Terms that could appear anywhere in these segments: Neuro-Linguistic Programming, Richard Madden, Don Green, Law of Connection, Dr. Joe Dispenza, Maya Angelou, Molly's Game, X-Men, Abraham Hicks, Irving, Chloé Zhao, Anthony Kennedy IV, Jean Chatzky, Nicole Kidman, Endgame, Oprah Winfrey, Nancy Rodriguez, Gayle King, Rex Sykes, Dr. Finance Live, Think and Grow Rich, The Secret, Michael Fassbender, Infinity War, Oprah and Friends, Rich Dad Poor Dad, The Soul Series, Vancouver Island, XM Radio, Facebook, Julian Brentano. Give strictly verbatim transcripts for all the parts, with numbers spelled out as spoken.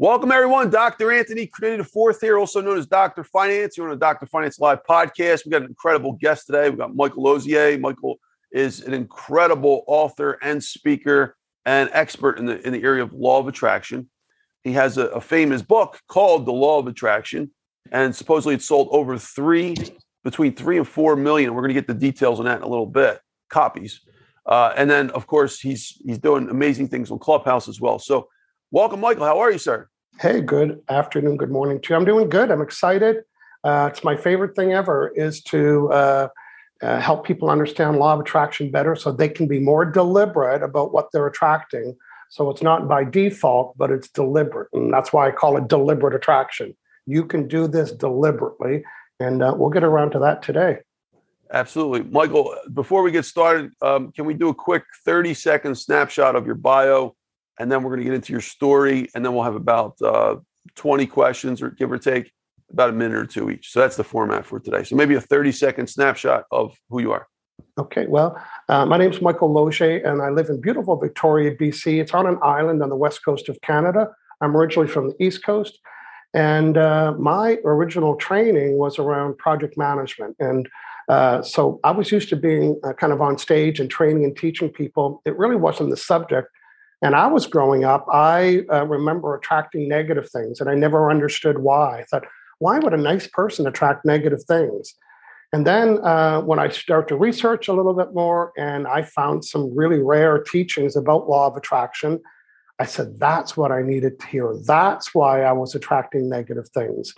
Welcome, everyone. Doctor Anthony Kennedy the fourth here, also known as Doctor Finance. You're on the Doctor Finance Live podcast. We've got an incredible guest today. We've got Michael Losier. Michael is an incredible author and speaker and expert in the, in the area of law of attraction. He has a, a famous book called The Law of Attraction, and supposedly it's sold over three, between three and four million. We're going to get the details on that in a little bit, copies. Uh, and then, of course, he's he's doing amazing things on Clubhouse as well. So welcome, Michael. How are you, sir? Hey, good afternoon. Good morning to you. I'm doing good. I'm excited. Uh, it's my favorite thing ever is to uh, uh, help people understand law of attraction better so they can be more deliberate about what they're attracting. So it's not by default, but it's deliberate. And that's why I call it deliberate attraction. You can do this deliberately, and uh, we'll get around to that today. Absolutely. Michael, before we get started, um, can we do a quick thirty-second snapshot of your bio? And then we're going to get into your story, and then we'll have about uh, twenty questions, or give or take, about a minute or two each. So that's the format for today. So maybe a thirty-second snapshot of who you are. Okay. Well, uh, my name's Michael Losier, and I live in beautiful Victoria, B C. It's on an island on the west coast of Canada. I'm originally from the East Coast, and uh, my original training was around project management. And Uh, so I was used to being uh, kind of on stage and training and teaching people. It really wasn't the subject. And I was growing up, I uh, remember attracting negative things, and I never understood why. I thought, why would a nice person attract negative things? And then uh, when I started to research a little bit more, and I found some really rare teachings about law of attraction, I said, that's what I needed to hear. That's why I was attracting negative things.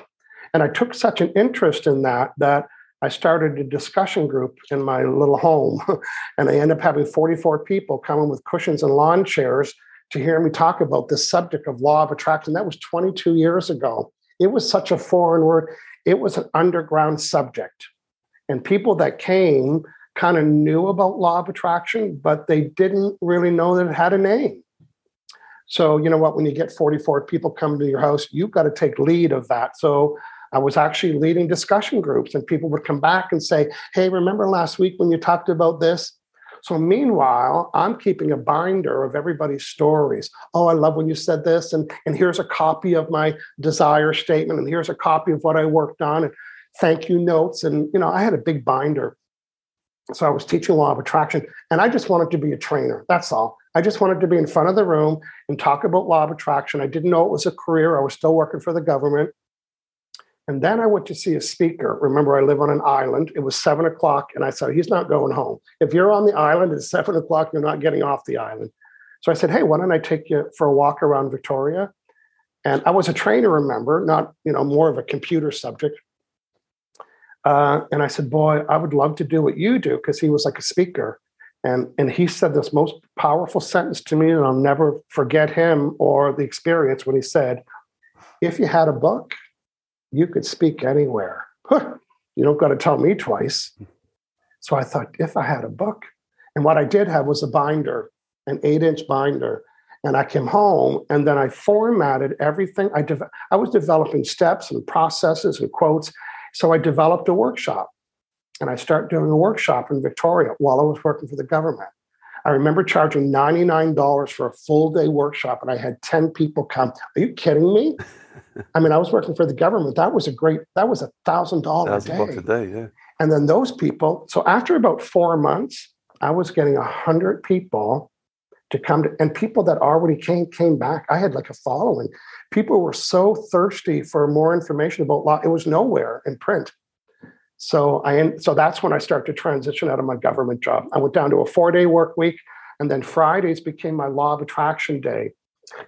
And I took such an interest in that that I started a discussion group in my little home, and I ended up having forty-four people coming with cushions and lawn chairs to hear me talk about this subject of law of attraction. That was twenty-two years ago. It was such a foreign word. It was an underground subject. And people that came kind of knew about law of attraction, but they didn't really know that it had a name. So you know what? When you get forty-four people come to your house, you've got to take lead of that. So I was actually leading discussion groups, and people would come back and say, hey, remember last week when you talked about this? So meanwhile, I'm keeping a binder of everybody's stories. Oh, I love when you said this. And, and here's a copy of my desire statement. And here's a copy of what I worked on, and thank you notes. And, you know, I had a big binder. So I was teaching law of attraction, and I just wanted to be a trainer. That's all. I just wanted to be in front of the room and talk about law of attraction. I didn't know it was a career. I was still working for the government. And then I went to see a speaker. Remember, I live on an island. It was seven o'clock. And I said, he's not going home. If you're on the island at seven o'clock, you're not getting off the island. So I said, hey, why don't I take you for a walk around Victoria? And I was a trainer, remember, not, you know, more of a computer subject. Uh, and I said, boy, I would love to do what you do, because he was like a speaker. And, and he said this most powerful sentence to me, and I'll never forget him or the experience, when he said, if you had a book, you could speak anywhere. Huh, you don't got to tell me twice. So I thought, if I had a book. And what I did have was a binder, an eight-inch binder. And I came home, and then I formatted everything. I, de- I was developing steps and processes and quotes. So I developed a workshop. And I started doing a workshop in Victoria while I was working for the government. I remember charging ninety-nine dollars for a full-day workshop, and I had ten people come. Are you kidding me? I mean, I was working for the government. That was a great, that was a thousand dollars a day. Bucks a day, yeah. And then those people, so after about four months, I was getting a hundred people to come to, and people that already came, came back. I had like a following. People were so thirsty for more information about law. It was nowhere in print. So I, so that's when I started to transition out of my government job. I went down to a four-day work week, and then Fridays became my law of attraction day.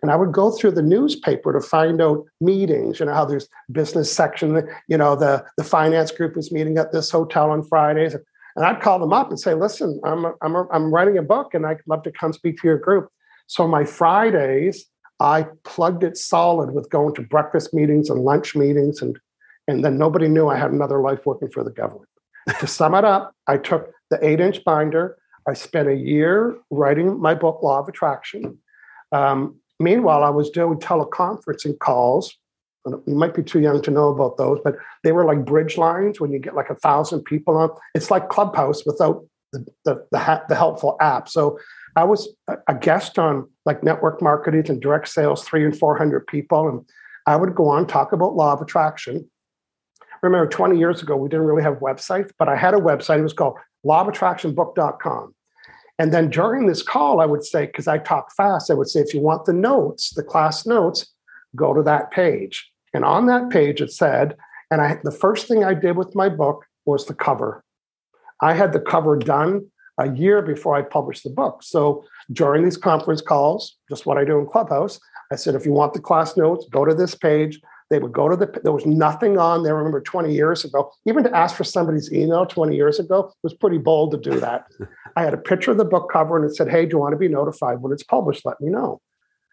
And I would go through the newspaper to find out meetings, you know, how there's business section, you know, the, the finance group was meeting at this hotel on Fridays. And I'd call them up and say, listen, I'm a, I'm a, I'm writing a book, and I'd love to come speak to your group. So my Fridays, I plugged it solid with going to breakfast meetings and lunch meetings. And, and then nobody knew I had another life working for the government. To sum it up, I took the eight-inch binder. I spent a year writing my book, Law of Attraction. Um, Meanwhile, I was doing teleconferencing calls. You might be too young to know about those, but they were like bridge lines when you get like a thousand people on. It's like Clubhouse without the the, the, ha- the helpful app. So I was a guest on like network marketing and direct sales, three and four hundred people. And I would go on, talk about law of attraction. Remember, twenty years ago, we didn't really have websites, but I had a website. It was called law of attraction book dot com. And then during this call, I would say, because I talk fast, I would say, if you want the notes, the class notes, go to that page. And on that page, it said, and I, the first thing I did with my book was the cover. I had the cover done a year before I published the book. So during these conference calls, just what I do in Clubhouse, I said, if you want the class notes, go to this page. They would go to the, there was nothing on there. I remember twenty years ago, even to ask for somebody's email twenty years ago was pretty bold to do that. I had a picture of the book cover and it said, hey, do you want to be notified when it's published? Let me know.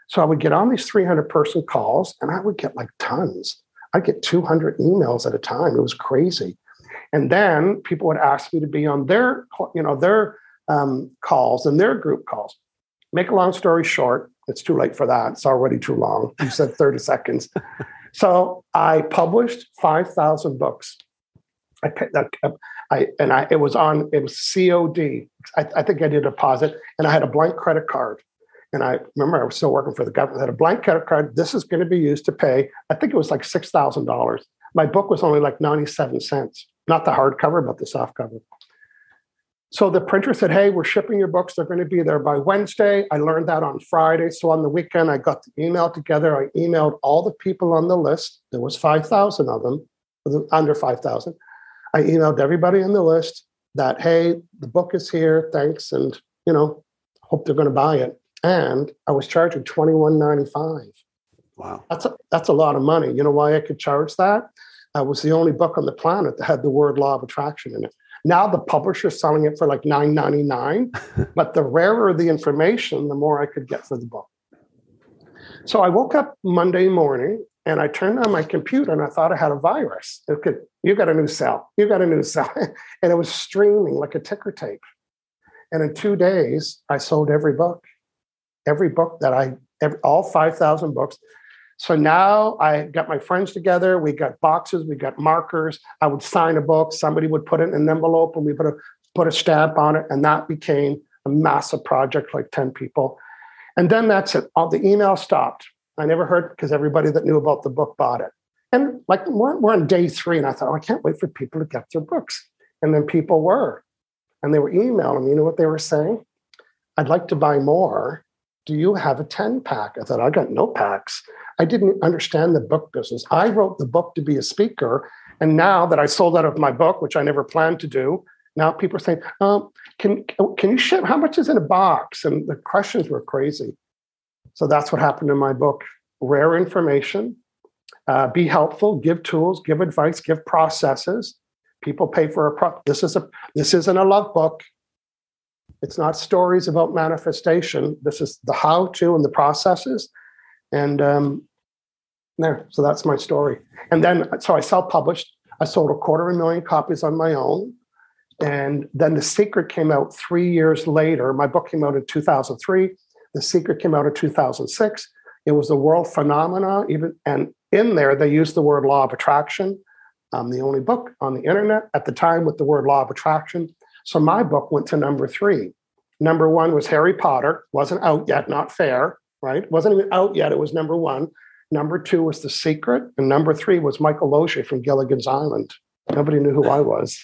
So I would get on these three hundred person calls and I would get like tons. I'd get two hundred emails at a time. It was crazy. And then people would ask me to be on their, you know, their um, calls and their group calls. Make a long story short, it's too late for that. It's already too long. You said thirty seconds. So I published five thousand books. I, I, I and I it was on it was C O D. I, I think I did a deposit, and I had a blank credit card. And I remember I was still working for the government. I had a blank credit card. This is going to be used to pay. I think it was like six thousand dollars. My book was only like ninety-seven cents. Not the hardcover, but the soft cover. So the printer said, hey, we're shipping your books. They're going to be there by Wednesday. I learned that on Friday. So on the weekend, I got the email together. I emailed all the people on the list. There was five thousand of them, under five thousand. I emailed everybody on the list that, hey, the book is here. Thanks. And, you know, hope they're going to buy it. And I was charging twenty-one ninety-five. Wow. That's a, that's a lot of money. You know why I could charge that? I was the only book on the planet that had the word law of attraction in it. Now the publisher's selling it for like nine ninety-nine, but the rarer the information, the more I could get for the book. So I woke up Monday morning and I turned on my computer and I thought I had a virus. It could, you got a new cell, you got a new cell. And it was streaming like a ticker tape. And in two days, I sold every book, every book that I, every, all five thousand books. So now I got my friends together. We got boxes. We got markers. I would sign a book. Somebody would put it in an envelope and we put a, put a stamp on it. And that became a massive project, like ten people. And then that's it. All the email stopped. I never heard, because everybody that knew about the book bought it. And like we're, we're on day three. And I thought, oh, I can't wait for people to get their books. And then people were. And they were emailing me. You know what they were saying? I'd like to buy more. Do you have a ten pack? I thought, I got no packs. I didn't understand the book business. I wrote the book to be a speaker. And now that I sold out of my book, which I never planned to do, now people are saying, um, can, can you ship? How much is in a box? And the questions were crazy. So that's what happened in my book. Rare information, uh, be helpful, give tools, give advice, give processes. People pay for a pro- this is a This isn't a love book. It's not stories about manifestation. This is the how-to and the processes. And um, there, so that's my story. And then, so I self-published. I sold a quarter of a million copies on my own. And then The Secret came out three years later. My book came out in two thousand three. The Secret came out in two thousand six. It was a world phenomenon. Even, and in there, they used the word law of attraction. I'm the only book on the internet at the time with the word law of attraction. So my book went to number three. Number one was Harry Potter. Wasn't out yet, not fair, right? Wasn't even out yet. It was number one. Number two was The Secret. And number three was Michael Losier from Gilligan's Island. Nobody knew who I was.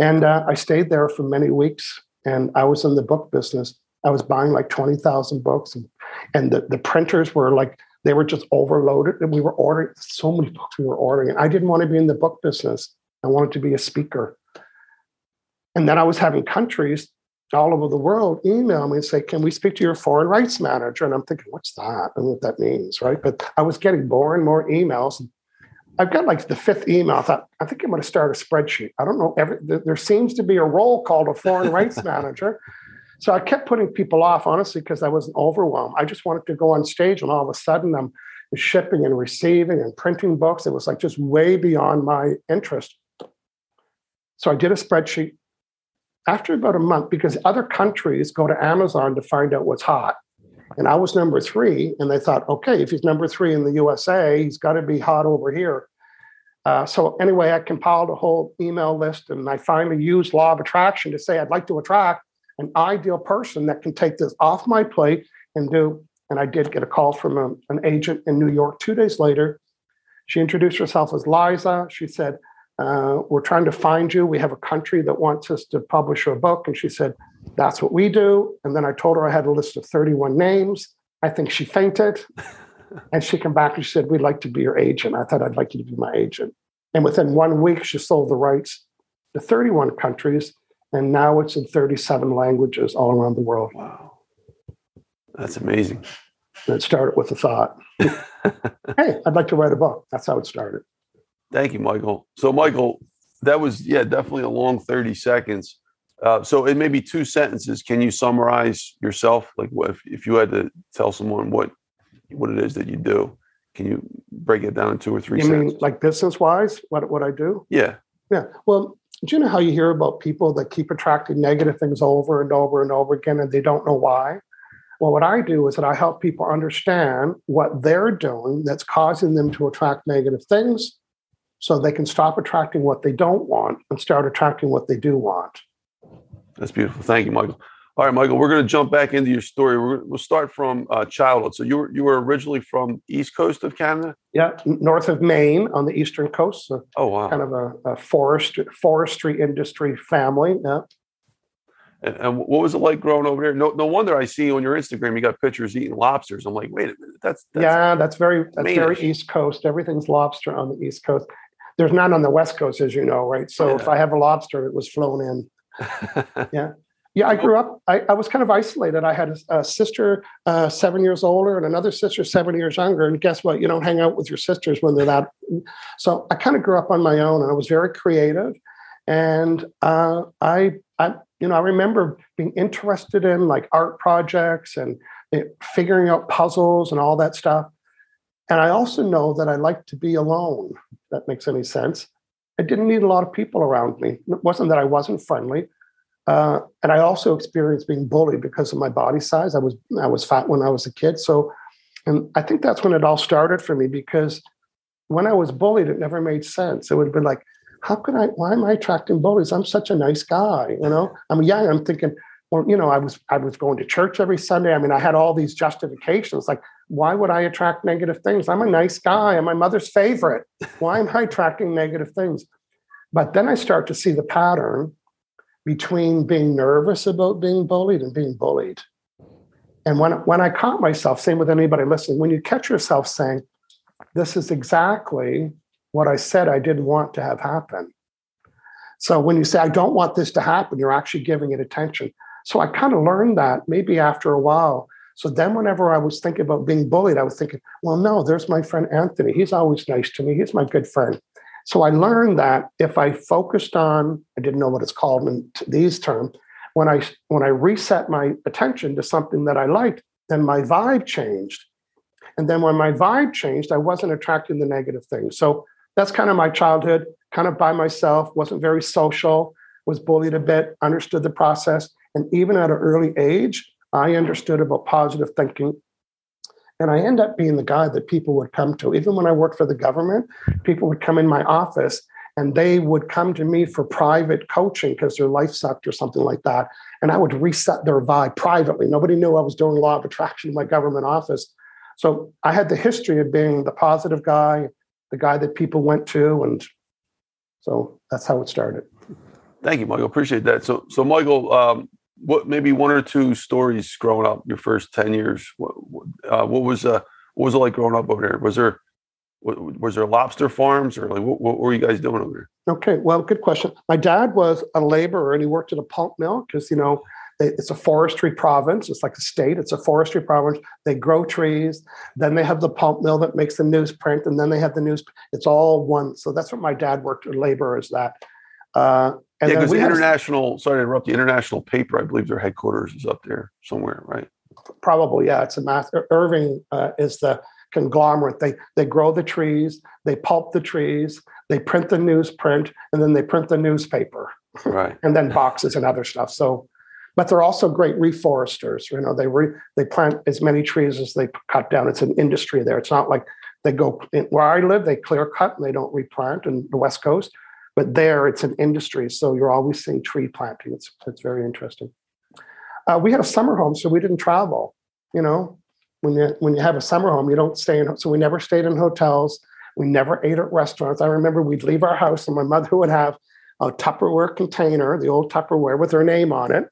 And uh, I stayed there for many weeks. And I was in the book business. I was buying like twenty thousand books. And, and the, the printers were like, they were just overloaded. And we were ordering so many books we were ordering. And I didn't want to be in the book business. I wanted to be a speaker. And then I was having countries all over the world email me and say, can we speak to your foreign rights manager? And I'm thinking, what's that? I don't know what that means, right? But I was getting more and more emails. I've got like the fifth email. I thought, I think I'm going to start a spreadsheet. I don't know. Every, there seems to be a role called a foreign rights manager. So I kept putting people off, honestly, because I wasn't overwhelmed. I just wanted to go on stage. And all of a sudden, I'm shipping and receiving and printing books. It was like just way beyond my interest. So I did a spreadsheet. After about a month, because other countries go to Amazon to find out what's hot. And I was number three. And they thought, okay, if he's number three in the U S A, he's got to be hot over here. Uh, so anyway, I compiled a whole email list. And I finally used law of attraction to say, I'd like to attract an ideal person that can take this off my plate can do. And I did get a call from a, an agent in New York two days later. She introduced herself as Liza. She said, uh, we're trying to find you. We have a country that wants us to publish your book. And she said, that's what we do. And then I told her I had a list of thirty-one names. I think she fainted. And she came back and she said, we'd like to be your agent. I thought, I'd like you to be my agent. And within one week, she sold the rights to thirty-one countries. And now it's in thirty-seven languages all around the world. Wow. That's amazing. And it started with a thought. Hey, I'd like to write a book. That's how it started. Thank you, Michael. So, Michael, that was, yeah, definitely a long thirty seconds. Uh, so in maybe two sentences, can you summarize yourself? Like what, if, if you had to tell someone what what it is that you do, can you break it down in two or three you sentences? You mean like business-wise, what, what I do? Yeah. Yeah. Well, do you know how you hear about people that keep attracting negative things over and over and over again, and they don't know why? Well, what I do is that I help people understand what they're doing that's causing them to attract negative things so they can stop attracting what they don't want and start attracting what they do want. That's beautiful. Thank you, Michael. All right, Michael, we're going to jump back into your story. We're, we'll start from uh, childhood. So you were you were originally from East Coast of Canada? Yeah, north of Maine on the eastern coast. So oh, wow. Kind of a, a forest forestry industry family. Yeah. And, and what was it like growing over there? No, no wonder I see on your Instagram you got pictures eating lobsters. I'm like, wait a minute, that's, that's yeah, that's very that's Maine-ish. Very East Coast. Everything's lobster on the East Coast. There's none on the West Coast, as you know, right? So yeah. If I have a lobster, it was flown in. yeah. Yeah, I grew up, I, I was kind of isolated. I had a, a sister uh, seven years older and another sister seven years younger. And guess what? You don't hang out with your sisters when they're that. So I kind of grew up on my own and I was very creative. And uh, I, I, you know, I remember being interested in like art projects and it, figuring out puzzles and all that stuff. And I also know that I like to be alone, if that makes any sense. I didn't need a lot of people around me. It wasn't that I wasn't friendly. Uh, and I also experienced being bullied because of my body size. I was I was fat when I was a kid. So, and I think that's when it all started for me, because when I was bullied, it never made sense. It would have been like, how could I, why am I attracting bullies? I'm such a nice guy, you know? I'm young. I'm thinking, well, you know, I was I was going to church every Sunday. I mean, I had all these justifications. Like, why would I attract negative things? I'm a nice guy. I'm my mother's favorite. Why am I attracting negative things? But then I start to see the pattern between being nervous about being bullied and being bullied. And when, when I caught myself, same with anybody listening, when you catch yourself saying, this is exactly what I said I didn't want to have happen. So when you say, I don't want this to happen, you're actually giving it attention. So I kind of learned that maybe after a while. So then whenever I was thinking about being bullied, I was thinking, well, no, there's my friend Anthony. He's always nice to me. He's my good friend. So I learned that if I focused on, I didn't know what it's called in these terms, when I when I reset my attention to something that I liked, then my vibe changed. And then when my vibe changed, I wasn't attracting the negative things. So that's kind of my childhood, kind of by myself, wasn't very social, was bullied a bit, understood the process. And even at an early age, I understood about positive thinking. And I end up being the guy that people would come to. Even when I worked for the government, people would come in my office and they would come to me for private coaching because their life sucked or something like that. And I would reset their vibe privately. Nobody knew I was doing Law of Attraction in my government office. So I had the history of being the positive guy, the guy that people went to. And so that's how it started. Thank you, Michael. Appreciate that. So, so Michael, um, what maybe one or two stories growing up your first ten years? What, uh, what was uh, what was it like growing up over there? Was there was there lobster farms or like what, what were you guys doing over there? Okay, well, good question. My dad was a laborer and he worked at a pulp mill because you know they, it's a forestry province. It's like a state. It's a forestry province. They grow trees. Then they have the pulp mill that makes the newsprint, and then they have the news. It's all one. So that's what my dad worked at. Labor is that. Uh, And yeah, because the international, have, sorry to interrupt, the international paper, I believe their headquarters is up there somewhere, right? Probably, yeah. It's a mass, Irving uh, is the conglomerate. They they grow the trees, they pulp the trees, they print the newsprint, and then they print the newspaper. Right. And then boxes and other stuff. So, but they're also great reforesters. You know, they re, they plant as many trees as they cut down. It's an industry there. It's not like they go, in, where I live, they clear cut and they don't replant in the West Coast. But there, it's an industry, so you're always seeing tree planting. It's it's very interesting. Uh, we had a summer home, so we didn't travel. you know, when you, when you have a summer home, you don't stay in. So we never stayed in hotels. We never ate at restaurants. I remember we'd leave our house and my mother would have a Tupperware container, the old Tupperware with her name on it.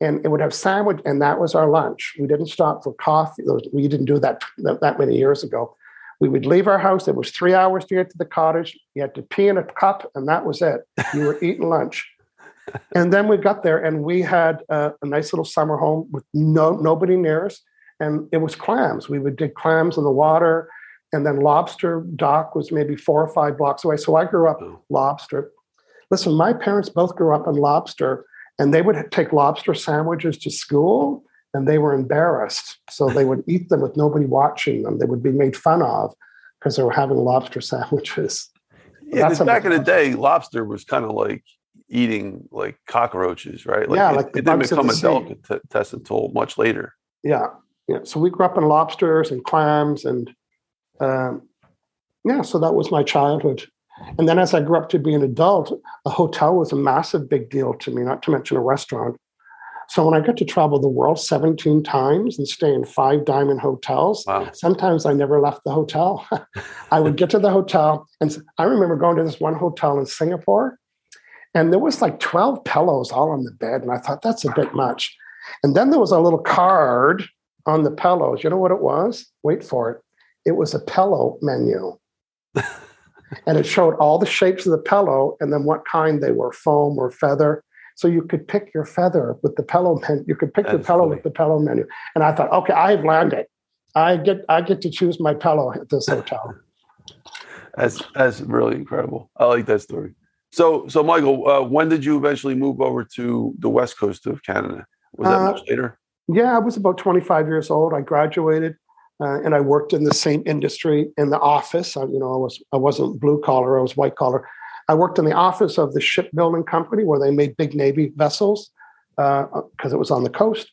And it would have sandwich. And that was our lunch. We didn't stop for coffee. We didn't do that that many years ago. We would leave our house. It was three hours to get to the cottage. You had to pee in a cup, and that was it. You were eating lunch. And then we got there, and we had a, a nice little summer home with no nobody near us. And it was clams. We would dig clams in the water, and then lobster dock was maybe four or five blocks away. So I grew up oh. lobster. Listen, my parents both grew up on lobster, and they would take lobster sandwiches to school, and they were embarrassed. So they would eat them with nobody watching them. They would be made fun of because they were having lobster sandwiches. Yeah, that's back in the day, lobster was kind of like eating like cockroaches, right? Like yeah, it, like it didn't become a delicatessen until much later. Yeah, yeah. So we grew up on lobsters and clams, and um, yeah, so that was my childhood. And then as I grew up to be an adult, a hotel was a massive big deal to me, not to mention a restaurant. So when I got to travel the world seventeen times and stay in five diamond hotels, wow. sometimes I never left the hotel. I would get to the hotel. And I remember going to this one hotel in Singapore, and there was like twelve pillows all on the bed. And I thought, that's a bit much. And then there was a little card on the pillows. You know what it was? Wait for it. It was a pillow menu. And it showed all the shapes of the pillow and then what kind they were, foam or feather. So you could pick your feather with the pillow menu. You could pick your pillow funny. with the pillow menu. And I thought, okay, I've landed. I get I get to choose my pillow at this hotel. that's that's really incredible. I like that story. So so Michael, uh, when did you eventually move over to the West Coast of Canada? Was that uh, much later? Yeah, I was about twenty-five years old. I graduated. Uh, and I worked in the same industry in the office. I, you know, I was I wasn't blue collar; I was white collar. I worked in the office of the shipbuilding company where they made big Navy vessels because uh, it was on the coast.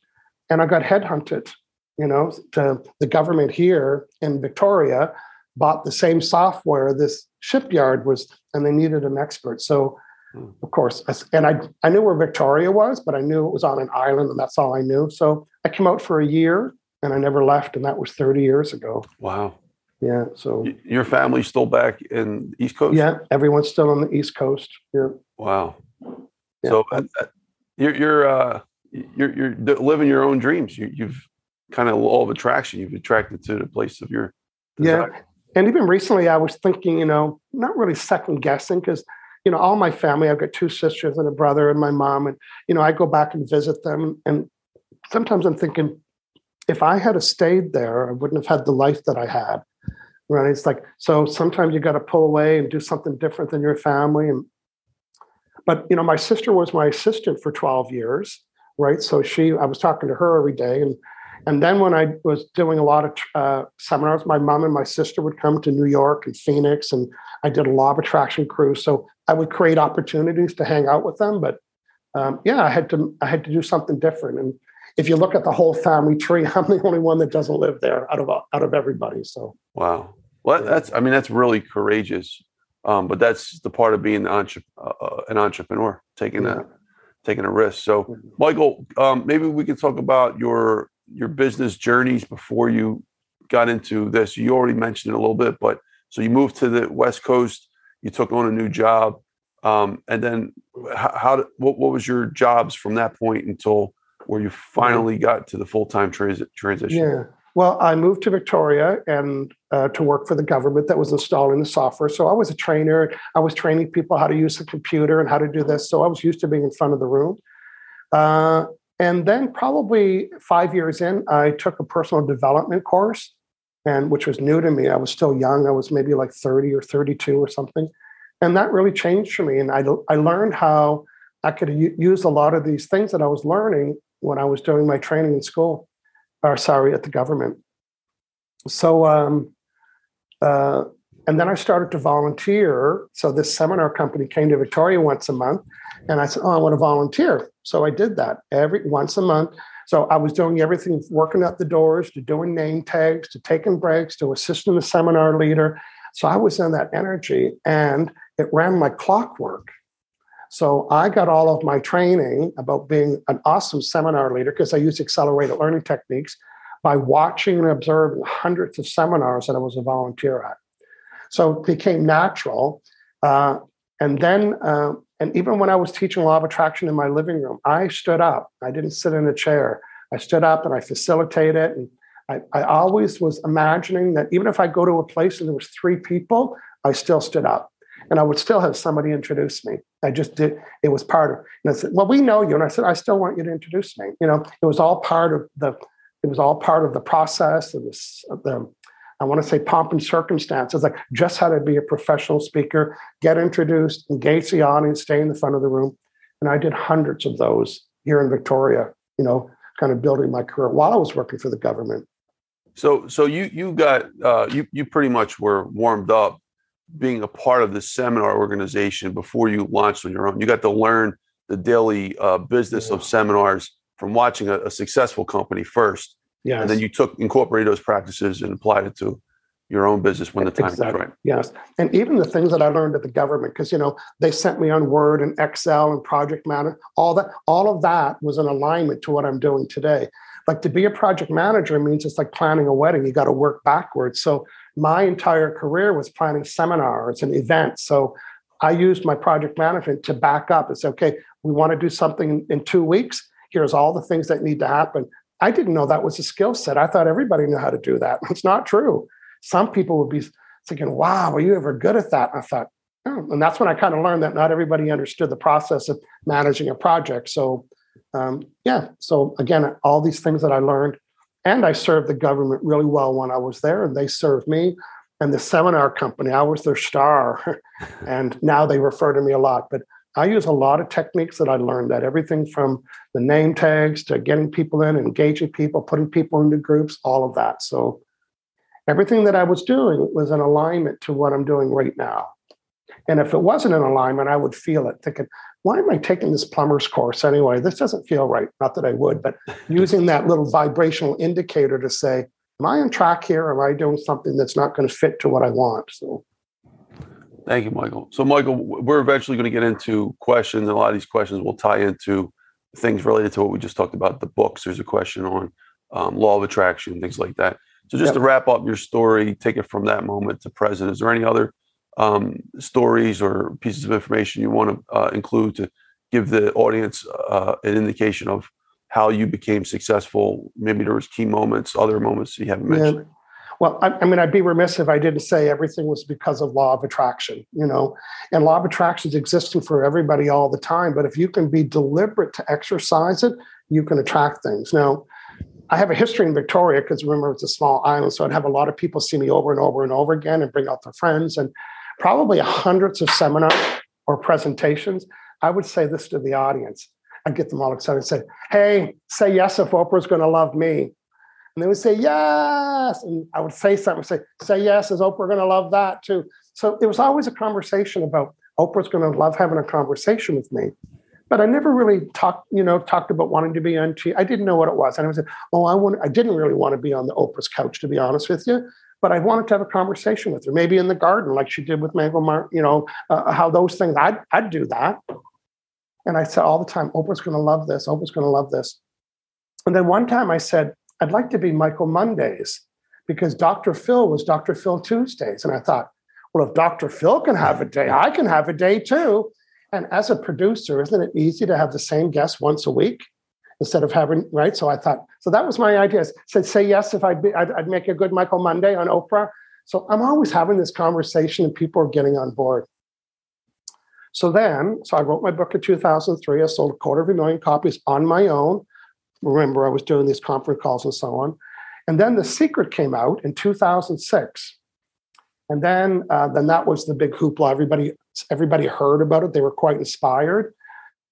And I got headhunted. You know, to, the government here in Victoria bought the same software this shipyard was, and they needed an expert. So, mm. of course, I, and I I knew where Victoria was, but I knew it was on an island, and that's all I knew. So I came out for a year. And I never left, and that was thirty years ago. Wow. Yeah, so. Your family's still back in the East Coast? Yeah, everyone's still on the East Coast. Yeah. Wow. Yeah. So uh, you're you're, uh, you're you're living your own dreams. You, you've kind of law of attraction. You've attracted to the place of your desire. Yeah, and even recently I was thinking, you know, not really second guessing because, you know, all my family, I've got two sisters and a brother and my mom, and, you know, I go back and visit them. And sometimes I'm thinking, if I had stayed there, I wouldn't have had the life that I had, right? It's like, so sometimes you got to pull away and do something different than your family. And, but, you know, my sister was my assistant for twelve years, right? So she, I was talking to her every day. And and then when I was doing a lot of uh, seminars, my mom and my sister would come to New York and Phoenix, and I did a Law of Attraction cruise. So I would create opportunities to hang out with them. But um, yeah, I had to, I had to do something different. And if you look at the whole family tree, I'm the only one that doesn't live there out of out of everybody. So wow, well, that's I mean that's really courageous, um, but that's the part of being an, entre- uh, an entrepreneur, taking yeah. a taking a risk. So Michael, um, maybe we can talk about your your business journeys before you got into this. You already mentioned it a little bit, but so you moved to the West Coast, you took on a new job, um, and then how, how what, what was your jobs from that point until where you finally got to the full-time trans- transition? Yeah. Well, I moved to Victoria and uh, to work for the government that was installing the software. So I was a trainer. I was training people how to use the computer and how to do this. So I was used to being in front of the room. Uh, and then probably five years in, I took a personal development course, and which was new to me. I was still young. I was maybe like thirty or thirty-two or something. And that really changed for me. And I, I learned how I could u- use a lot of these things that I was learning when I was doing my training in school, or sorry, at the government. So, um, uh, and then I started to volunteer. So this seminar company came to Victoria once a month, and I said, oh, I want to volunteer. So I did that every once a month. So I was doing everything, working at the doors, to doing name tags, to taking breaks, to assisting the seminar leader. So I was in that energy, and it ran like clockwork. So I got all of my training about being an awesome seminar leader because I used accelerated learning techniques. by watching and observing hundreds of seminars that I was a volunteer at. So it became natural. Uh, and then, uh, and even when I was teaching Law of Attraction in my living room, I stood up. I didn't sit in a chair. I stood up and I facilitated. And I, I always was imagining that even if I go to a place and there was three people, I still stood up. And I would still have somebody introduce me. I just did. It was part of. And I said, "Well, we know you." And I said, "I still want you to introduce me." You know, it was all part of the. It was all part of the process. It was the. I want to say pomp and circumstances, like just how to be a professional speaker, get introduced, engage the audience, stay in the front of the room. And I did hundreds of those here in Victoria. You know, kind of building my career while I was working for the government. So, so you you got uh, you you pretty much were warmed up being a part of the seminar organization before you launched on your own. You got to learn the daily uh, business yeah. of seminars from watching a, a successful company first. Yes. And then you took, incorporated those practices and applied it to your own business when the time exactly. was right. Yes. And even the things that I learned at the government, because, you know, they sent me on Word and Excel and project manager, all that, all of that was in alignment to what I'm doing today. Like to be a project manager means it's like planning a wedding. You got to work backwards. So my entire career was planning seminars and events. So I used my project management to back up. It's okay, we want to do something in two weeks. Here's all the things that need to happen. I didn't know that was a skill set. I thought everybody knew how to do that. It's not true. Some people would be thinking, wow, were you ever good at that? I thought, oh. And that's when I kind of learned that not everybody understood the process of managing a project. So um, yeah, so again, all these things that I learned. And I served the government really well when I was there, and they served me. And the seminar company, I was their star. And now they refer to me a lot. But I use a lot of techniques that I learned, that everything from the name tags to getting people in, engaging people, putting people into groups, all of that. So everything that I was doing was in alignment to what I'm doing right now. And if it wasn't in alignment, I would feel it, thinking, why am I taking this plumber's course anyway? This doesn't feel right. Not that I would, but using that little vibrational indicator to say, am I on track here? Or am I doing something that's not going to fit to what I want? So, thank you, Michael. So, Michael, we're eventually going to get into questions, and a lot of these questions will tie into things related to what we just talked about, the books. There's a question on um, Law of Attraction, things like that. So just yep. to wrap up your story, take it from that moment to present, is there any other Um, stories or pieces of information you want to uh, include to give the audience uh, an indication of how you became successful? Maybe there was key moments, other moments you haven't mentioned. Yeah. Well, I, I mean, I'd be remiss if I didn't say everything was because of Law of Attraction, you know, and Law of Attraction is existing for everybody all the time. But if you can be deliberate to exercise it, you can attract things. Now, I have a history in Victoria because remember, it's a small island. So I'd have a lot of people see me over and over and over again and bring out their friends, and probably hundreds of seminars or presentations. I would say this to the audience. I'd get them all excited and say, hey, say yes if Oprah's going to love me. And they would say, yes. And I would say something, say, say yes, is Oprah going to love that too? So it was always a conversation about Oprah's going to love having a conversation with me. But I never really talked, you know, talked about wanting to be on T V. I didn't know what it was. And I was like, oh, I want, I didn't really want to be on the Oprah's couch, to be honest with you. But I wanted to have a conversation with her, maybe in the garden, like she did with Mango Martin, you know, uh, how those things, I'd, I'd do that. And I said all the time, Oprah's going to love this. Oprah's going to love this. And then one time I said, I'd like to be Michael Mondays, because Doctor Phil was Doctor Phil Tuesdays. And I thought, well, if Doctor Phil can have a day, I can have a day too. And as a producer, isn't it easy to have the same guest once a week? Instead of having, right? So I thought, so that was my idea. I said, say yes if I'd, be, I'd, I'd make a good Michael Monday on Oprah. So I'm always having this conversation and people are getting on board. So then, so I wrote my book in two thousand three. I sold a quarter of a million copies on my own. Remember, I was doing these conference calls and so on. And then The Secret came out in two thousand six. And then, uh, then that was the big hoopla. Everybody, everybody heard about it. They were quite inspired.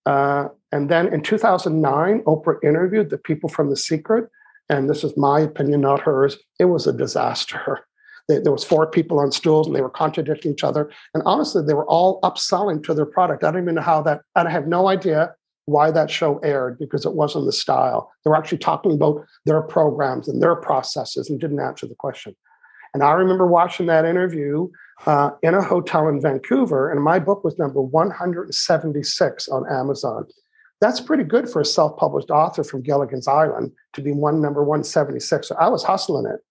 Uh, and then in two thousand nine, Oprah interviewed the people from The Secret. And this is my opinion, not hers. It was a disaster. They, there was four people on stools and they were contradicting each other. And honestly, they were all upselling to their product. I don't even know how that, and I have no idea why that show aired because it wasn't the style. They were actually talking about their programs and their processes and didn't answer the question. And I remember watching that interview uh, in a hotel in Vancouver, and my book was number one hundred seventy-six on Amazon. That's pretty good for a self-published author from Gilligan's Island to be one number one seventy-six. So I was hustling it.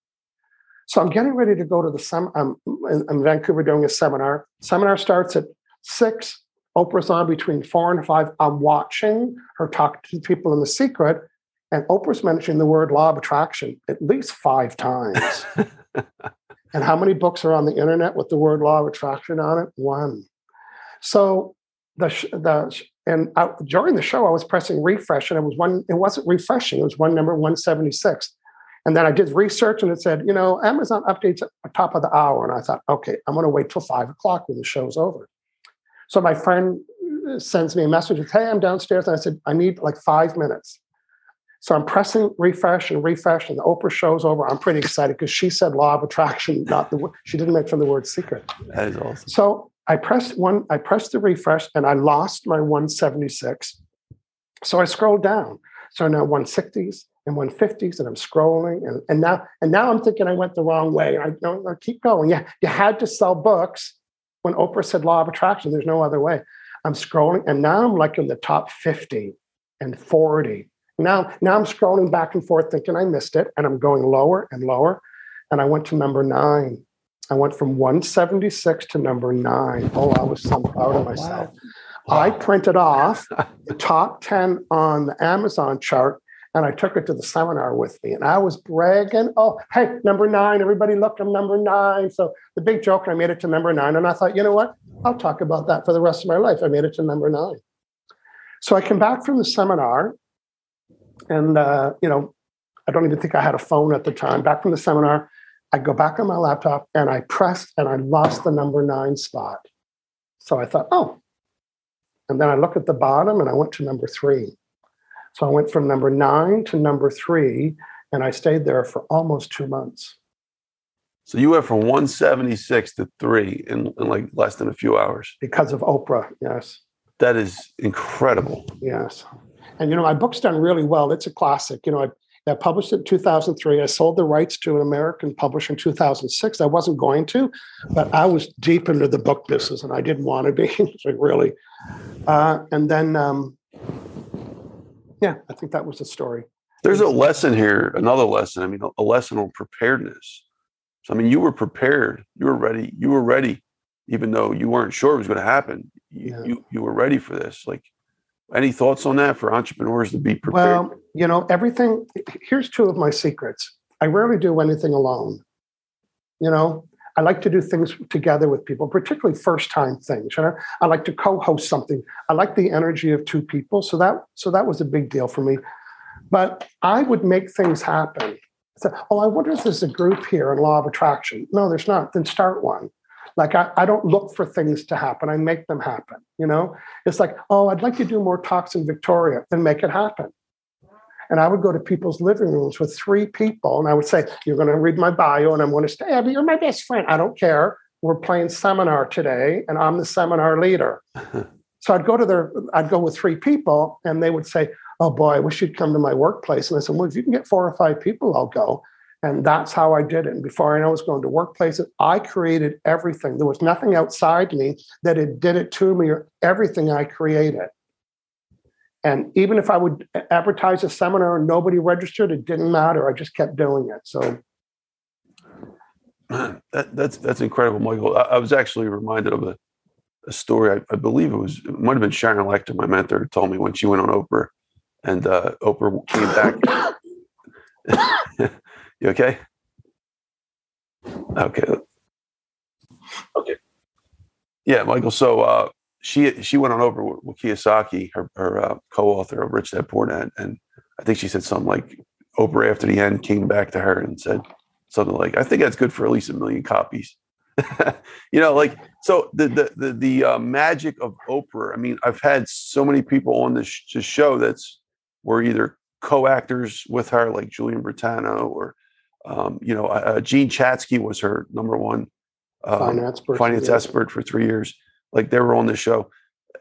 So I'm getting ready to go to the sem- I'm in Vancouver doing a seminar. Seminar starts at six. Oprah's on between four and five. I'm watching her talk to people in The Secret, and Oprah's mentioning the word law of attraction at least five times. And how many books are on the internet with the word law of attraction on it? One. So the the and I, during the show, I was pressing refresh, and it was one. It wasn't refreshing. It was one number one seventy-six. And then I did research, and it said, you know, Amazon updates at the top of the hour. And I thought, okay, I'm going to wait till five o'clock when the show's over. So my friend sends me a message of, hey, I'm downstairs. And I said, I need like five minutes. So I'm pressing refresh and refresh, and the Oprah show's over. I'm pretty excited because she said law of attraction, not the she didn't mention the word secret. That is awesome. So I pressed one, I pressed the refresh, and I lost my one seventy-six. So I scrolled down. So now one sixties. And one fifties, and I'm scrolling, and, and now and now I'm thinking I went the wrong way. I don't I keep going. Yeah, you had to sell books when Oprah said law of attraction. There's no other way. I'm scrolling, and now I'm like in the top fifty and forty. Now, now I'm scrolling back and forth, thinking I missed it, and I'm going lower and lower. And I went to number nine. I went from one seventy-six to number nine. Oh, I was so proud of myself. Wow. I printed off the top ten on the Amazon chart. And I took it to the seminar with me, and I was bragging. Oh, hey, number nine, everybody look, I'm number nine. So the big joke, I made it to number nine. And I thought, you know what? I'll talk about that for the rest of my life. I made it to number nine. So I came back from the seminar, and, uh, you know, I don't even think I had a phone at the time. Back from the seminar, I go back on my laptop, and I pressed, and I lost the number nine spot. So I thought, oh. And then I looked at the bottom, and I went to number three. So I went from number nine to number three, and I stayed there for almost two months. So you went from one seventy-six to three in, in like less than a few hours. Because of Oprah, yes. That is incredible. Yes. And, you know, my book's done really well. It's a classic. You know, I, I published it in two thousand three. I sold the rights to an American publisher in two thousand six. I wasn't going to, but I was deep into the book business, and I didn't want to be, like, really. Uh, and then... Um, Yeah, I think that was the story. There's a lesson here, another lesson. I mean, a lesson on preparedness. So, I mean, you were prepared. You were ready. You were ready, even though you weren't sure it was going to happen. You, yeah. you, you were ready for this. Like, any thoughts on that for entrepreneurs to be prepared? Well, you know, everything. Here's two of my secrets. I rarely do anything alone. You know, I like to do things together with people, particularly first-time things. You know, I like to co-host something. I like the energy of two people, so that so that was a big deal for me. But I would make things happen. So, oh, I wonder if there's a group here in Law of Attraction. No, there's not. Then start one. Like, I, I don't look for things to happen. I make them happen, you know? It's like, oh, I'd like to do more talks in Victoria. Then make it happen. And I would go to people's living rooms with three people, and I would say, you're going to read my bio, and I'm going to say, Abby, you're my best friend. I don't care. We're playing seminar today, and I'm the seminar leader. So I'd go to their, I'd go with three people, and they would say, oh, boy, I wish you'd come to my workplace. And I said, well, if you can get four or five people, I'll go. And that's how I did it. And before I know it, I was going to workplaces. I created everything. There was nothing outside me that it did it to me, or everything I created. And even if I would advertise a seminar and nobody registered, it didn't matter. I just kept doing it. So that, that's that's incredible, Michael. I, I was actually reminded of a, a story. I, I believe it was it might have been Sharon Lecter, my mentor, who told me when she went on Oprah, and uh, Oprah came back. You okay? Okay. Okay. Yeah, Michael. So. Uh, She she went on over with Kiyosaki, her, her uh, co-author of Rich Dad Poor Dad, and I think she said something like, Oprah after the end came back to her and said something like, I think that's good for at least a million copies. You know, like, so the the the, the uh, magic of Oprah. I mean, I've had so many people on this sh- show that's were either co-actors with her, like Julian Brentano, or, um, you know, uh, Jean Chatzky was her number one um, finance, person, finance yeah. expert for three years. Like, they were on this show,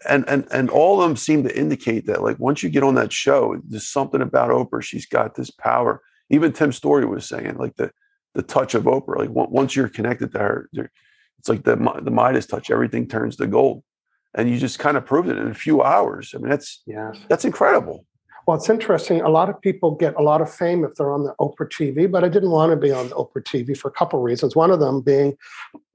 and and and all of them seem to indicate that, like, once you get on that show, there's something about Oprah. She's got this power. Even Tim Story was saying, like, the the touch of Oprah. Like, once you're connected to her, it's like the the Midas touch. Everything turns to gold. and you just kind of proved it in a few hours. I mean, that's yes. that's incredible. Well, it's interesting. A lot of people get a lot of fame if they're on the Oprah T V, but I didn't want to be on the Oprah T V for a couple of reasons. One of them being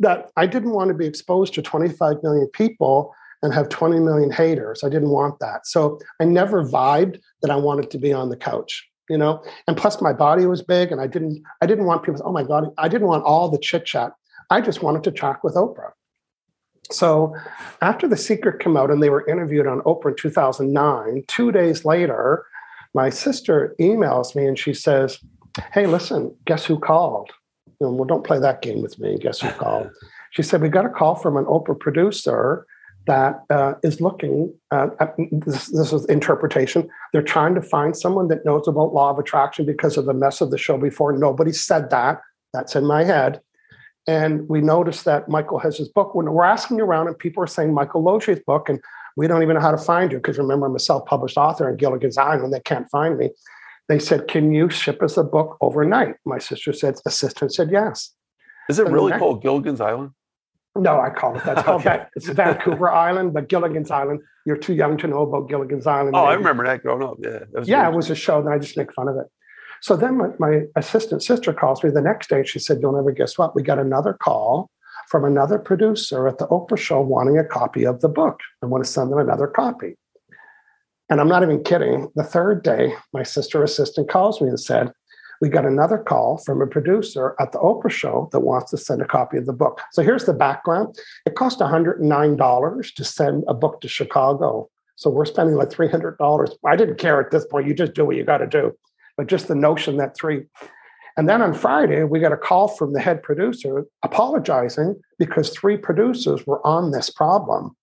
that I didn't want to be exposed to twenty-five million people and have twenty million haters. I didn't want that. So I never vibed that I wanted to be on the couch, you know? And plus my body was big and I didn't, I didn't want people, oh my God, I didn't want all the chit chat. I just wanted to talk with Oprah. So after The Secret came out and they were interviewed on Oprah in two thousand nine, two days later, my sister emails me and she says, hey, listen, guess who called? You know, well, don't play that game with me. Guess who called? She said, we got a call from an Oprah producer that uh, is looking uh, at, this, this is interpretation. They're trying to find someone that knows about law of attraction because of the mess of the show before. Nobody said that. That's in my head. And we noticed that Michael has his book. When we're asking around and people are saying Michael Losier's book, and we don't even know how to find you, because remember, I'm a self-published author in Gilligan's Island, they can't find me. They said, can you ship us a book overnight? My sister said, assistant said yes. Is it and really called Gilligan's Island? No, I call it that. It's, okay. It's Vancouver Island, but Gilligan's Island. You're too young to know about Gilligan's Island. Oh, maybe. I remember that growing up. Yeah, that was yeah really it was a show, and I just make fun of it. So then my, my assistant sister calls me the next day. She said, don't ever guess what? We got another call from another producer at the Oprah show wanting a copy of the book. I want to send them another copy. And I'm not even kidding. The third day, my sister assistant calls me and said, we got another call from a producer at the Oprah show that wants to send a copy of the book. So here's the background. It cost one hundred nine dollars to send a book to Chicago. So we're spending like three hundred dollars. I didn't care at this point. You just do what you got to do. But just the notion that three. And then on Friday, we got a call from the head producer apologizing because three producers were on this problem.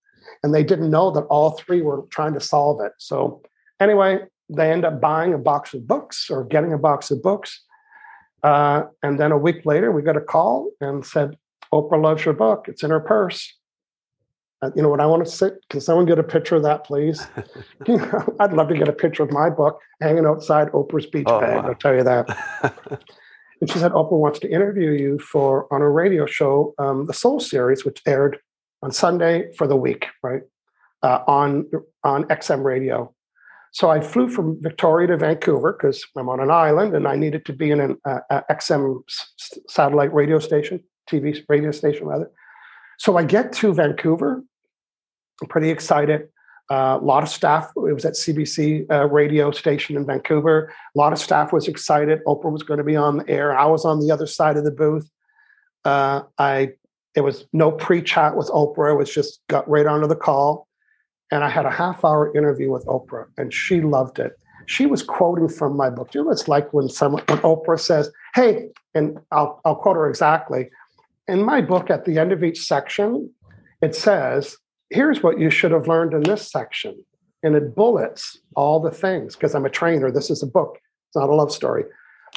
And they didn't know that all three were trying to solve it. So anyway, they end up buying a box of books or getting a box of books. Uh, and then a week later, we got a call and said, Oprah loves your book. It's in her purse. Uh, you know what I want to say? Can someone get a picture of that, please? You know, I'd love to get a picture of my book hanging outside Oprah's beach oh, bag. Wow. I'll tell you that. And she said, Oprah wants to interview you for on a radio show, um, the Soul Series, which aired on Sunday for the week, right? Uh, on on X M Radio. So I flew from Victoria to Vancouver because I'm on an island and I needed to be in an uh, X M s- satellite radio station, T V radio station rather. So I get to Vancouver, I'm pretty excited. Uh, a lot of staff, it was at C B C uh, radio station in Vancouver. A lot of staff was excited. Oprah was going to be on the air. I was on the other side of the booth. Uh, I There was no pre-chat with Oprah. It was just got right onto the call. And I had a half-hour interview with Oprah, and she loved it. She was quoting from my book. You know, it's like when someone, when Oprah says, hey, and I'll I'll quote her exactly. In my book, at the end of each section, it says, here's what you should have learned in this section. And it bullets all the things, because I'm a trainer. This is a book. It's not a love story.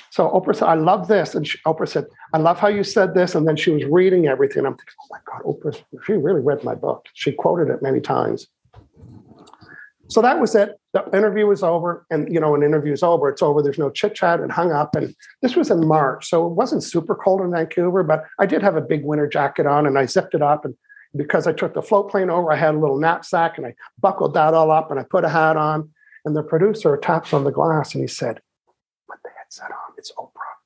So Oprah said, I love this. And she, Oprah said, I love how you said this. And then she was reading everything. And I'm thinking, oh, my God, Oprah, she really read my book. She quoted it many times. So that was it. The interview was over. And, you know, an interview is over. It's over. There's no chit chat and hung up. And this was in March. So it wasn't super cold in Vancouver, but I did have a big winter jacket on and I zipped it up. And because I took the float plane over, I had a little knapsack and I buckled that all up and I put a hat on. And the producer taps on the glass and he said, put the headset on. It's Oprah.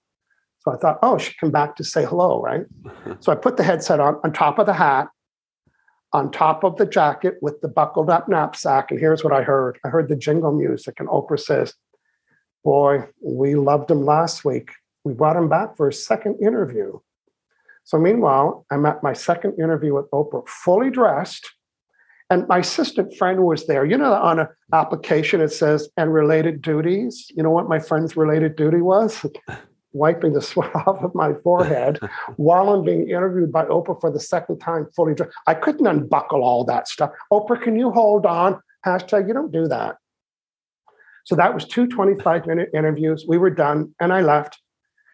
So I thought, oh, she'd come back to say hello, right? So I put the headset on, on top of the hat, on top of the jacket with the buckled up knapsack. And here's what I heard. I heard the jingle music and Oprah says, boy, we loved him last week. We brought him back for a second interview. So meanwhile, I'm at my second interview with Oprah, fully dressed. And my assistant friend was there. You know, on an application, it says, and related duties. You know what my friend's related duty was? Wiping the sweat off of my forehead while I'm being interviewed by Oprah for the second time, fully dressed. I couldn't unbuckle all that stuff. Oprah, can you hold on? Hashtag, you don't do that. So that was two twenty-five minute interviews. We were done and I left.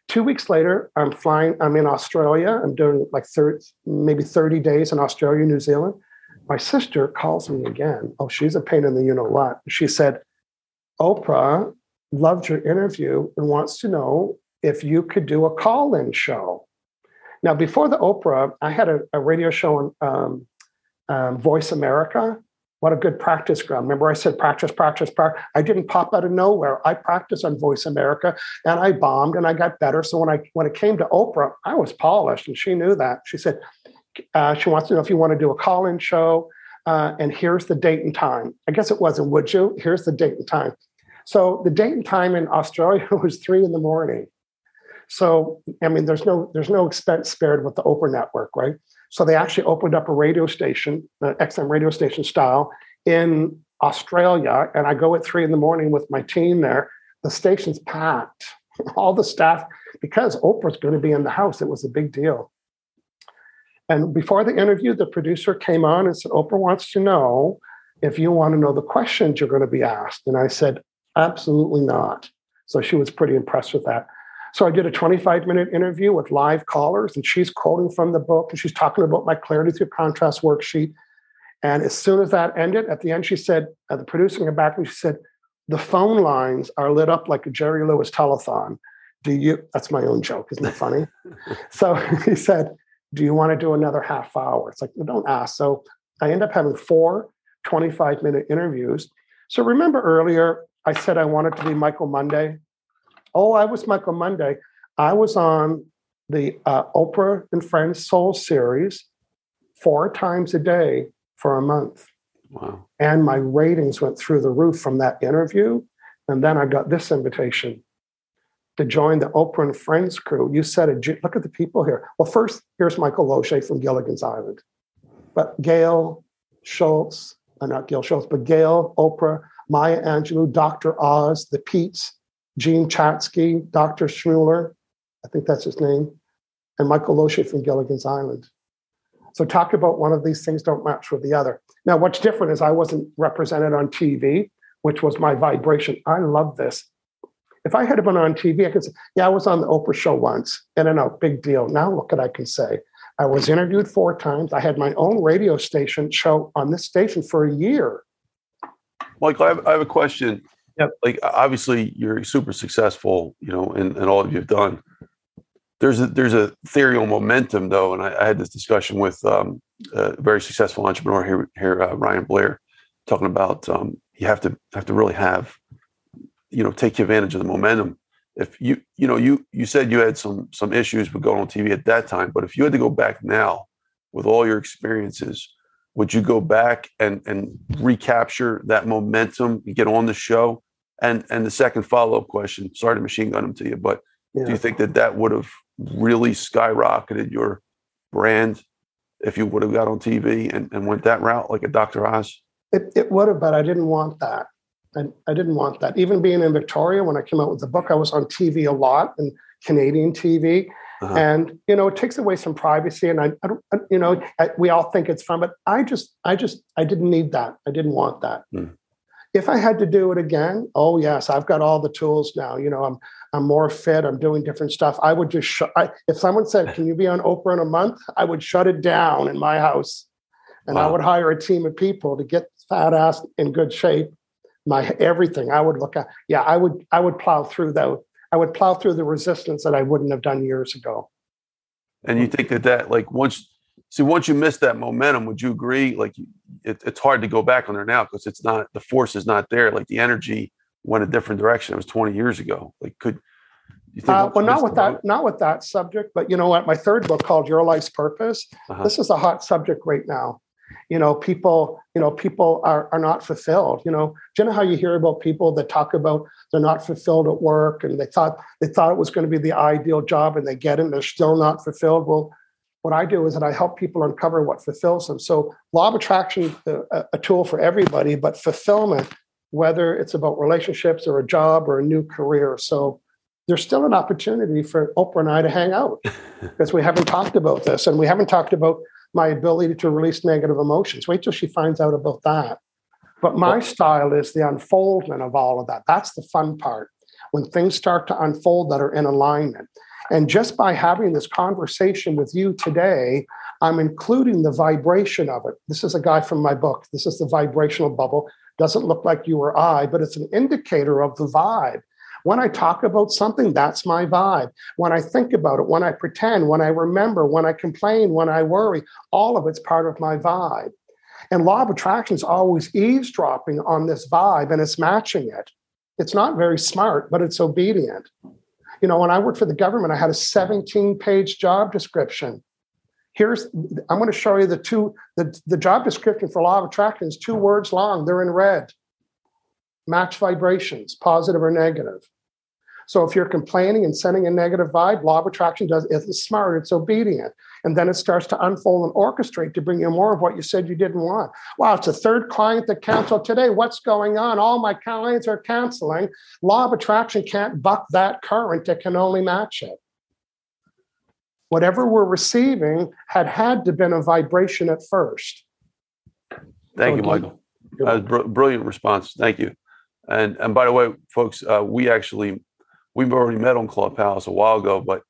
Two weeks later, I'm flying. I'm in Australia. I'm doing like thirty, maybe thirty days in Australia, New Zealand. My sister calls me again. Oh, she's a pain in the you-know-what. She said, Oprah loved your interview and wants to know if you could do a call-in show. Now, before the Oprah, I had a, a radio show on um, um, Voice America. What a good practice ground. Remember I said practice, practice, practice. I didn't pop out of nowhere. I practiced on Voice America and I bombed and I got better. So when I when it came to Oprah, I was polished and she knew that. She said, uh, she wants to know if you want to do a call-in show uh, and here's the date and time. I guess it wasn't, would you? Here's the date and time. So the date and time in Australia was three in the morning. So, I mean, there's no there's no expense spared with the Oprah network, right? So they actually opened up a radio station, uh, X M radio station style in Australia. And I go at three in the morning with my team there. The station's packed, all the staff, because Oprah's going to be in the house. It was a big deal. And before the interview, the producer came on and said, Oprah wants to know if you want to know the questions you're going to be asked. And I said, absolutely not. So she was pretty impressed with that. So I did a twenty-five minute interview with live callers, and she's quoting from the book, and she's talking about my clarity through contrast worksheet. And as soon as that ended, at the end, she said, uh, the producer came back and she said, the phone lines are lit up like a Jerry Lewis telethon. Do you, that's my own joke, isn't it funny? So he said, do you want to do another half hour? It's like, well, don't ask. So I end up having four twenty-five minute interviews. So remember earlier, I said I wanted to be Michael Monday. Oh, I was Michael Monday. I was on the uh, Oprah and Friends Soul Series four times a day for a month. Wow. And my ratings went through the roof from that interview. And then I got this invitation to join the Oprah and Friends crew. You said, a, look at the people here. Well, first, here's Michael Losier from Gilligan's Island. But Gayle Schultz, uh, not Gayle Schultz, but Gayle, Oprah, Maya Angelou, Doctor Oz, the Peets, Jean Chatzky, Doctor Schnuller, I think that's his name, and Michael Losier from Gilligan's Island. So talk about one of these things don't match with the other. Now, what's different is I wasn't represented on T V, which was my vibration. I love this. If I had been on T V, I could say, yeah, I was on the Oprah show once. In and out, big deal. Now look what I can say. I was interviewed four times. I had my own radio station show on this station for a year. Michael, I have, I have a question. Yep. Like, obviously, you're super successful, you know, and, and all that you've done. There's a, there's a theory on momentum, though, and I, I had this discussion with um, a very successful entrepreneur here, here uh, Ryan Blair, talking about um, you have to have to really have, you know, take advantage of the momentum. If you, you know, you you said you had some some issues with going on T V at that time, but if you had to go back now with all your experiences, would you go back and and recapture that momentum and get on the show? And and the second follow-up question, sorry to machine gun them to you, but yeah. Do you think that that would have really skyrocketed your brand if you would have got on T V and, and went that route like a Doctor Oz? It, it would have, but I didn't want that. I, I didn't want that. Even being in Victoria, when I came out with the book, I was on T V a lot, and Canadian T V. Uh-huh. And, you know, it takes away some privacy. And, I, I don't, you know, I, we all think it's fun, but I just, I just, I didn't need that. I didn't want that. Mm. If I had to do it again, oh yes, I've got all the tools now. You know, I'm I'm more fit. I'm doing different stuff. I would just sh- I, if someone said, "Can you be on Oprah in a month?" I would shut it down in my house, and wow. I would hire a team of people to get fat ass in good shape. My everything I would look at. Yeah, I would I would plow through though. I would plow through the resistance that I wouldn't have done years ago. And you think that that like once. See, once you miss that momentum, would you agree? Like, it, it's hard to go back on there now because it's not, the force is not there. Like, the energy went a different direction. It was twenty years ago. Like, could you think? Uh, well, not with that, not with that subject. But you know what? My third book called Your Life's Purpose. Uh-huh. This is a hot subject right now. You know, people. You know, people are are not fulfilled. You know, do you know how you hear about people that talk about they're not fulfilled at work and they thought they thought it was going to be the ideal job and they get it and they're still not fulfilled. Well. What I do is that I help people uncover what fulfills them. So Law of Attraction, a, a tool for everybody, but fulfillment, whether it's about relationships or a job or a new career. So there's still an opportunity for Oprah and I to hang out because we haven't talked about this and we haven't talked about my ability to release negative emotions. Wait till she finds out about that. But my style is the unfoldment of all of that. That's the fun part. When things start to unfold that are in alignment. And just by having this conversation with you today, I'm including the vibration of it. This is a guy from my book. This is the vibrational bubble. Doesn't look like you or I, but it's an indicator of the vibe. When I talk about something, that's my vibe. When I think about it, when I pretend, when I remember, when I complain, when I worry, all of it's part of my vibe. And law of attraction is always eavesdropping on this vibe and it's matching it. It's not very smart, but it's obedient. You know, when I worked for the government, I had a seventeen page job description. Here's, I'm going to show you the two, the, the job description for law of attraction is two words long. They're in red. Match vibrations, positive or negative. So if you're complaining and sending a negative vibe, law of attraction does, isn't smart, it's obedient. And then it starts to unfold and orchestrate to bring you more of what you said you didn't want. Wow, it's the third client that canceled today. What's going on? All my clients are canceling. Law of attraction can't buck that current. It can only match it. Whatever we're receiving had had to been a vibration at first. Thank so you, Michael. That was a br- brilliant response. Thank you. And and by the way, folks, uh, we actually... We've already met on Clubhouse a while ago, but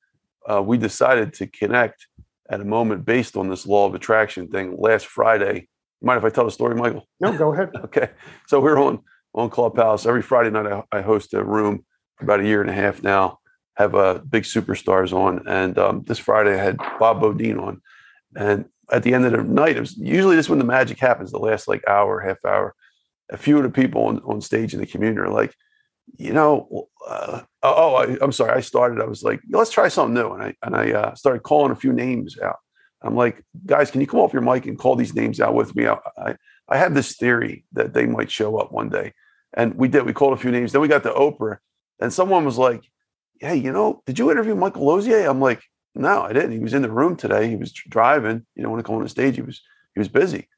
uh, we decided to connect at a moment based on this law of attraction thing last Friday. Mind if I tell the story, Michael? No, go ahead. Okay. So we're on, on Clubhouse. Every Friday night, I, I host a room for about a year and a half now, have uh, big superstars on. And um, this Friday, I had Bob Bodine on. And at the end of the night, it was, usually this is when the magic happens, the last like hour, half hour, a few of the people on, on stage in the community are like, you know, uh, oh, I, I'm sorry. I started, I was like, let's try something new. And I and I uh, started calling a few names out. I'm like, guys, can you come off your mic and call these names out with me? I, I, I have this theory that they might show up one day. And we did. We called a few names. Then we got to Oprah. And someone was like, hey, you know, did you interview Michael Losier? I'm like, no, I didn't. He was in the room today. He was driving. You know, when I called on the stage, he was he was busy.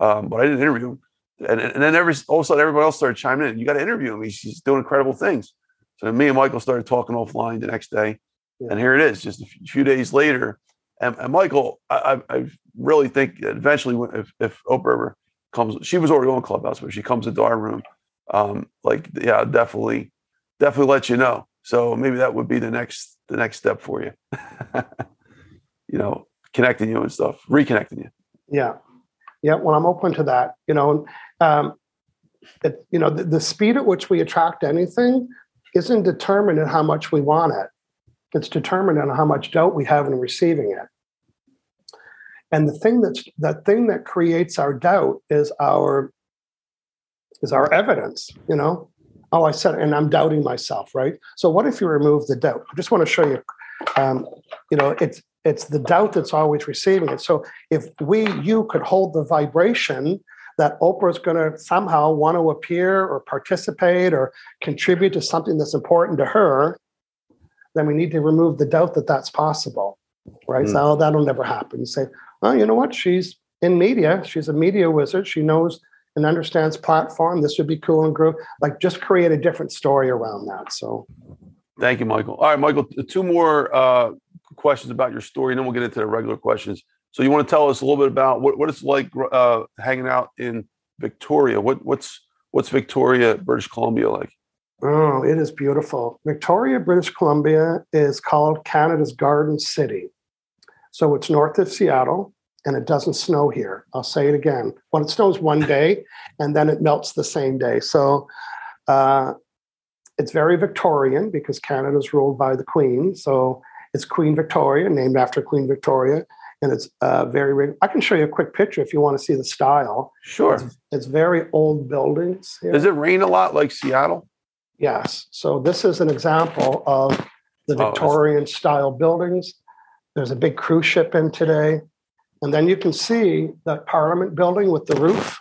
Um, but I didn't interview him. And, and then every, all of a sudden, everybody else started chiming in. You got to interview him. He's, he's doing incredible things. So me and Michael started talking offline the next day. Yeah. And here it is, just a few, few days later. And, and Michael, I, I really think that eventually, if, if Oprah ever comes, she was already on Clubhouse, but she comes into our room, um, like, yeah, definitely, definitely let you know. So maybe that would be the next, the next step for you. You know, connecting you and stuff, reconnecting you. Yeah. Yeah, well, I'm open to that, you know, um, it, you know, the, the speed at which we attract anything isn't determined in how much we want it. It's determined on how much doubt we have in receiving it. And the thing that's that thing that creates our doubt is our is our evidence, you know. Oh, I said, and I'm doubting myself, right? So what if you remove the doubt? I just want to show you, um, you know, it's. It's the doubt that's always receiving it. So if we, you could hold the vibration that Oprah's going to somehow want to appear or participate or contribute to something that's important to her, then we need to remove the doubt that that's possible, right? Mm. So that'll never happen. You say, well, you know what? She's in media. She's a media wizard. She knows and understands platform. This would be cool and grow. Like, just create a different story around that. So thank you, Michael. All right, Michael, two more uh questions about your story, and then we'll get into the regular questions. So you want to tell us a little bit about what, what it's like uh, hanging out in Victoria. What, what's what's Victoria, British Columbia like? Oh, it is beautiful. Victoria, British Columbia is called Canada's Garden City. So it's north of Seattle, and it doesn't snow here. I'll say it again. Well, it snows one day, and then it melts the same day. So uh, it's very Victorian because Canada's ruled by the Queen. So it's Queen Victoria, named after Queen Victoria, and it's uh, very. I can show you a quick picture if you want to see the style. Sure. It's, it's very old buildings here. Does it rain a lot like Seattle? Yes. So this is an example of the Victorian oh, style buildings. There's a big cruise ship in today, and then you can see that Parliament building with the roof.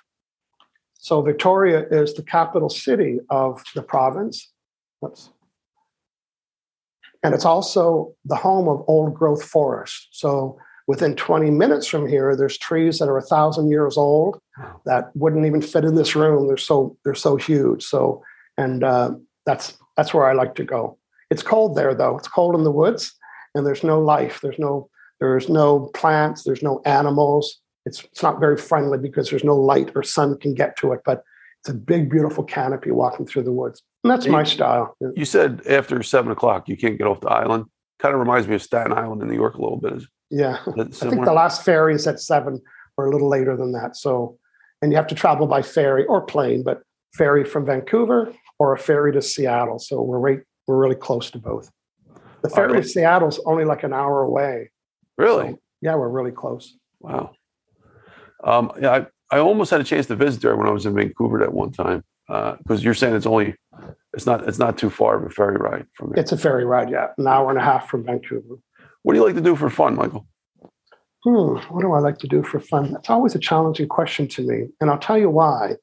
So Victoria is the capital city of the province. Oops. And it's also the home of old growth forest. So within twenty minutes from here, there's trees that are a thousand years old that wouldn't even fit in this room. They're so they're so huge. So and uh, that's that's where I like to go. It's cold there though. It's cold in the woods, and there's no life. There's no there's no plants. There's no animals. It's it's not very friendly because there's no light or sun can get to it. But it's a big, beautiful canopy walking through the woods. And that's my style. You said after seven o'clock, you can't get off the island. Kind of reminds me of Staten Island in New York a little bit. Yeah. I think the last ferry is at seven or a little later than that. So, and you have to travel by ferry or plane, but ferry from Vancouver or a ferry to Seattle. So we're right, we're really close to both. The ferry right. to Seattle's only like an hour away. Really? So, yeah, we're really close. Wow. Um, yeah, I, I almost had a chance to visit there when I was in Vancouver at one time, because uh, you're saying it's only, it's not, it's not too far of a ferry ride from there. It's a ferry ride, yeah, an hour and a half from Vancouver. What do you like to do for fun, Michael? Hmm, what do I like to do for fun? That's always a challenging question to me, and I'll tell you why.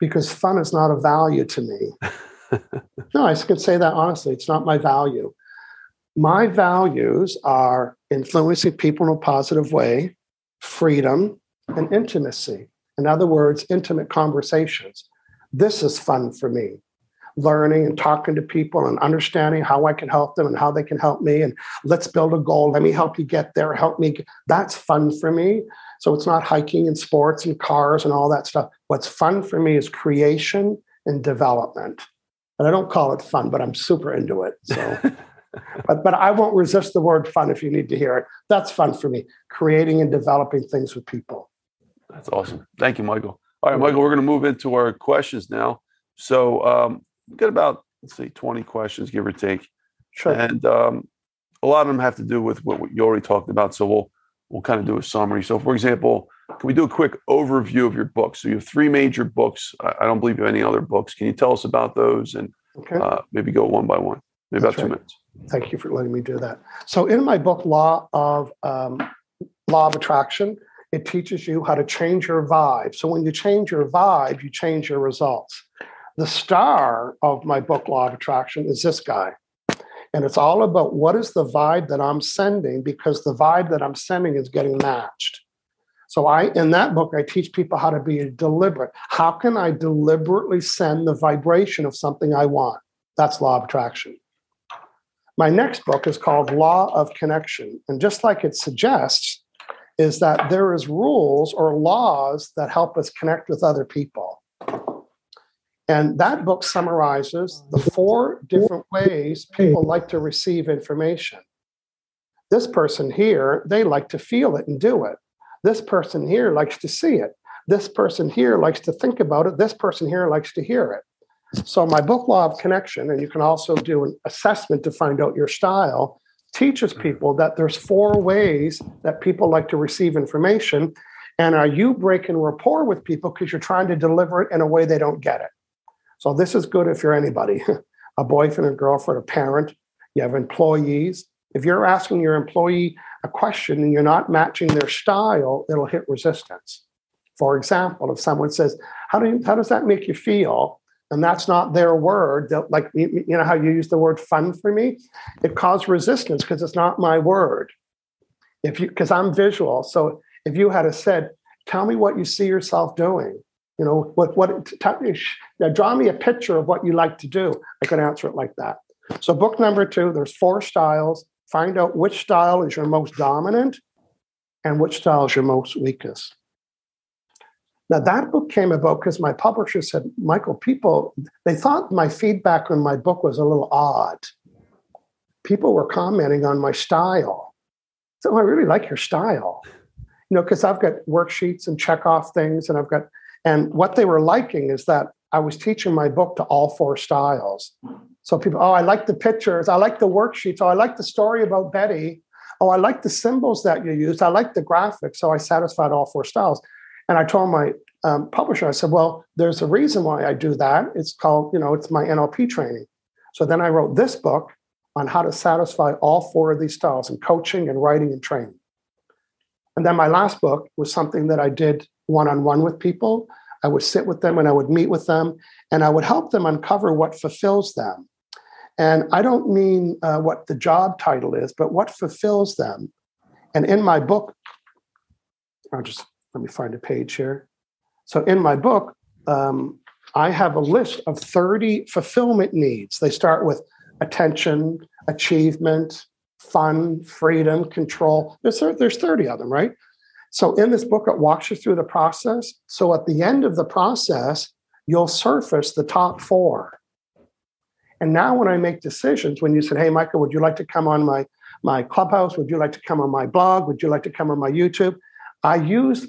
Because fun is not a value to me. No, I can say that honestly. It's not my value. My values are influencing people in a positive way, freedom, and intimacy. In other words, intimate conversations. This is fun for me. Learning and talking to people and understanding how I can help them and how they can help me. And let's build a goal. Let me help you get there. Help me. Get... That's fun for me. So it's not hiking and sports and cars and all that stuff. What's fun for me is creation and development. And I don't call it fun, but I'm super into it. So, but, but I won't resist the word fun if you need to hear it. That's fun for me. Creating and developing things with people. That's awesome. Thank you, Michael. All right, Michael, we're going to move into our questions now. So, um, we've got about, let's see, twenty questions, give or take. Sure. And um, a lot of them have to do with what you already talked about. So we'll we'll kind of do a summary. So, for example, can we do a quick overview of your books? So you have three major books. I don't believe you have any other books. Can you tell us about those and okay. uh, maybe go one by one? Maybe That's about right. two minutes. Thank you for letting me do that. So in my book, Law of um, Law of Attraction, it teaches you how to change your vibe. So when you change your vibe, you change your results. The star of my book, Law of Attraction, is this guy. And it's all about what is the vibe that I'm sending, because the vibe that I'm sending is getting matched. So I, in that book, I teach people how to be deliberate. How can I deliberately send the vibration of something I want? That's Law of Attraction. My next book is called Law of Connection. And just like it suggests, is that there is rules or laws that help us connect with other people. And that book summarizes the four different ways people like to receive information. This person here, they like to feel it and do it. This person here likes to see it. This person here likes to think about it. This person here likes to hear it. So my book, Law of Connection, and you can also do an assessment to find out your style, teaches people that there's four ways that people like to receive information. And are you breaking rapport with people because you're trying to deliver it in a way they don't get it? So this is good if you're anybody, a boyfriend, a girlfriend, a parent, you have employees. If you're asking your employee a question and you're not matching their style, it'll hit resistance. For example, if someone says, how do you, how does that make you feel? And that's not their word. Like, you know how you use the word fun for me? It caused resistance because it's not my word. If you, because I'm visual. So if you had said, tell me what you see yourself doing. You know, what, what, t- t- draw me a picture of what you like to do. I could answer it like that. So book number two, there's four styles. Find out which style is your most dominant and which style is your most weakest. Now, that book came about because my publisher said, Michael, people, they thought my feedback on my book was a little odd. People were commenting on my style. So I really like your style, you know, because I've got worksheets and check off things and I've got. And what they were liking is that I was teaching my book to all four styles. So people, oh, I like the pictures. I like the worksheets. Oh, I like the story about Betty. Oh, I like the symbols that you used. I like the graphics. So I satisfied all four styles. And I told my um, publisher, I said, well, there's a reason why I do that. It's called, you know, it's my N L P training. So then I wrote this book on how to satisfy all four of these styles in coaching and writing and training. And then my last book was something that I did one-on-one with people. I would sit with them and I would meet with them and I would help them uncover what fulfills them. And I don't mean uh, what the job title is, but what fulfills them. And in my book, I'll just, let me find a page here. So in my book, um, I have a list of thirty fulfillment needs. They start with attention, achievement, fun, freedom, control. There's, there's thirty of them, right? So in this book, it walks you through the process. So at the end of the process, you'll surface the top four. And now when I make decisions, when you said, hey, Michael, would you like to come on my, my Clubhouse? Would you like to come on my blog? Would you like to come on my YouTube? I use,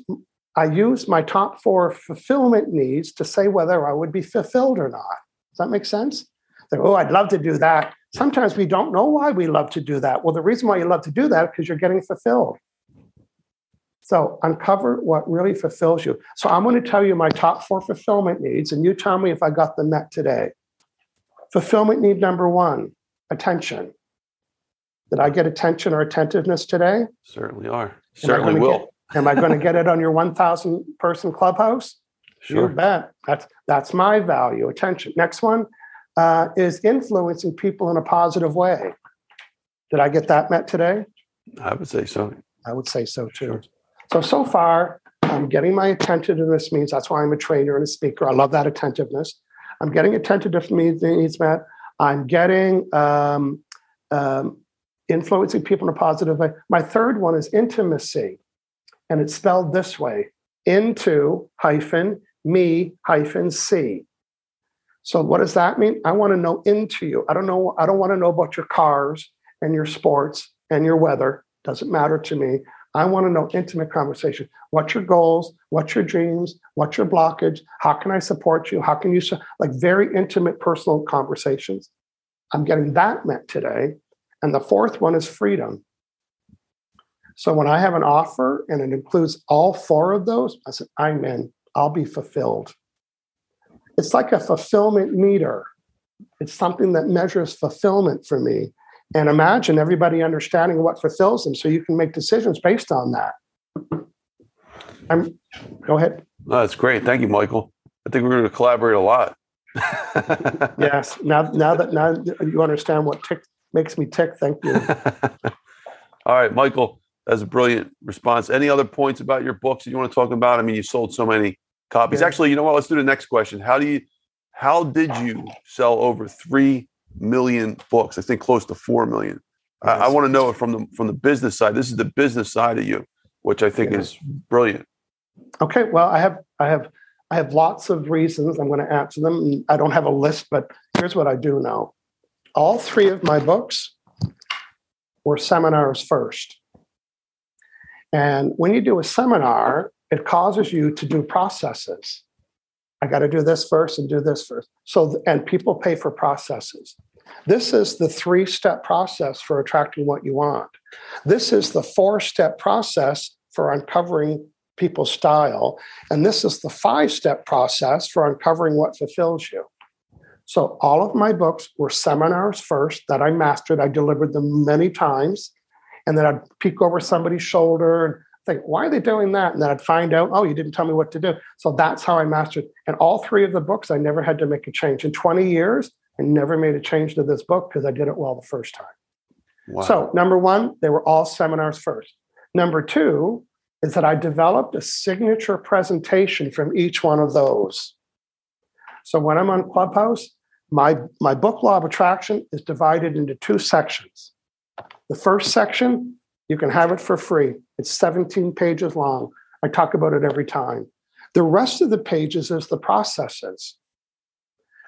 I use my top four fulfillment needs to say whether I would be fulfilled or not. Does that make sense? They're, oh, I'd love to do that. Sometimes we don't know why we love to do that. Well, the reason why you love to do that is because you're getting fulfilled. So uncover what really fulfills you. So I'm going to tell you my top four fulfillment needs, and you tell me if I got them met today. Fulfillment need number one, attention. Did I get attention or attentiveness today? Certainly are. Am Certainly will. Get, am I going to get it on your one thousand person Clubhouse? Sure. You bet. That's, that's my value, attention. Next one uh, is influencing people in a positive way. Did I get that met today? I would say so. I would say so, too. Sure. So, so far, I'm getting my attentiveness means. That's why I'm a trainer and a speaker. I love that attentiveness. I'm getting attentiveness needs met. I'm getting um, um, influencing people in a positive way. My third one is intimacy. And it's spelled this way, into hyphen me hyphen C. So what does that mean? I want to know into you. I don't know. I don't want to know about your cars and your sports and your weather. Doesn't matter to me. I want to know intimate conversation. What's your goals? What's your dreams? What's your blockage? How can I support you? How can you, like very intimate personal conversations. I'm getting that met today. And the fourth one is freedom. So when I have an offer and it includes all four of those, I said, I'm in, I'll be fulfilled. It's like a fulfillment meter. It's something that measures fulfillment for me. And imagine everybody understanding what fulfills them so you can make decisions based on that. I'm, go ahead. No, that's great. Thank you, Michael. I think we're going to collaborate a lot. Yes. Now now that now you understand what tick makes me tick, thank you. All right, Michael, that's a brilliant response. Any other points about your books that you want to talk about? I mean, you sold so many copies. Yeah. Actually, you know what? Let's do the next question. How do you, how did you sell over three million books? I think close to four million. Yes. I, I want to know it from the from the business side. This is the business side of you, which I think yeah. is brilliant. Okay, well, I have I have I have lots of reasons. I'm going to answer them. I don't have a list, but here's what I do know. All three of my books were seminars first. And when you do a seminar, it causes you to do processes. I got to do this first and do this first. So, and people pay for processes. This is the three-step process for attracting what you want. This is the four-step process for uncovering people's style. And this is the five-step process for uncovering what fulfills you. So all of my books were seminars first that I mastered. I delivered them many times. And then I'd peek over somebody's shoulder and think, why are they doing that? And then I'd find out, oh, you didn't tell me what to do. So that's how I mastered. And all three of the books, I never had to make a change. In twenty years, I never made a change to this book because I did it well the first time. Wow. So number one, they were all seminars first. Number two is that I developed a signature presentation from each one of those. So when I'm on Clubhouse, my, my book Law of Attraction is divided into two sections. The first section, you can have it for free. It's seventeen pages long. I talk about it every time. The rest of the pages is the processes.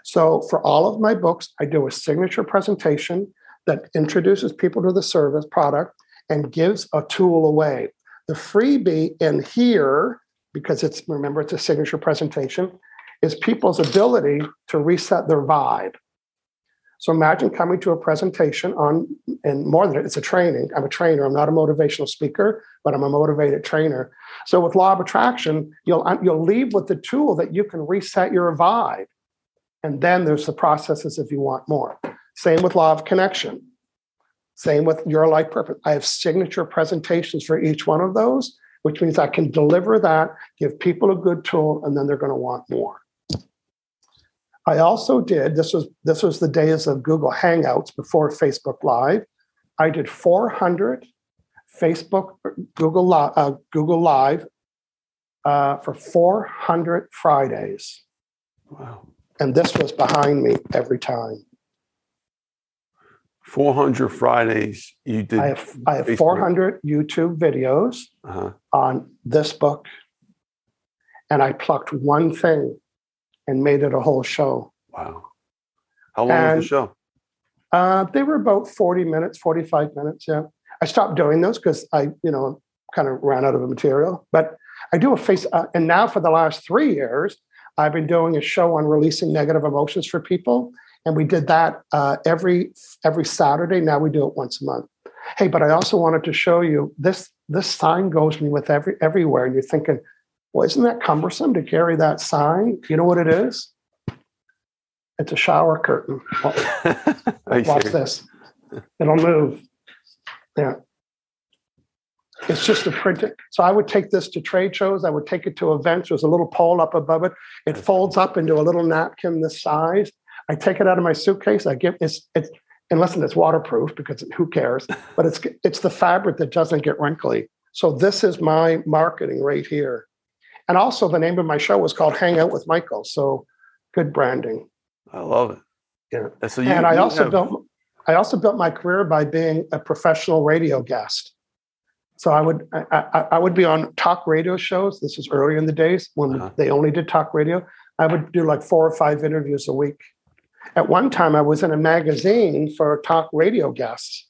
So for all of my books, I do a signature presentation that introduces people to the service product and gives a tool away. The freebie in here, because it's, remember, it's a signature presentation, is people's ability to reset their vibe. So imagine coming to a presentation on, and more than it, it's a training. I'm a trainer. I'm not a motivational speaker, but I'm a motivated trainer. So with Law of Attraction, you'll, you'll leave with the tool that you can reset your vibe. And then there's the processes if you want more. Same with Law of Connection. Same with Your Life Purpose. I have signature presentations for each one of those, which means I can deliver that, give people a good tool, and then they're going to want more. I also did, this was this was the days of Google Hangouts before Facebook Live. I did four hundred Facebook, Google, uh, Google Live uh, for four hundred Fridays. Wow. And this was behind me every time. four hundred Fridays you did. I have, I have four hundred YouTube videos uh-huh. on this book. And I plucked one thing and made it a whole show. Wow. How long and, was the show? Uh, they were about forty minutes, forty-five minutes, yeah. I stopped doing those because I, you know, kind of ran out of material. But I do a face, uh, and now for the last three years, I've been doing a show on releasing negative emotions for people. And we did that uh, every every Saturday. Now we do it once a month. hey, but I also wanted to show you this, this sign goes me with every, everywhere. And you're thinking, well, isn't that cumbersome to carry that sign? You know what it is? It's a shower curtain. Watch this. It'll move. Yeah. It's just a printing. So I would take this to trade shows. I would take it to events. There's a little pole up above it. It folds up into a little napkin this size. I take it out of my suitcase. I give it's it's and listen, it's waterproof because who cares? But it's it's the fabric that doesn't get wrinkly. So this is my marketing right here. And also the name of my show was called Hang Out with Michael. So good branding. I love it. Yeah. So you, and I you also have... built I also built my career by being a professional radio guest. So I would I, I would be on talk radio shows. This was earlier in the days when uh-huh. they only did talk radio. I would do like four or five interviews a week. At one time, I was in a magazine for talk radio guests,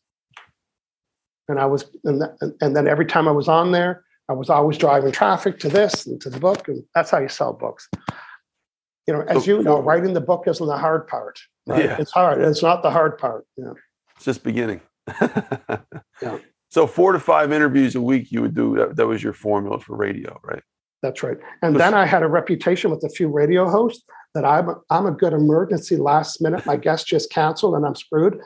and I was and, the, and then every time I was on there, I was always driving traffic to this and to the book, and that's how you sell books. You know, as you know, writing the book isn't the hard part. Right? Yeah. It's hard. It's not the hard part. Yeah. It's just beginning. Yeah. So four to five interviews a week you would do. That, that was your formula for radio, right? That's right. And then I had a reputation with a few radio hosts that I'm I'm a good emergency last minute. My guest just canceled and I'm screwed.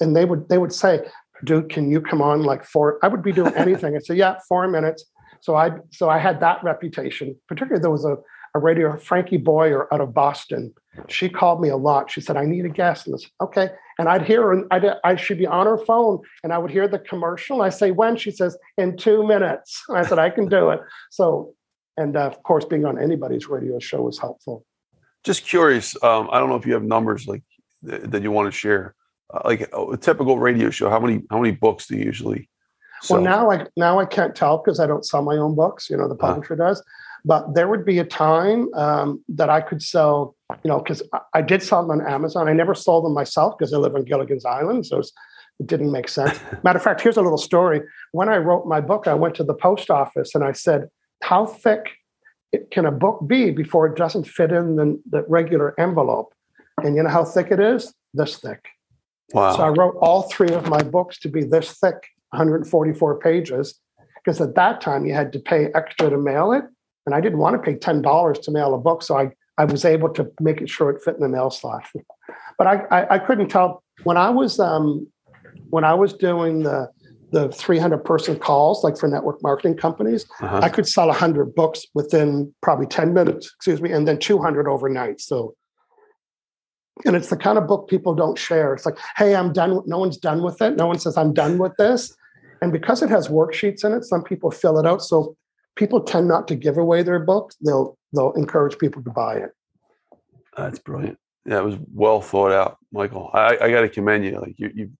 And they would they would say, dude, can you come on like four? I would be doing anything. I'd say, yeah, four minutes. So I so I had that reputation. Particularly there was a, a radio, Frankie Boyer out of Boston. She called me a lot. She said, I need a guest. And I said, okay. And I'd hear her, and I'd, I should be on her phone, and I would hear the commercial. I say, when? She says, in two minutes. And I said, I can do it. So, and uh, of course, being on anybody's radio show is helpful. Just curious, um, I don't know if you have numbers like th- that you want to share. Uh, like a typical radio show, how many how many books do you usually sell? Well, now I now I can't tell because I don't sell my own books. You know, the publisher uh-huh. does. But there would be a time um, that I could sell, you know, because I, I did sell them on Amazon. I never sold them myself because I live on Gilligan's Island, so it's, it didn't make sense. Matter of fact, here's a little story. When I wrote my book, I went to the post office and I said, how thick it, can a book be before it doesn't fit in the, the regular envelope? And you know how thick it is? This thick. Wow. So I wrote all three of my books to be this thick, one hundred forty-four pages, because at that time you had to pay extra to mail it. And I didn't want to pay ten dollars to mail a book, so I, I was able to make it sure it fit in the mail slot. But I, I, I couldn't tell when I was um, when I was doing the the three hundred person calls, like for network marketing companies, uh-huh. I could sell one hundred books within probably ten minutes, excuse me, and then two hundred overnight. So, and it's the kind of book people don't share. It's like, hey, I'm done. No one's done with it. No one says I'm done with this. And because it has worksheets in it, some people fill it out. So people tend not to give away their books. They'll they'll encourage people to buy it. That's brilliant. Yeah, it was well thought out, Michael. I, I got to commend you. Like you, you,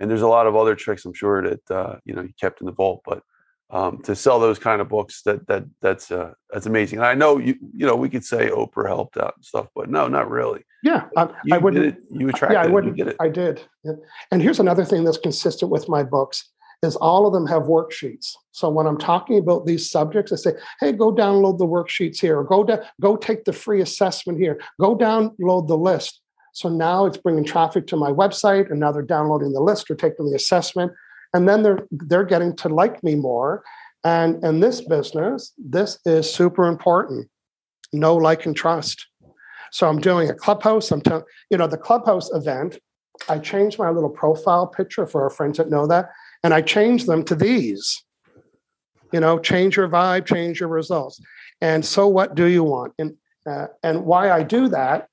and there's a lot of other tricks, I'm sure, that uh, you know you kept in the vault. But um, to sell those kind of books, that that that's uh, that's amazing. And I know you you know we could say Oprah helped out and stuff, but no, not really. Yeah, I, you I wouldn't. You attracted. Yeah, I wouldn't. You did it. I did. Yeah. And here's another thing that's consistent with my books. Is all of them have worksheets. So when I'm talking about these subjects, I say, hey, go download the worksheets here, or go, da- go take the free assessment here, go download the list. So now it's bringing traffic to my website, and now they're downloading the list or taking the assessment. And then they're they're getting to like me more. And in this business, this is super important. Know, like, and trust. So I'm doing a Clubhouse. I'm telling, you know, the Clubhouse event, I changed my little profile picture for our friends that know that. And I changed them to these, you know, change your vibe, change your results. And so what do you want? And uh, and why I do that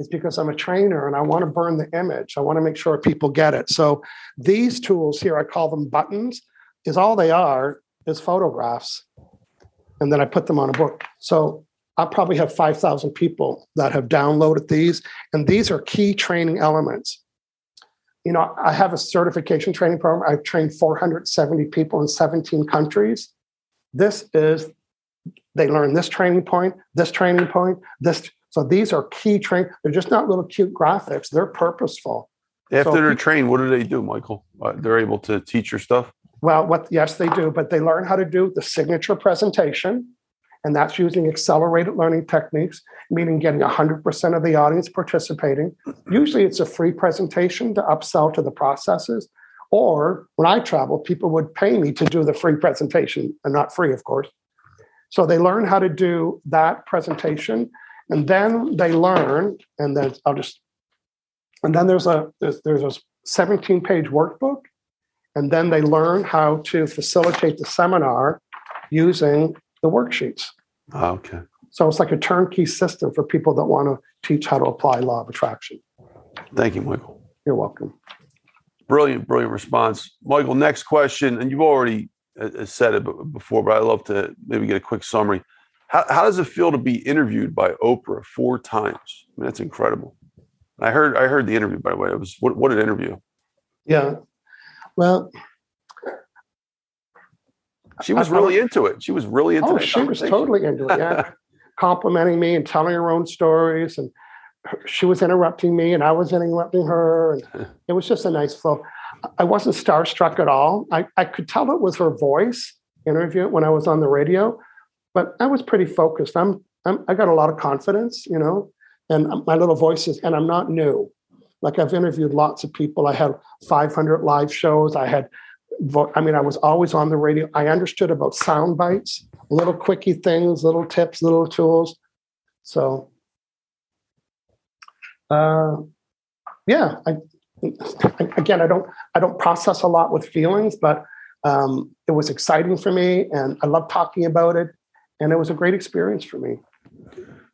is because I'm a trainer and I want to burn the image. I want to make sure people get it. So these tools here, I call them buttons, is all they are is photographs. And then I put them on a book. So I probably have five thousand people that have downloaded these. And these are key training elements. You know, I have a certification training program. I've trained four hundred seventy people in seventeen countries. This is, they learn this training point, this training point, this. So these are key training. They're just not little cute graphics. They're purposeful. After so they're people, trained, what do they do, Michael? Uh, they're able to teach your stuff? Well, what? Yes, they do. But they learn how to do the signature presentation. And that's using accelerated learning techniques, meaning getting one hundred percent of the audience participating. Usually it's a free presentation to upsell to the processes, Or when I traveled, people would pay me to do the free presentation, and not free, of course. So they learn how to do that presentation, and then they learn, and then I'll just, and then there's a there's, there's a seventeen-page workbook, and then they learn how to facilitate the seminar using the worksheets. Okay. So it's like a turnkey system for people that want to teach how to apply law of attraction. Thank you, Michael. You're welcome. Brilliant, brilliant response. Michael, next question, and you've already uh, said it before, but I'd love to maybe get a quick summary. How, how does it feel to be interviewed by Oprah four times? I mean, that's incredible. I heard I heard the interview, by the way. It was what, what an interview. Yeah. Well, she was I, really I, into it. She was really into it. Oh, she was totally into it, yeah. Complimenting me and telling her own stories, and she was interrupting me and I was interrupting her. And it was just a nice flow. I wasn't starstruck at all. I, I could tell it was her voice interview when I was on the radio, but I was pretty focused. I'm, I'm I got a lot of confidence, you know, and my little voice is, and I'm not new. Like, I've interviewed lots of people. I had five hundred live shows. I had, vo- I mean, I was always on the radio. I understood about sound bites, little quickie things, little tips, little tools. So, uh, yeah, I, again, I don't, I don't process a lot with feelings, but um, it was exciting for me, and I love talking about it, and it was a great experience for me.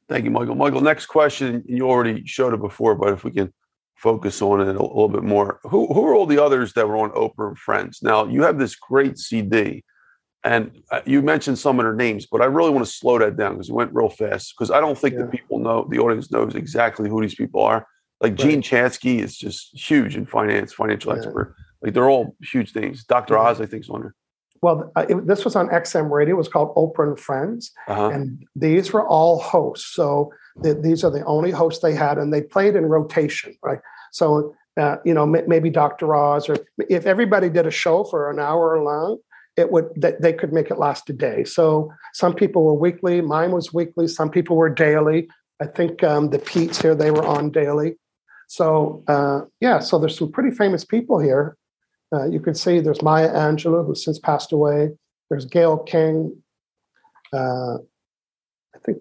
Thank you, Michael. Michael, next question. You already showed it before, but if we can focus on it a little bit more. Who who are all the others that were on Oprah and Friends? Now, you have this great C D, and you mentioned some of their names, but I really want to slow that down because it went real fast, because I don't think yeah. the people know, the audience knows exactly who these people are. Like right. Jean Chatzky is just huge in finance, financial yeah. expert. Like, they're all huge names. Doctor Oz, I think, is on there. Well, it, this was on X M Radio. It was called Oprah and Friends, uh-huh. and these were all hosts. So th- these are the only hosts they had, and they played in rotation, right? So, uh, you know, m- maybe Doctor Oz, or if everybody did a show for an hour long, it would th- they could make it last a day. So some people were weekly. Mine was weekly. Some people were daily. I think um, the Pete's here, they were on daily. So, uh, yeah, so there's some pretty famous people here. Uh, you can see there's Maya Angelou, who's since passed away. There's Gayle King. Uh, I think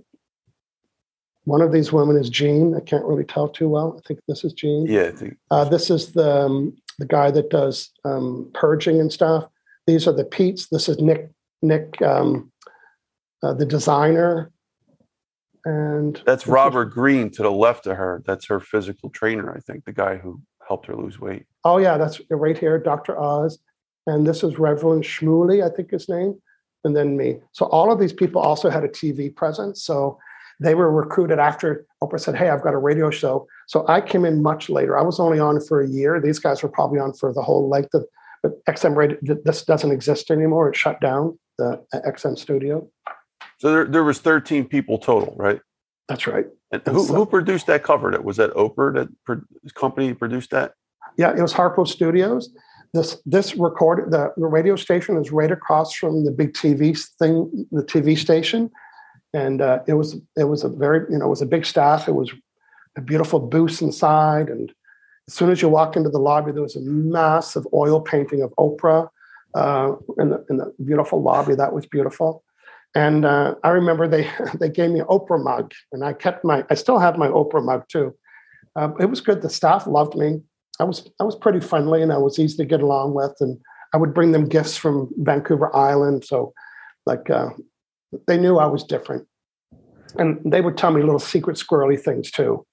one of these women is Jean. I can't really tell too well. I think this is Jean. Yeah, I think. Uh, this is the um, the guy that does um, purging and stuff. These are the Pete's. This is Nick, Nick, um, uh, the designer. And that's Robert is, Greene to the left of her. That's her physical trainer, I think, the guy who helped her lose weight. Oh, yeah, that's right here, Doctor Oz. And this is Reverend Shmuley, I think his name, and then me. So all of these people also had a T V presence. So they were recruited after Oprah said, hey, I've got a radio show. So I came in much later. I was only on for a year. These guys were probably on for the whole length of, but X M Radio, this doesn't exist anymore. It shut down, the X M studio. So there, there was thirteen people total, right? That's right. And who, so, who produced that cover? That was that Oprah, that pro- company produced that? Yeah, it was Harpo Studios. This this record the, the radio station is right across from the big T V thing, the T V station, and uh, it was it was a very you know it was a big staff. It was a beautiful booth inside, and as soon as you walk into the lobby, there was a massive oil painting of Oprah uh, in the in the beautiful lobby. That was beautiful. And uh, I remember they they gave me an Oprah mug, and I kept my I still have my Oprah mug too. Uh, it was good. The staff loved me. I was I was pretty friendly, and I was easy to get along with. And I would bring them gifts from Vancouver Island, so like uh, they knew I was different. And they would tell me little secret squirrely things too,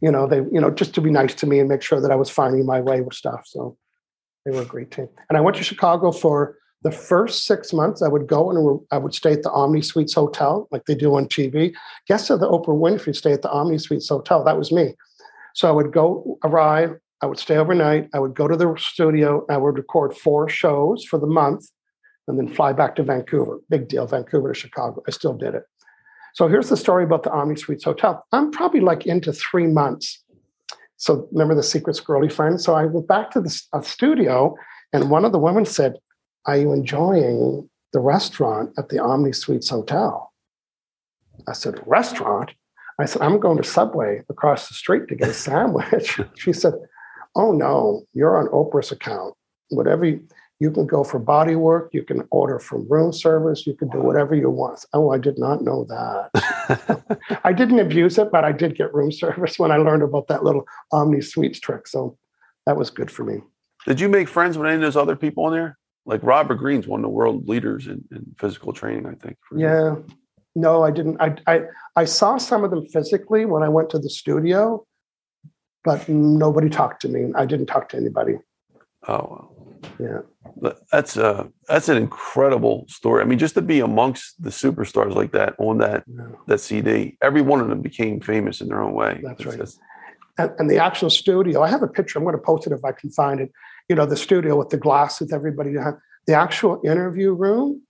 you know. They you know just to be nice to me and make sure that I was finding my way with stuff. So they were a great team. And I went to Chicago for. The first six months, I would go and I would stay at the Omni Suites Hotel, like they do on T V. Guests of the Oprah Winfrey stay at the Omni Suites Hotel. That was me. So I would go arrive. I would stay overnight. I would go to the studio. I would record four shows for the month, and then fly back to Vancouver. Big deal, Vancouver to Chicago. I still did it. So here's the story about the Omni Suites Hotel. I'm probably like into three months. So remember the secret squirrely friend? So I went back to the uh, studio, and one of the women said, are you enjoying the restaurant at the Omni Suites Hotel? I said, restaurant? I said, I'm going to Subway across the street to get a sandwich. She said, oh, no, you're on Oprah's account. whatever you, you can go for body work, you can order from room service, you can do whatever you want. Oh, I did not know that. I didn't abuse it, but I did get room service when I learned about that little Omni Suites trick. So that was good for me. Did you make friends with any of those other people in there? Like Robert Greene's one of the world leaders in, in physical training, I think. Yeah. No, I didn't. I, I I saw some of them physically when I went to the studio, but nobody talked to me. I didn't talk to anybody. Oh, yeah. That's a, that's an incredible story. I mean, just to be amongst the superstars like that on that, yeah. that C D, every one of them became famous in their own way. That's right. That's, and, and the actual studio, I have a picture. I'm going to post it if I can find it. You know, the studio with the glass with everybody. The actual interview room,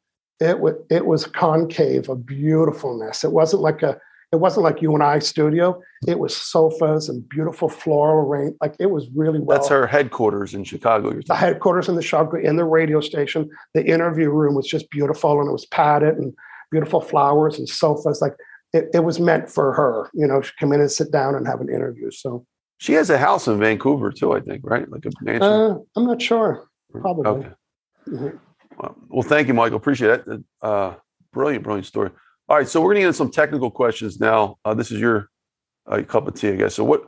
It was it was concave of beautifulness. It wasn't like a it wasn't like you and I studio. It was sofas and beautiful floral rain. Like it was really well. That's our headquarters in Chicago. You're the headquarters in the Chicago in the radio station. The interview room was just beautiful, and it was padded and beautiful flowers and sofas. Like it, it was meant for her. You know, she come in and sit down and have an interview. So she has a house in Vancouver too, I think, right? Like a mansion. Uh, I'm not sure. Probably. Okay. Mm-hmm. Well, thank you, Michael. Appreciate it. Uh, brilliant, brilliant story. All right, so we're going to get into some technical questions now. Uh, this is your uh, cup of tea, I guess. So what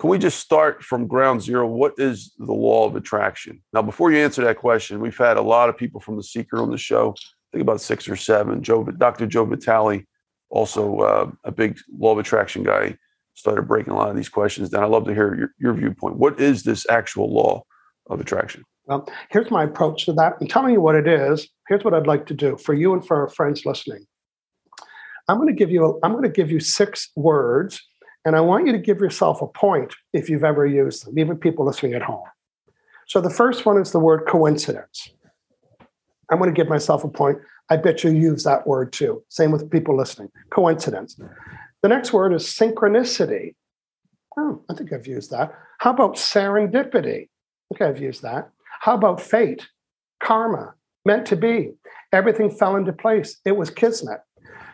can we just start from ground zero? What is the law of attraction? Now, before you answer that question, we've had a lot of people from The Secret on the show. I think about six or seven. Joe, Doctor Joe Vitale, also uh, a big law of attraction guy, started breaking a lot of these questions down. I'd love to hear your, your viewpoint. What is this actual law of attraction? Well, here's my approach to that. And telling you what it is, here's what I'd like to do for you and for our friends listening. I'm going to give you a, I'm going to give you six words, and I want you to give yourself a point if you've ever used them, even people listening at home. So the first one is the word coincidence. I'm going to give myself a point. I bet you use that word too. Same with people listening. Coincidence. The next word is synchronicity. Oh, I think I've used that. How about serendipity? Okay, I've used that. How about fate, karma, meant to be? Everything fell into place. It was kismet.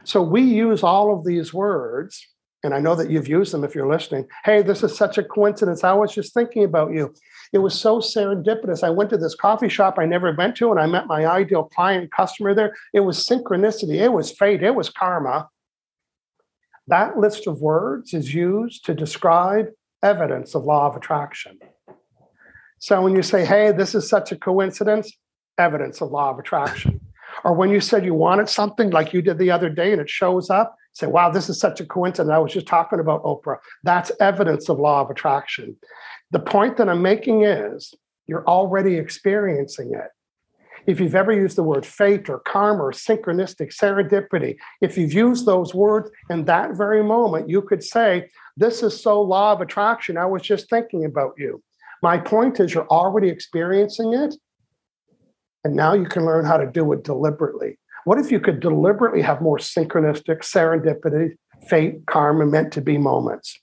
So we use all of these words, and I know that you've used them if you're listening. Hey, this is such a coincidence. I was just thinking about you. It was so serendipitous. I went to this coffee shop I never went to, and I met my ideal client customer there. It was synchronicity. It was fate. It was karma. That list of words is used to describe evidence of law of attraction. So when you say, hey, this is such a coincidence, evidence of law of attraction. Or when you said you wanted something like you did the other day and it shows up, say, wow, this is such a coincidence. I was just talking about Oprah. That's evidence of law of attraction. The point that I'm making is you're already experiencing it. If you've ever used the word fate or karma or synchronistic serendipity, if you've used those words in that very moment, you could say, this is so law of attraction. I was just thinking about you. My point is you're already experiencing it, and now you can learn how to do it deliberately. What if you could deliberately have more synchronistic, serendipity, fate, karma, meant to be moments?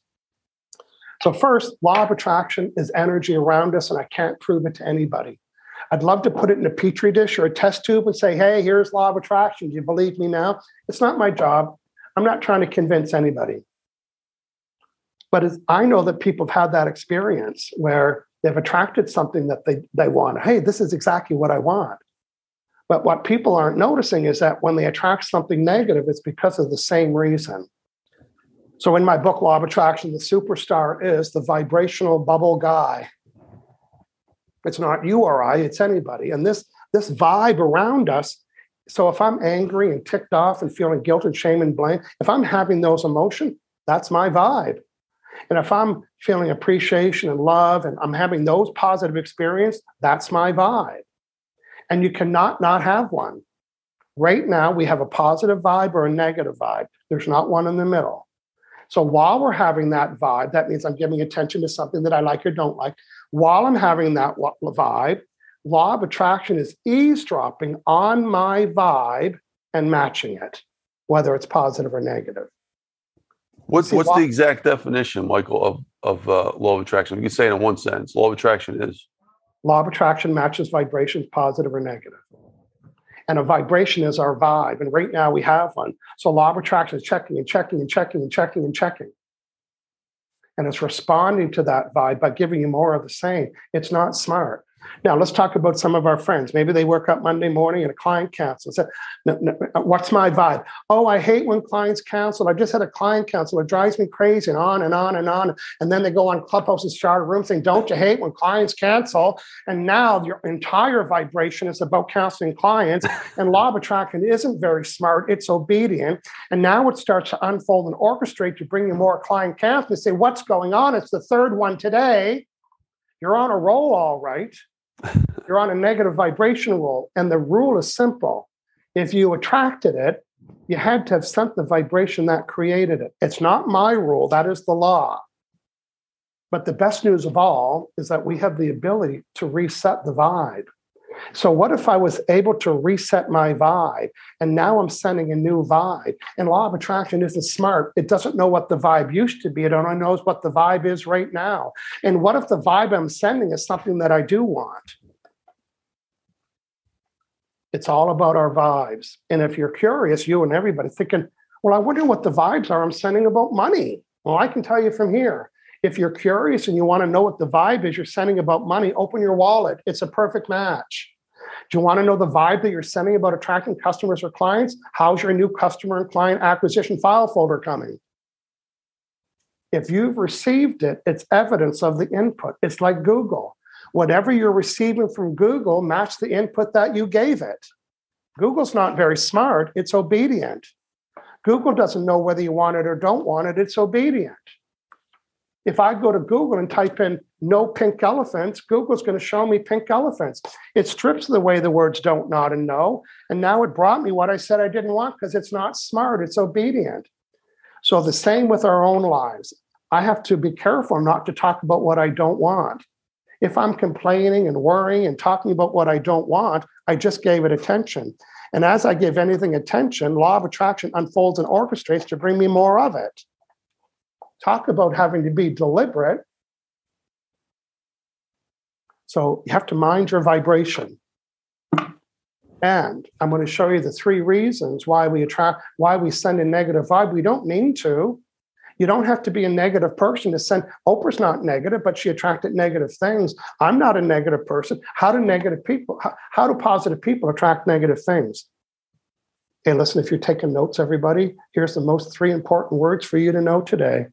So first, law of attraction is energy around us, and I can't prove it to anybody. I'd love to put it in a petri dish or a test tube and say, hey, here's law of attraction. Do you believe me now? It's not my job. I'm not trying to convince anybody. But as I know that people have had that experience where they've attracted something that they, they want. Hey, this is exactly what I want. But what people aren't noticing is that when they attract something negative, it's because of the same reason. So in my book, Law of Attraction, the superstar is the vibrational bubble guy. It's not you or I, it's anybody. And this, this vibe around us, so if I'm angry and ticked off and feeling guilt and shame and blame, if I'm having those emotions, that's my vibe. And if I'm feeling appreciation and love and I'm having those positive experiences, that's my vibe. And you cannot not have one. Right now, we have a positive vibe or a negative vibe. There's not one in the middle. So while we're having that vibe, that means I'm giving attention to something that I like or don't like. While I'm having that vibe, law of attraction is eavesdropping on my vibe and matching it, whether it's positive or negative. What's, what's the exact definition, Michael, of, of uh, law of attraction? We can say it in one sentence. Law of attraction is? Law of attraction matches vibrations, positive or negative. And a vibration is our vibe. And right now we have one. So law of attraction is checking and checking and checking and checking and checking. And it's responding to that vibe by giving you more of the same. It's not smart. Now, let's talk about some of our friends. Maybe they work up Monday morning and a client cancels. So, no, no, what's my vibe? Oh, I hate when clients cancel. I just had a client cancel. It drives me crazy, and on and on and on. And then they go on Clubhouse and start a room saying, don't you hate when clients cancel? And now your entire vibration is about canceling clients. And Law of Attraction isn't very smart. It's obedient. And now it starts to unfold and orchestrate to bring you more client cancels. They say, what's going on? It's the third one today. You're on a roll, all right. You're on a negative vibration roll. And the rule is simple. If you attracted it, you had to have sent the vibration that created it. It's not my rule. That is the law. But the best news of all is that we have the ability to reset the vibe. So what if I was able to reset my vibe and now I'm sending a new vibe? And Law of Attraction isn't smart. It doesn't know what the vibe used to be. It only knows what the vibe is right now. And what if the vibe I'm sending is something that I do want? It's all about our vibes. And if you're curious, you and everybody thinking, well, I wonder what the vibes are I'm sending about money. Well, I can tell you from here. If you're curious and you want to know what the vibe is you're sending about money, open your wallet. It's a perfect match. Do you want to know the vibe that you're sending about attracting customers or clients? How's your new customer and client acquisition file folder coming? If you've received it, it's evidence of the input. It's like Google. Whatever you're receiving from Google, match the input that you gave it. Google's not very smart. It's obedient. Google doesn't know whether you want it or don't want it. It's obedient. If I go to Google and type in no pink elephants, Google's going to show me pink elephants. It strips away the words don't, not, and no. And now it brought me what I said I didn't want because it's not smart. It's obedient. So the same with our own lives. I have to be careful not to talk about what I don't want. If I'm complaining and worrying and talking about what I don't want, I just gave it attention. And as I give anything attention, Law of Attraction unfolds and orchestrates to bring me more of it. Talk about having to be deliberate. So you have to mind your vibration. And I'm going to show you the three reasons why we attract, why we send a negative vibe. We don't mean to. You don't have to be a negative person to send. Oprah's not negative, but she attracted negative things. I'm not a negative person. How do negative people, how, how do positive people attract negative things? Hey, listen, if you're taking notes, everybody, here's the most three important words for you to know today.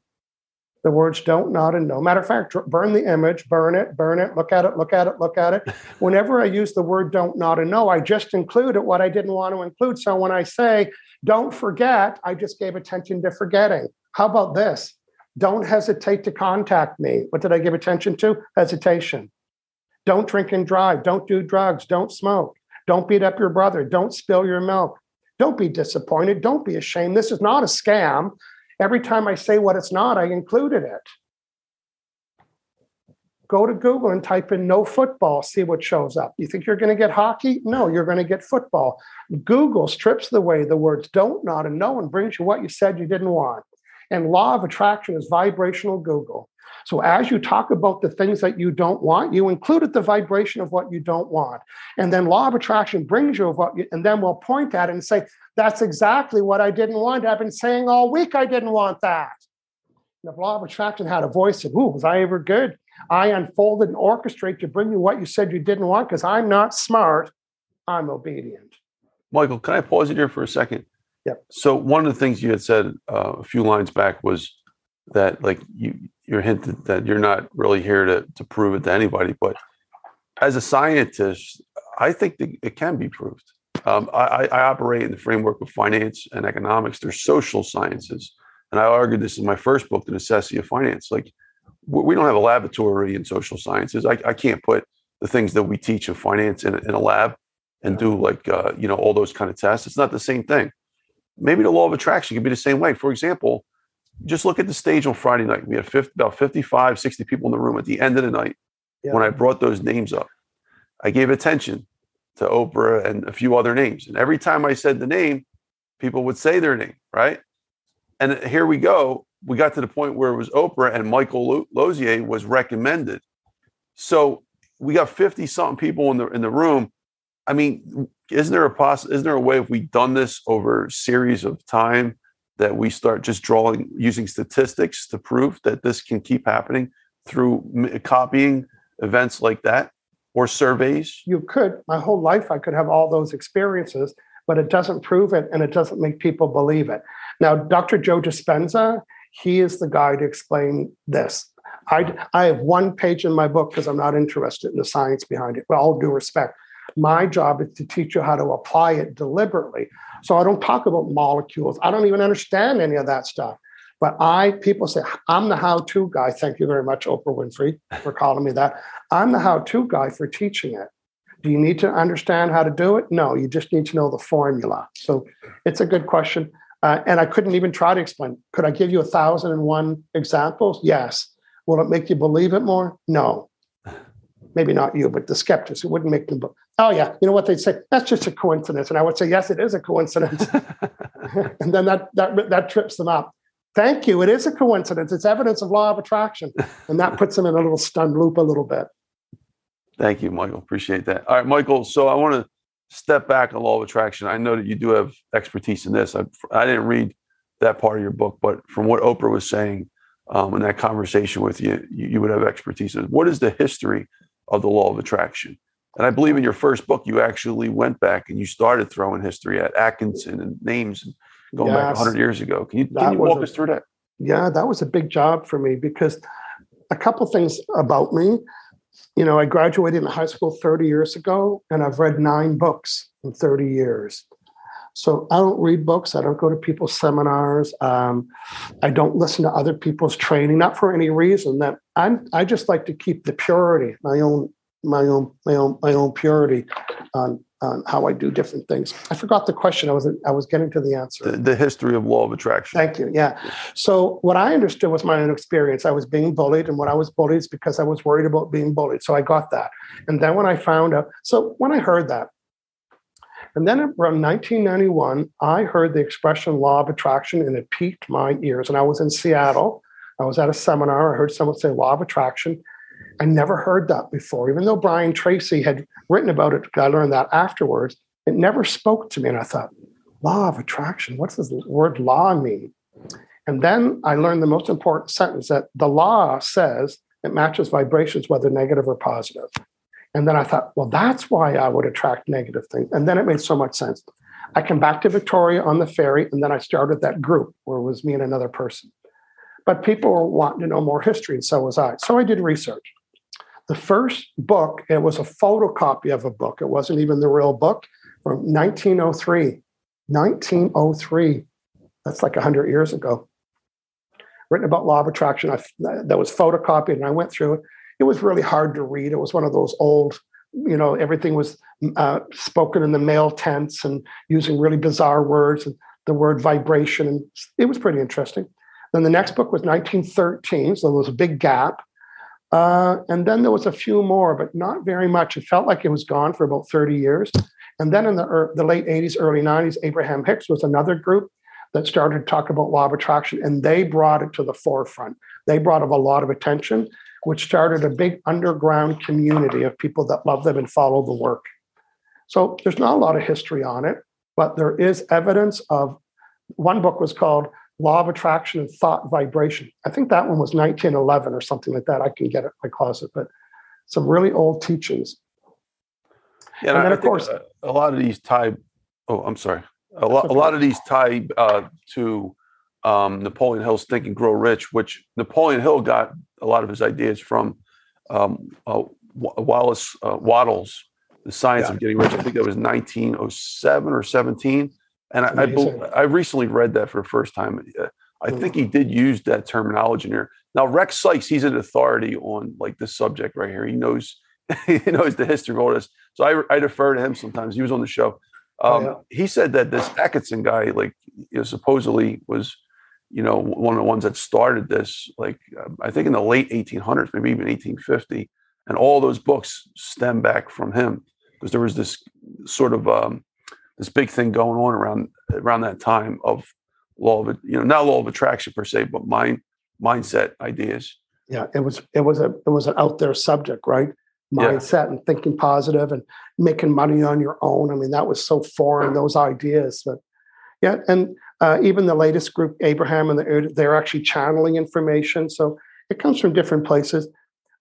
The words don't, not, and no. Matter of fact, burn the image, burn it, burn it, look at it, look at it, look at it. Whenever I use the word don't, not, and no, I just included what I didn't want to include. So when I say don't forget, I just gave attention to forgetting. How about this? Don't hesitate to contact me. What did I give attention to? Hesitation. Don't drink and drive. Don't do drugs. Don't smoke. Don't beat up your brother. Don't spill your milk. Don't be disappointed. Don't be ashamed. This is not a scam. Every time I say what it's not, I included it. Go to Google and type in no football, see what shows up. You think you're going to get hockey? No, you're going to get football. Google strips away the words don't, not, and no and brings you what you said you didn't want. And Law of Attraction is vibrational Google. So as you talk about the things that you don't want, you included the vibration of what you don't want. And then Law of Attraction brings you what you, and then we'll point at it and say, that's exactly what I didn't want. I've been saying all week, I didn't want that. And if Law of Attraction had a voice of, ooh, was I ever good? I unfolded and orchestrate to bring you what you said you didn't want because I'm not smart. I'm obedient. Michael, can I pause it here for a second? Yep. So one of the things you had said uh, a few lines back was that like you, you're hinted that you're not really here to, to prove it to anybody. But as a scientist, I think that it can be proved. Um, I, I operate in the framework of finance and economics. They're social sciences. And I argued this in my first book, The Necessity of Finance. Like we don't have a laboratory in social sciences. I, I can't put the things that we teach in finance in, in a lab and do like, uh, you know, all those kind of tests. It's not the same thing. Maybe the Law of Attraction could be the same way. For example, just look at the stage on Friday night. We had fifty, about fifty-five, sixty people in the room at the end of the night. Yeah. When I brought those names up, I gave attention to Oprah and a few other names. And every time I said the name, people would say their name, right? And here we go. We got to the point where it was Oprah and Michael Losier was recommended. So we got fifty-something people in the in the room. I mean, isn't there a poss- Isn't there a way if we've done this over a series of time that we start just drawing, using statistics to prove that this can keep happening through m- copying events like that? or surveys? You could. My whole life, I could have all those experiences, but it doesn't prove it, and it doesn't make people believe it. Now, Doctor Joe Dispenza, he is the guy to explain this. I, I have one page in my book because I'm not interested in the science behind it, with all due respect. My job is to teach you how to apply it deliberately. So I don't talk about molecules. I don't even understand any of that stuff. But I, people say, I'm the how-to guy. Thank you very much, Oprah Winfrey, for calling me that. I'm the how-to guy for teaching it. Do you need to understand how to do it? No, you just need to know the formula. So it's a good question. Uh, and I couldn't even try to explain. Could I give you a thousand and one examples? Yes. Will it make you believe it more? No. Maybe not you, but the skeptics. It wouldn't make them. Oh, yeah. You know what they'd say? That's just a coincidence. And I would say, yes, it is a coincidence. And then that, that that trips them up. Thank you. It is a coincidence. It's evidence of law of attraction. And that puts them in a little stunned loop a little bit. Thank you, Michael. Appreciate that. All right, Michael. So I want to step back on law of attraction. I know that you do have expertise in this. I, I didn't read that part of your book, but from what Oprah was saying um, in that conversation with you, you, you would have expertise in. What is the history of the law of attraction? And I believe in your first book, you actually went back and you started throwing history at Atkinson and names and going yes, back one hundred years ago. Can you, can you walk a, us through that? Yeah, that was a big job for me because a couple things about me. You know, I graduated in high school thirty years ago, and I've read nine books in thirty years. So I don't read books. I don't go to people's seminars. Um, I don't listen to other people's training, not for any reason. That I'm, I just like to keep the purity, my own, my own, my own, my own purity on, on how I do different things. I forgot the question. I was, I was getting to the answer. The, the history of law of attraction. Thank you. Yeah. So what I understood was my own experience. I was being bullied, and when I was bullied is because I was worried about being bullied. So I got that. And then when I found out, so when I heard that, and then around nineteen ninety-one, I heard the expression law of attraction, and it piqued my ears. And I was in Seattle. I was at a seminar. I heard someone say law of attraction. I never heard that before. Even though Brian Tracy had written about it, I learned that afterwards, it never spoke to me. And I thought, law of attraction, what does the word law mean? And then I learned the most important sentence, that the law says it matches vibrations, whether negative or positive. And then I thought, well, that's why I would attract negative things. And then it made so much sense. I came back to Victoria on the ferry, and then I started that group where it was me and another person. But people were wanting to know more history, and so was I. So I did research. The first book, it was a photocopy of a book. It wasn't even the real book, from nineteen oh three. nineteen oh three, that's like one hundred years ago. Written about law of attraction, I, that was photocopied, and I went through it. It was really hard to read. It was one of those old, you know, everything was uh, spoken in the male tense and using really bizarre words, and the word vibration. And it was pretty interesting. Then the next book was nineteen thirteen, so there was a big gap. Uh, and then there was a few more, but not very much. It felt like it was gone for about thirty years. And then in the, er, the late eighties, early nineties, Abraham Hicks was another group that started to talk about law of attraction, and they brought it to the forefront. They brought up a lot of attention, which started a big underground community of people that love them and follow the work. So there's not a lot of history on it, but there is evidence of, one book was called Law of Attraction and Thought Vibration. I think that one was nineteen eleven or something like that. I can get it in my closet, but some really old teachings. Yeah, and, and then I of course, a, a lot of these tie, oh, I'm sorry. A, lo- okay. a lot of these tie uh, to um, Napoleon Hill's Think and Grow Rich, which Napoleon Hill got a lot of his ideas from um, uh, Wallace uh, Wattles, The Science yeah. of Getting Rich. I think that was nineteen oh seven or seventeen. And I, I, be- I recently read that for the first time. Uh, I mm. think he did use that terminology in here. Now, Rex Sykes, he's an authority on like this subject right here. He knows he knows the history of all this. So I, I defer to him sometimes. He was on the show. Um, oh, yeah. He said that this Atkinson guy, like, you know, supposedly was, you know, one of the ones that started this, like, um, I think in the late eighteen hundreds, maybe even eighteen fifty. And all those books stem back from him because there was this sort of um, this big thing going on around around that time of law of, you know, not law of attraction per se, but mind mindset ideas. Yeah, it was it was a it was an out there subject, right? Mindset yeah. and thinking positive and making money on your own. I mean, that was so foreign, those ideas. But yeah, and uh, even the latest group, Abraham, and the, they're actually channeling information. So it comes from different places.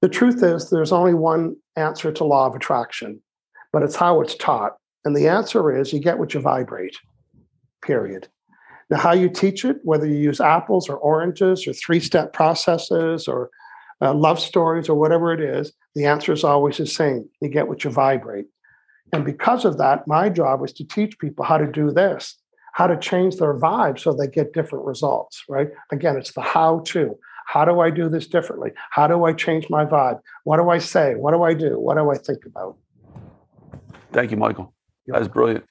The truth is, there's only one answer to law of attraction, but it's how it's taught. And the answer is you get what you vibrate, period. Now, how you teach it, whether you use apples or oranges or three-step processes or uh, love stories or whatever it is, the answer is always the same. You get what you vibrate. And because of that, my job was to teach people how to do this, how to change their vibe so they get different results, right? Again, it's the how-to. How do I do this differently? How do I change my vibe? What do I say? What do I do? What do I think about? Thank you, Michael. That is brilliant.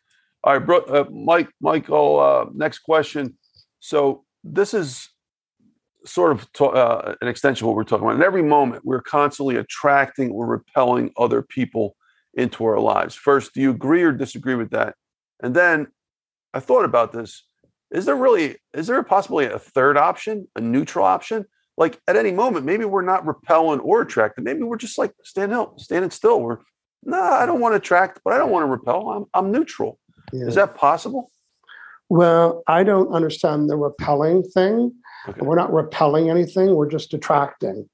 All right, bro, uh, Mike, Michael, uh, next question. So this is sort of to, uh, an extension of what we're talking about. In every moment, we're constantly attracting or repelling other people into our lives. First, do you agree or disagree with that? And then I thought about this. Is there really, is there possibly a third option, a neutral option? Like at any moment, maybe we're not repelling or attracting. Maybe we're just like standing out, standing still. We're, no, nah, I don't want to attract, but I don't want to repel. I'm, I'm neutral. Yeah. Is that possible? Well, I don't understand the repelling thing. Okay. We're not repelling anything. We're just attracting.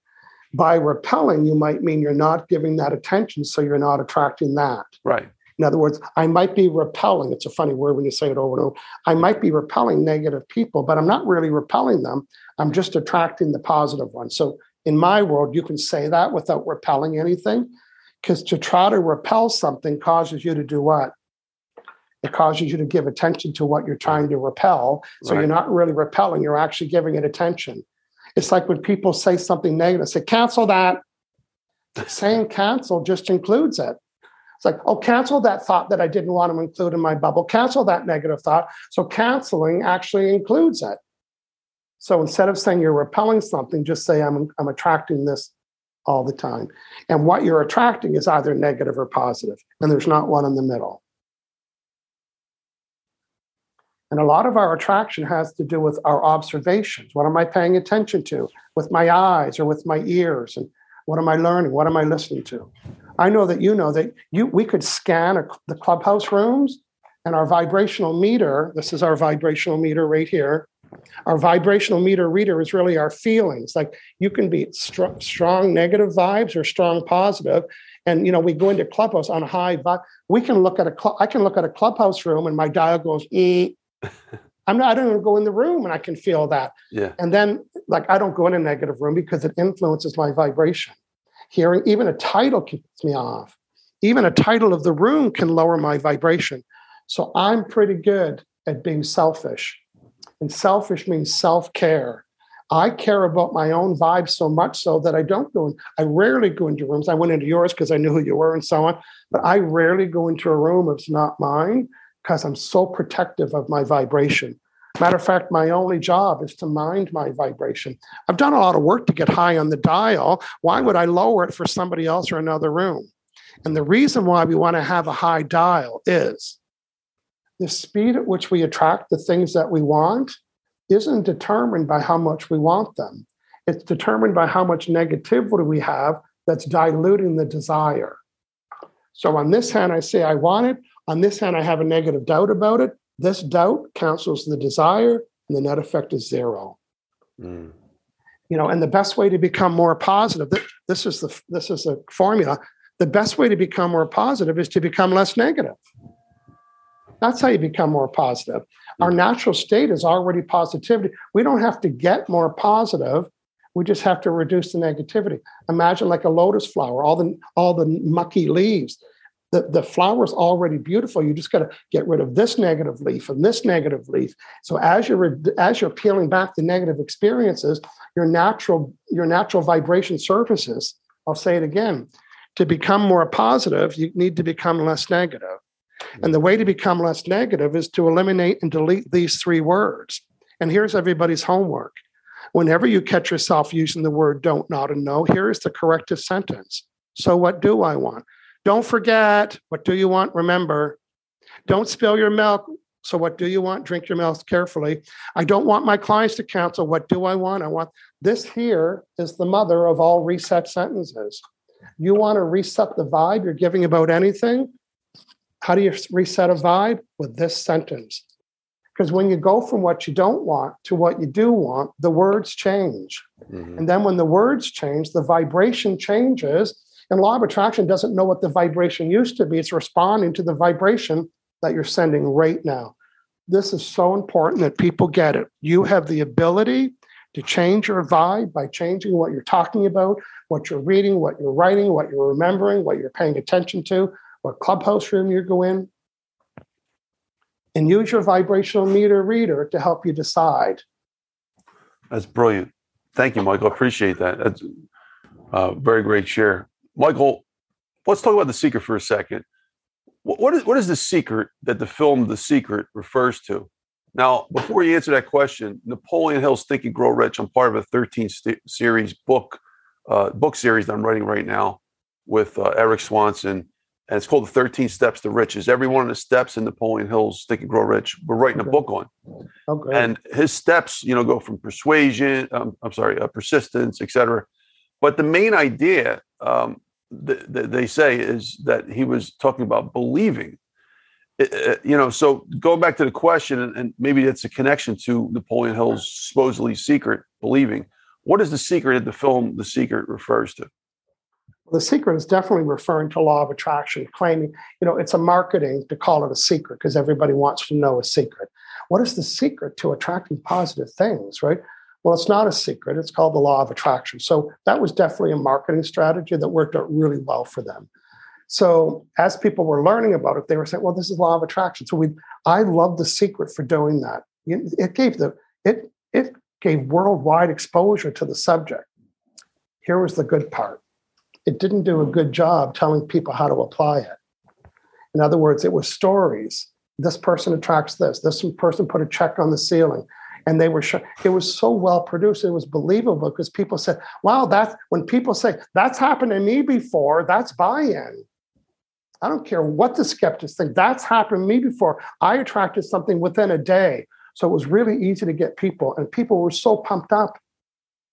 By repelling, you might mean you're not giving that attention, so you're not attracting that. Right. In other words, I might be repelling. It's a funny word when you say it over and over. I might be repelling negative people, but I'm not really repelling them. I'm just attracting the positive ones. So in my world, you can say that without repelling anything, because to try to repel something causes you to do what? It causes you to give attention to what you're trying to repel. So right. You're not really repelling. You're actually giving it attention. It's like when people say something negative, say, cancel that. Saying cancel just includes it. It's like, oh, cancel that thought that I didn't want to include in my bubble. Cancel that negative thought. So canceling actually includes it. So instead of saying you're repelling something, just say I'm, I'm attracting this all the time. And what you're attracting is either negative or positive. And there's not one in the middle. And a lot of our attraction has to do with our observations. What am I paying attention to with my eyes or with my ears? And what am I learning? What am I listening to? I know that you know that you we could scan a, the clubhouse rooms and our vibrational meter, this is our vibrational meter right here, our vibrational meter reader is really our feelings. Like you can be str- strong negative vibes or strong positive. And, you know, we go into clubhouse on a high vibe. We can look at a, cl- I can look at a clubhouse room and my dial goes, eh. I'm not, I don't even go in the room and I can feel that. Yeah. And then like, I don't go in a negative room because it influences my vibration. Hearing, even a title keeps me off. Even a title of the room can lower my vibration. So I'm pretty good at being selfish. And selfish means self-care. I care about my own vibe so much so that I don't go in. I rarely go into rooms. I went into yours because I knew who you were and so on. But I rarely go into a room if it's not mine, because I'm so protective of my vibration. Matter of fact, my only job is to mind my vibration. I've done a lot of work to get high on the dial. Why would I lower it for somebody else or another room? And the reason why we want to have a high dial is the speed at which we attract the things that we want isn't determined by how much we want them. It's determined by how much negativity we have that's diluting the desire. So on this hand, I say I want it. On this hand, I have a negative doubt about it. This doubt cancels the desire, and the net effect is zero. Mm. You know, and the best way to become more positive, this is the this is the formula. The best way to become more positive is to become less negative. That's how you become more positive. Mm. Our natural state is already positivity. We don't have to get more positive. We just have to reduce the negativity. Imagine like a lotus flower, all the all the mucky leaves. The, the flower is already beautiful. You just got to get rid of this negative leaf and this negative leaf. So as you're as you're peeling back the negative experiences, your natural your natural vibration surfaces. I'll say it again. To become more positive, you need to become less negative. And the way to become less negative is to eliminate and delete these three words. And here's everybody's homework. Whenever you catch yourself using the word don't, not, and no, here is the corrective sentence. So what do I want? Don't forget. What do you want? Remember. Don't spill your milk. So what do you want? Drink your milk carefully. I don't want my clients to cancel. What do I want? I want this. Here is the mother of all reset sentences. You want to reset the vibe you're giving about anything? How do you reset a vibe? With this sentence. Because when you go from what you don't want to what you do want, the words change. Mm-hmm. And then when the words change, the vibration changes. And law of attraction doesn't know what the vibration used to be. It's responding to the vibration that you're sending right now. This is so important that people get it. You have the ability to change your vibe by changing what you're talking about, what you're reading, what you're writing, what you're remembering, what you're paying attention to, what clubhouse room you go in. And use your vibrational meter reader to help you decide. That's brilliant. Thank you, Michael. I appreciate that. That's a very great share. Michael, let's talk about The Secret for a second. What is, what is the secret that the film The Secret refers to? Now, before you answer that question, Napoleon Hill's Think and Grow Rich, I'm part of a thirteen-series st- book uh, book series that I'm writing right now with uh, Eric Swanson, and it's called The thirteen Steps to Riches. Every one of the steps in Napoleon Hill's Think and Grow Rich, we're writing okay. a book on. Okay. And his steps, you know, go from persuasion, um, I'm sorry, uh, persistence, et cetera. But the main idea, um, th- th- they say, is that he was talking about believing. Uh, you know, so going back to the question, and, and maybe it's a connection to Napoleon Hill's supposedly secret, believing. What is the secret of the film The Secret refers to? The secret is definitely referring to law of attraction, claiming, you know, it's a marketing to call it a secret because everybody wants to know a secret. What is the secret to attracting positive things, right? Well, it's not a secret. It's called the law of attraction. So that was definitely a marketing strategy that worked out really well for them. So as people were learning about it, they were saying, well, this is law of attraction. So we, I love The Secret for doing that. It gave the it it gave worldwide exposure to the subject. Here was the good part. It didn't do a good job telling people how to apply it. In other words, it was stories. This person attracts this. This person put a check on the ceiling. And they were, sh- it was so well produced. It was believable because people said, wow, that's when people say that's happened to me before, that's buy-in. I don't care what the skeptics think. That's happened to me before. I attracted something within a day. So it was really easy to get people. And people were so pumped up,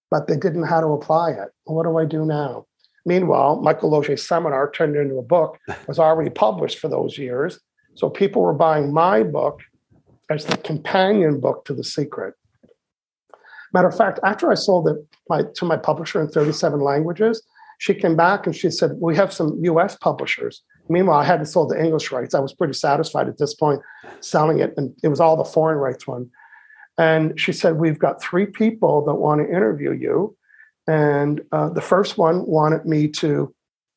but they didn't know how to apply it. What do I do now? Meanwhile, Michael Losier's seminar turned into a book, was already published for those years. So people were buying my book as the companion book to The Secret. Matter of fact, after I sold it my, to my publisher in thirty-seven languages, she came back and she said, we have some U S publishers. Meanwhile, I hadn't sold the English rights. I was pretty satisfied at this point selling it, and it was all the foreign rights one. And she said, we've got three people that want to interview you. And uh, the first one wanted me to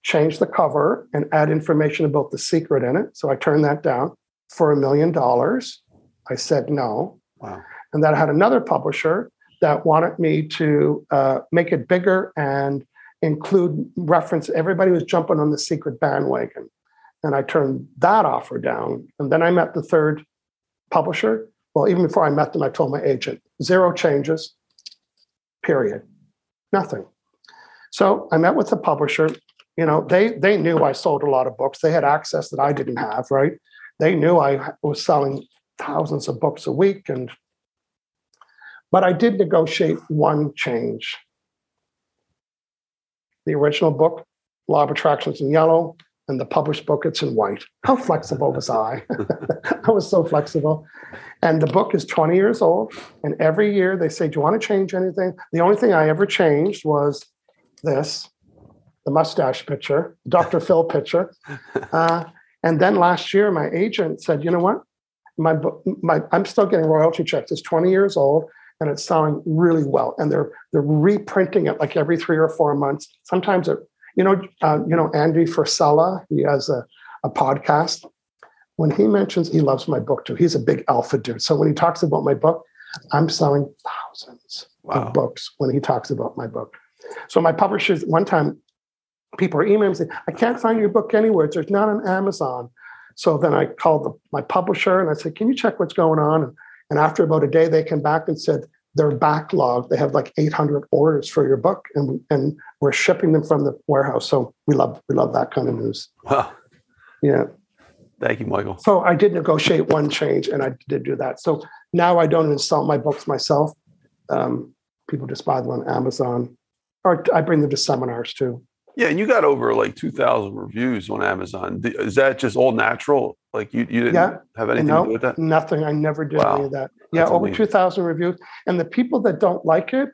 change the cover and add information about The Secret in it. So I turned that down for a million dollars. I said no. Wow. And then I had another publisher that wanted me to uh, make it bigger and include reference. Everybody was jumping on The Secret bandwagon. And I turned that offer down. And then I met the third publisher. Well, even before I met them, I told my agent, zero changes, period. Nothing. So I met with the publisher. You know, they they knew I sold a lot of books. They had access that I didn't have, right? They knew I was selling thousands of books a week. And but I did negotiate one change. The original book, Law of Attraction, is in yellow, and the published book, it's in white. How flexible was I? I was so flexible. And the book is twenty years old, and every year they say, do you want to change anything? The only thing I ever changed was this, the mustache picture, Doctor Phil picture. Uh, and then last year, my agent said, you know what? My, my, I'm still getting royalty checks. It's twenty years old, and it's selling really well. And they're they're reprinting it like every three or four months. Sometimes it, you know, uh, you know, Andy Frisella, he has a, a podcast. When he mentions he loves my book too, he's a big alpha dude. So when he talks about my book, I'm selling thousands wow. of books when he talks about my book. So my publishers, one time, people are emailing me saying, "I can't find your book anywhere. It's not on Amazon." So then I called the, my publisher and I said, can you check what's going on? And, and after about a day, they came back and said, they're backlogged. They have like eight hundred orders for your book, and and we're shipping them from the warehouse. So we love we love that kind of news. Wow. Yeah. Thank you, Michael. So I did negotiate one change, and I did do that. So now I don't install my books myself. Um, people just buy them on Amazon, or I bring them to seminars too. Yeah, and you got over like two thousand reviews on Amazon. Is that just all natural? Like you, you didn't yeah, have anything no, to do with that? Nothing. I never did wow. any of that. Yeah, That's over amazing. two thousand reviews. And the people that don't like it,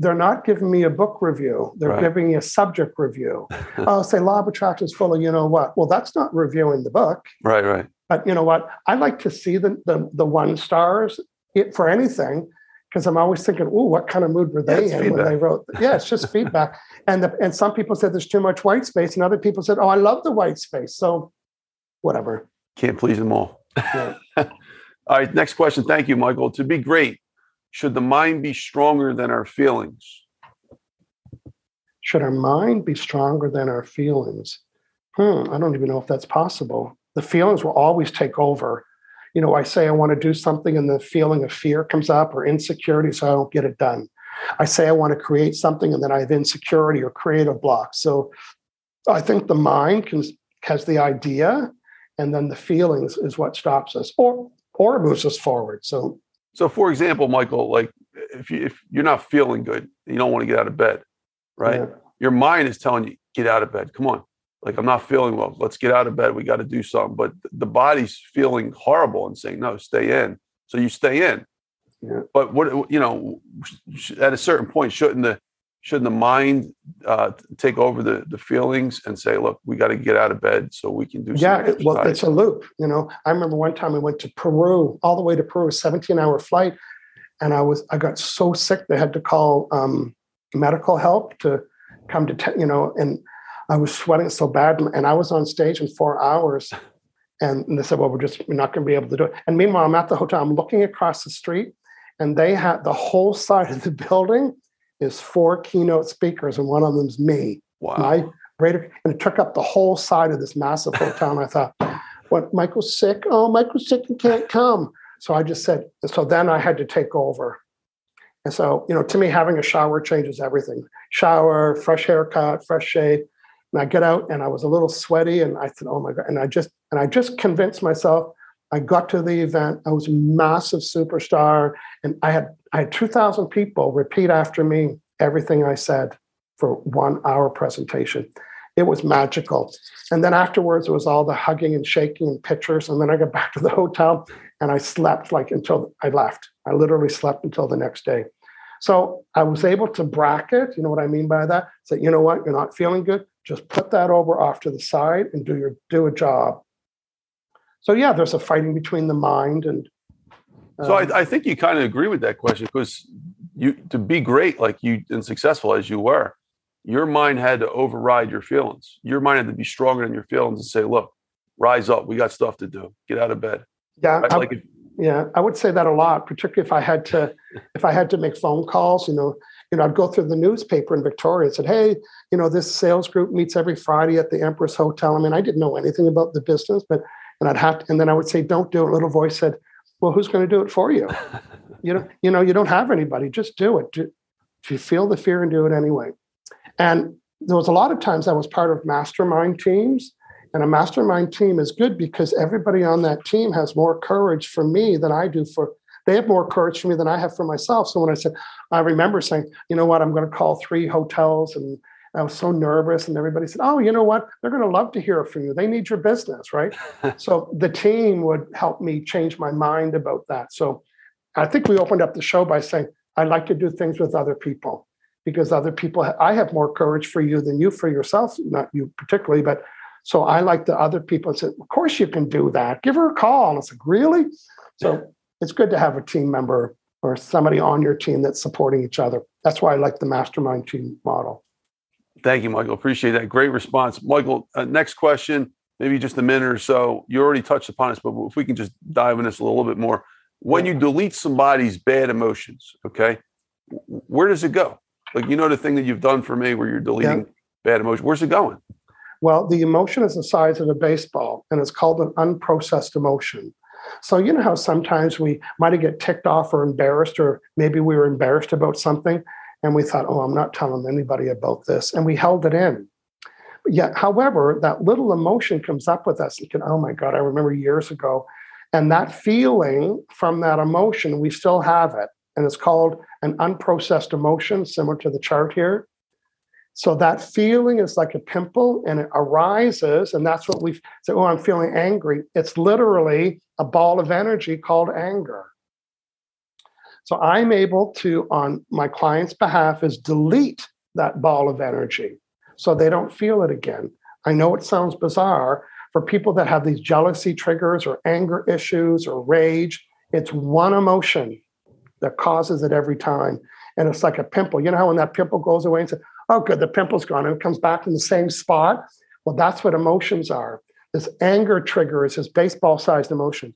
they're not giving me a book review. They're right. giving me a subject review. I'll say Law of Attraction is full of you know what. Well, that's not reviewing the book. Right, right. But you know what? I like to see the the, the one stars it, for anything because I'm always thinking, oh, what kind of mood were they yeah, in feedback. when they wrote? Yeah, it's just feedback. And the, and some people said there's too much white space. And other people said, oh, I love the white space. So whatever. Can't please them all. Yeah. All right, next question. Thank you, Michael. To be great, should the mind be stronger than our feelings? Should our mind be stronger than our feelings? Hmm, I don't even know if that's possible. The feelings will always take over. You know, I say I want to do something and the feeling of fear comes up or insecurity, so I don't get it done. I say I want to create something and then I have insecurity or creative blocks. So I think the mind can, has the idea and then the feelings is what stops us or or moves us forward. So So, for example, Michael, like if, you, if you're not feeling good, you don't want to get out of bed, right? Yeah. Your mind is telling you, get out of bed. Come on. Like, I'm not feeling well. Let's get out of bed. We got to do something. But the body's feeling horrible and saying, no, stay in. So you stay in. Yeah. But what, you know, at a certain point, shouldn't the, shouldn't the mind uh, take over the, the feelings and say, look, we got to get out of bed so we can do something. Yeah, it, well, it's a loop. You know, I remember one time I went to Peru, all the way to Peru, a seventeen hour flight. And I was, I got so sick, they had to call um, medical help to come to, te- you know, and I was sweating so bad. And I was on stage in four hours. And, and they said, well, we're just we're not going to be able to do it. And meanwhile, I'm at the hotel, I'm looking across the street and they had the whole side of the building is four keynote speakers, and one of them's me. Wow. My radar, and it took up the whole side of this massive hotel. And I thought, what, Michael's sick? Oh, Michael's sick and can't come. So I just said, so then I had to take over. And so, you know, to me, having a shower changes everything. Shower, fresh haircut, fresh shave. And I get out, and I was a little sweaty, and I said, oh, my God. And I just and I just convinced myself. I got to the event. I was a massive superstar, and I had I had two thousand people repeat after me everything I said for one hour presentation. It was magical. And then afterwards, it was all the hugging and shaking and pictures. And then I got back to the hotel, and I slept like until I left. I literally slept until the next day. So I was able to bracket. You know what I mean by that? Say, you know what? You're not feeling good. Just put that over off to the side and do your do a job. So, yeah, there's a fighting between the mind and. Um, so I, I think you kind of agree with that question because you to be great like you and successful as you were, your mind had to override your feelings. Your mind had to be stronger than your feelings and say, look, rise up. We got stuff to do. Get out of bed. Yeah. Right? I, like if, yeah. I would say that a lot, particularly if I had to if I had to make phone calls, you know, you know, I'd go through the newspaper in Victoria and said, hey, you know, this sales group meets every Friday at the Empress Hotel. I mean, I didn't know anything about the business, but. And I'd have to, and then I would say, don't do it. Little voice said, well, who's going to do it for you? you know, you know, you don't have anybody, just do it. Do, if you feel the fear and do it anyway. And there was a lot of times I was part of mastermind teams, and a mastermind team is good because everybody on that team has more courage for me than I do for, they have more courage for me than I have for myself. So when I said, I remember saying, you know what, I'm going to call three hotels, and I was so nervous, and everybody said, oh, you know what? They're going to love to hear from you. They need your business, right? So the team would help me change my mind about that. So I think we opened up the show by saying, I like to do things with other people because other people, ha- I have more courage for you than you for yourself, not you particularly, but so I like the other people and said, of course you can do that. Give her a call. And I said, really? So it's good to have a team member or somebody on your team that's supporting each other. That's why I like the mastermind team model. Thank you, Michael. Appreciate that. Great response. Michael, uh, next question, maybe just a minute or so. You already touched upon this, but if we can just dive in this a little bit more. When you delete somebody's bad emotions, okay, where does it go? Like, you know, the thing that you've done for me where you're deleting yeah. bad emotion, where's it going? Well, the emotion is the size of a baseball, and it's called an unprocessed emotion. So you know how sometimes we might get ticked off or embarrassed, or maybe we were embarrassed about something. And we thought, oh, I'm not telling anybody about this. And we held it in. But yet, however, that little emotion comes up with us. You can, oh, my God, I remember years ago. And that feeling from that emotion, we still have it. And it's called an unprocessed emotion, similar to the chart here. So that feeling is like a pimple, and it arises, and that's what we say, oh, I'm feeling angry. It's literally a ball of energy called anger. So I'm able to, on my client's behalf, is delete that ball of energy so they don't feel it again. I know it sounds bizarre. For people that have these jealousy triggers or anger issues or rage, it's one emotion that causes it every time. And it's like a pimple. You know how when that pimple goes away and says, oh, good, the pimple's gone, and it comes back in the same spot? Well, that's what emotions are. This anger trigger is this baseball-sized emotion.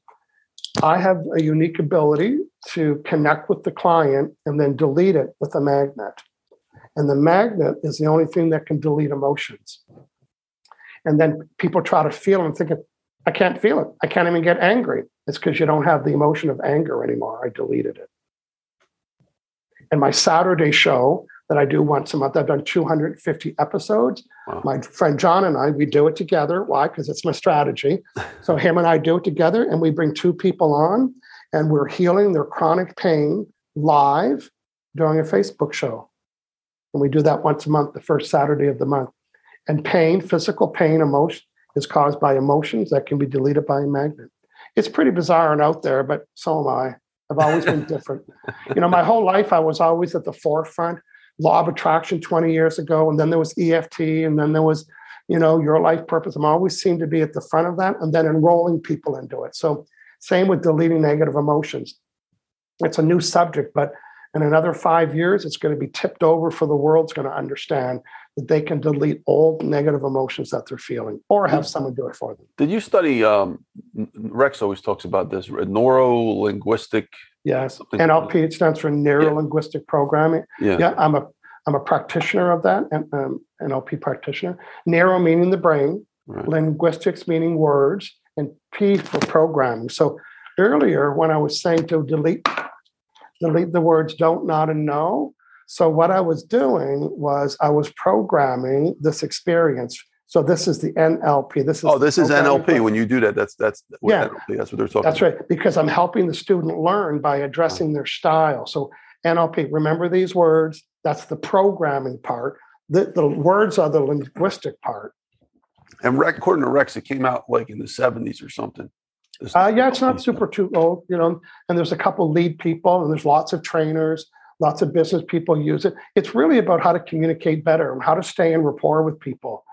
I have a unique ability to connect with the client and then delete it with a magnet. And the magnet is the only thing that can delete emotions. And then people try to feel them thinking, I can't feel it. I can't even get angry. It's because you don't have the emotion of anger anymore. I deleted it. And my Saturday show that I do once a month, I've done two hundred fifty episodes. Wow. My friend John and I, we do it together. Why? Because it's my strategy. So him and I do it together, and we bring two people on, and we're healing their chronic pain live during a Facebook show. And we do that once a month, the first Saturday of the month. And pain, physical pain, emotion is caused by emotions that can be deleted by a magnet. It's pretty bizarre and out there, but so am I. I've always been different. You know, my whole life, I was always at the forefront. Law of Attraction twenty years ago, and then there was E F T, and then there was, you know, your life purpose. I'm always seem to be at the front of that, and then enrolling people into it. So same with deleting negative emotions. It's a new subject, but in another five years, it's going to be tipped over for the world's going to understand that they can delete all negative emotions that they're feeling, or have someone do it for them. Did you study, um, Rex always talks about this, neuro-linguistic? Yes, N L P, it stands for Neuro-Linguistic yeah. Programming. Yeah. yeah, I'm a I'm a practitioner of that, um, N L P practitioner. Neuro meaning the brain, right. Linguistics meaning words, and P for programming. So earlier when I was saying to delete, delete the words don't, not, and no, so what I was doing was I was programming this experience. So this is the N L P. This is oh, this is N L P. Program. When you do that, that's that's yeah. N L P. That's what they're talking about. That's right, about. Because I'm helping the student learn by addressing their style. So N L P, remember these words. That's the programming part. The, the words are the linguistic part. And according to Rex, it came out like in the seventies or something. Uh, yeah, it's not super too old, you know. And there's a couple lead people, and there's lots of trainers. Lots of business people use it. It's really about how to communicate better and how to stay in rapport with people,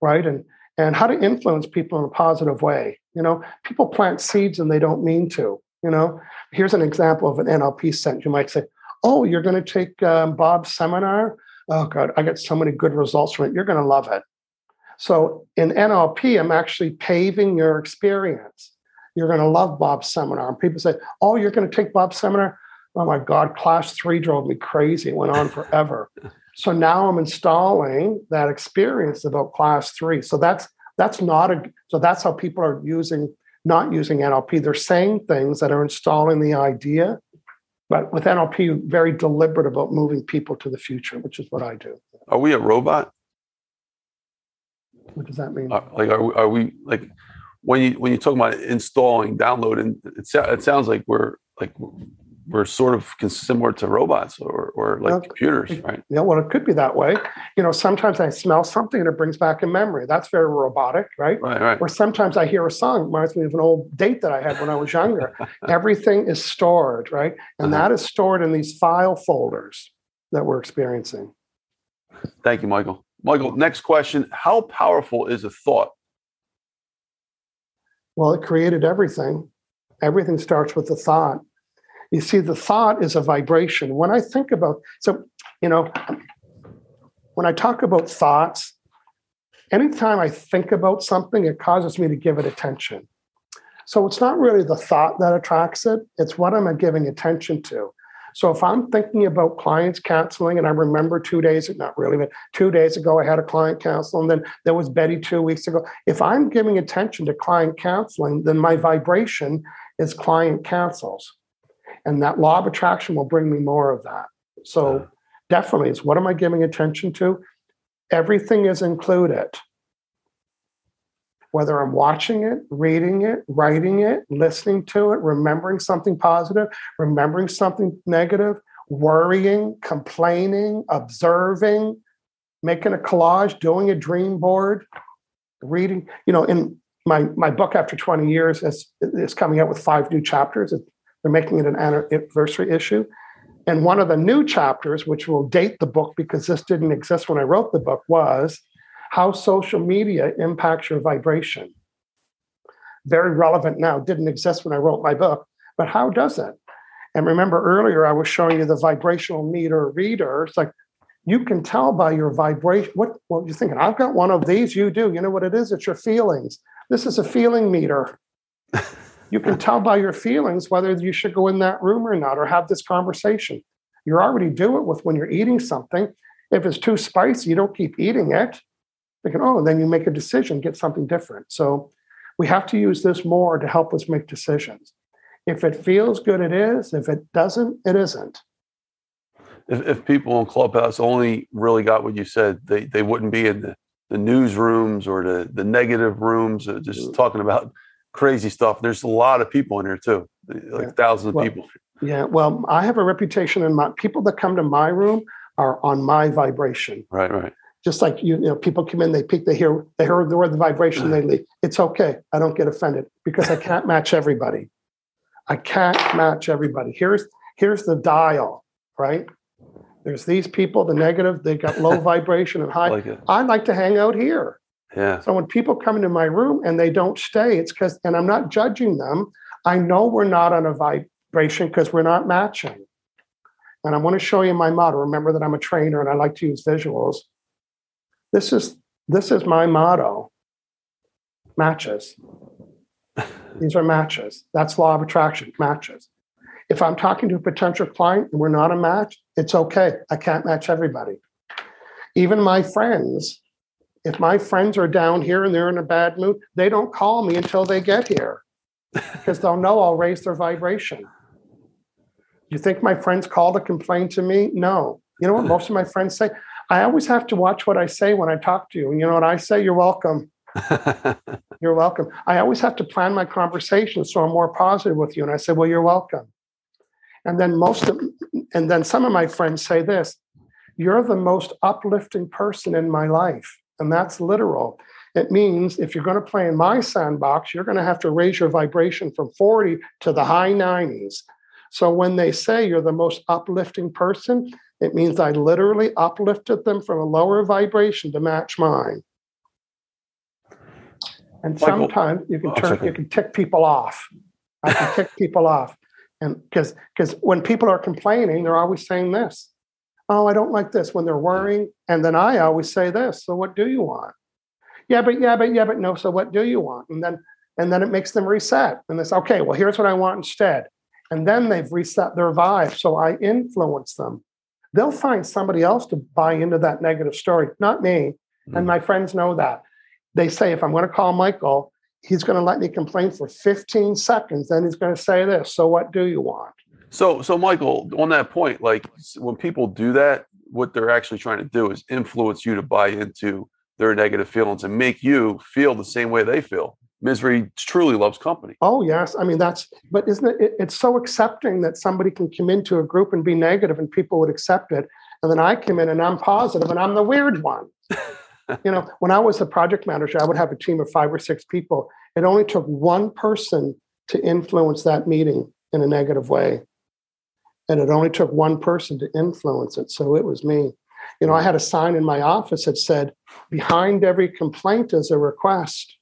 right? And and how to influence people in a positive way. You know, people plant seeds and they don't mean to, you know. Here's an example of an N L P sentence. You might say, oh, you're going to take um, Bob's seminar? Oh, God, I got so many good results from it. You're going to love it. So in N L P, I'm actually paving your experience. You're going to love Bob's seminar. And people say, oh, you're going to take Bob's seminar? Oh, my God, class three drove me crazy. It went on forever. So now I'm installing that experience about class three. So that's that's not a so that's how people are using not using N L P. They're saying things that are installing the idea. But with N L P, you're very deliberate about moving people to the future, which is what I do. Are we a robot? What does that mean? Uh, like, are we, are we like when you when you talk about installing, downloading? It, it sounds like we're like. We're sort of similar to robots or, or like okay. computers, right? Yeah, well, it could be that way. You know, sometimes I smell something and it brings back a memory. That's very robotic, right? Right, right. Or sometimes I hear a song. It reminds me of an old date that I had when I was younger. Everything is stored, right? And uh-huh. that is stored in these file folders that we're experiencing. Thank you, Michael. Michael, next question. How powerful is a thought? Well, it created everything. Everything starts with a thought. You see, the thought is a vibration. When I think about, so, you know, when I talk about thoughts, anytime I think about something, it causes me to give it attention. So it's not really the thought that attracts it. It's what am I giving attention to? So if I'm thinking about clients counseling, and I remember two days, not really, but two days ago, I had a client counsel, and then there was Betty two weeks ago. If I'm giving attention to client counseling, then my vibration is client counsels. And that law of attraction will bring me more of that. So yeah. definitely, it's what am I giving attention to? Everything is included. Whether I'm watching it, reading it, writing it, listening to it, remembering something positive, remembering something negative, worrying, complaining, observing, making a collage, doing a dream board, reading. You know, in my my book, after twenty years, is, is coming out with five new chapters. They're making it an anniversary issue. And one of the new chapters, which will date the book because this didn't exist when I wrote the book, was how social media impacts your vibration. Very relevant now, didn't exist when I wrote my book, but how does it? And remember earlier, I was showing you the vibrational meter reader. It's like, you can tell by your vibration. What, what you're thinking, I've got one of these, you do. You know what it is? It's your feelings. This is a feeling meter. You can tell by your feelings whether you should go in that room or not, or have this conversation. You already do it with when you're eating something. If it's too spicy, you don't keep eating it. Thinking, oh, and then you make a decision, get something different. So we have to use this more to help us make decisions. If it feels good, it is. If it doesn't, it isn't. If, if people in Clubhouse only really got what you said, they, they wouldn't be in the, the newsrooms or the, the negative rooms, uh, just mm-hmm. talking about crazy stuff. There's a lot of people in here too, like yeah. thousands well, of people. Yeah, well, I have a reputation in my, people that come to my room are on my vibration. Right, right. Just like, you know, people come in, they peek, they hear, they hear the word, the vibration, they leave. It's okay. I don't get offended because I can't match everybody. I can't match everybody. Here's, here's the dial, right? There's these people, the negative, they got low vibration and high. Like I like to hang out here. Yeah. So when people come into my room and they don't stay, it's because, and I'm not judging them. I know we're not on a vibration because we're not matching. And I want to show you my motto. Remember that I'm a trainer and I like to use visuals. This is this is my motto. Matches. These are matches. That's law of attraction, matches. If I'm talking to a potential client and we're not a match, it's okay. I can't match everybody. Even my friends, if my friends are down here and they're in a bad mood, they don't call me until they get here because they'll know I'll raise their vibration. You think my friends call to complain to me? No. You know what most of my friends say? I always have to watch what I say when I talk to you. And you know what I say? You're welcome. You're welcome. I always have to plan my conversation so I'm more positive with you. And I say, well, you're welcome. And then most of, and then some of my friends say this, you're the most uplifting person in my life. And that's literal. It means if you're going to play in my sandbox, you're going to have to raise your vibration from forty to the high nineties. So when they say you're the most uplifting person, it means I literally uplifted them from a lower vibration to match mine. And Michael, sometimes you can turn, oh, you can tick people off. I can tick people off. And because because when people are complaining, they're always saying this. Oh, I don't like this when they're worrying. And then I always say this. So what do you want? Yeah, but yeah, but yeah, but no. So what do you want? And then and then it makes them reset. And they say, okay, well, here's what I want instead. And then they've reset their vibe. So I influence them. They'll find somebody else to buy into that negative story, not me. Mm-hmm. And my friends know that. They say, if I'm going to call Michael, he's going to let me complain for fifteen seconds. Then he's going to say this. So what do you want? So, so Michael, on that point, like when people do that, what they're actually trying to do is influence you to buy into their negative feelings and make you feel the same way they feel. Misery truly loves company. Oh, yes. I mean, that's, but isn't it, it, it's so accepting that somebody can come into a group and be negative and people would accept it. And then I come in and I'm positive and I'm the weird one. You know, when I was the project manager, I would have a team of five or six people. It only took one person to influence that meeting in a negative way. And it only took one person to influence it. So it was me. You know, I had a sign in my office that said, behind every complaint is a request.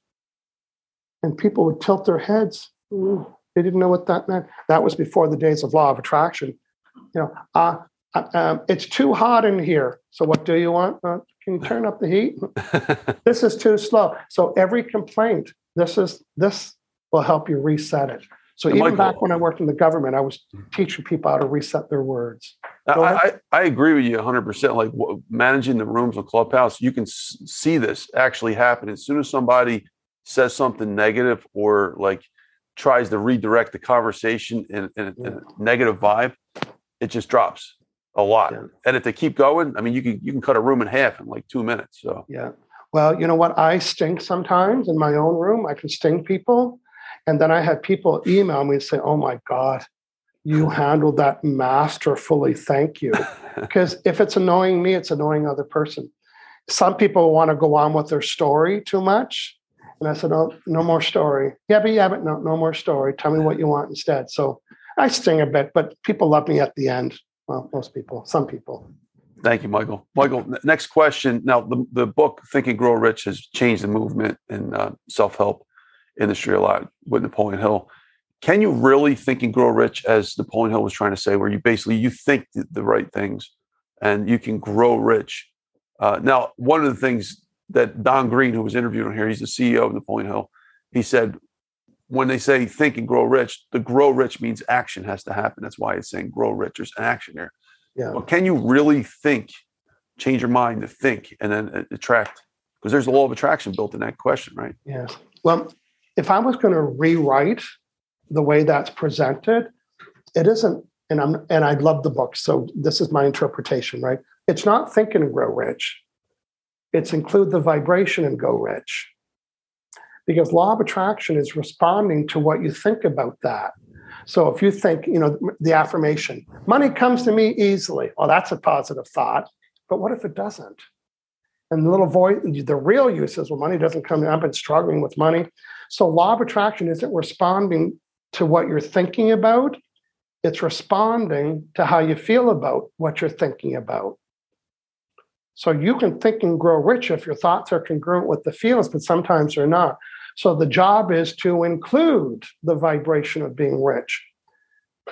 And people would tilt their heads. Ooh, they didn't know what that meant. That was before the days of law of attraction. You know, uh, uh, um, it's too hot in here. So what do you want? Uh, can you turn up the heat? This is too slow. So every complaint, this is this will help you reset it. So and even Michael, back when I worked in the government, I was teaching people how to reset their words. I, I, I agree with you one hundred percent. Like w- managing the rooms of Clubhouse, you can s- see this actually happen. As soon as somebody says something negative or like tries to redirect the conversation in, in, yeah. in a negative vibe, it just drops a lot. Yeah. And if they keep going, I mean, you can, you can cut a room in half in like two minutes. So, yeah. Well, you know what? I stink sometimes in my own room. I can sting people. And then I had people email me and say, oh my God, you handled that masterfully. Thank you. Because if it's annoying me, it's annoying other person. some people want to go on with their story too much. And I said, oh, no more story. Yeah, but yeah, but no, no more story. Tell me what you want instead. So I sting a bit, but people love me at the end. Well, most people, some people. Thank you, Michael. Michael, next question. Now, the, the book, Think and Grow Rich, has changed the movement and uh, self-help industry a lot with Napoleon Hill. Can you really think and grow rich, as Napoleon Hill was trying to say, where you basically, you think the, the right things and you can grow rich? Uh, now, one of the things that Don Green, who was interviewed on here, he's the C E O of Napoleon Hill, he said, when they say think and grow rich, the grow rich means action has to happen. That's why it's saying grow rich. There's an action there. Yeah. But can you really think, change your mind to think and then attract? Because there's the law of attraction built in that question, right? Yeah. Well, if I was going to rewrite the way that's presented, it isn't, and I'm and I love the book, so this is my interpretation, right? It's not think and grow rich. It's include the vibration and go rich. Because law of attraction is responding to what you think about that. So if you think, you know, the affirmation, money comes to me easily. Well, that's a positive thought. But what if it doesn't? And the little voice, the real use is, well, money doesn't come. I've been struggling with money. So law of attraction isn't responding to what you're thinking about. It's responding to how you feel about what you're thinking about. So you can think and grow rich if your thoughts are congruent with the feelings, but sometimes they're not. So the job is to include the vibration of being rich.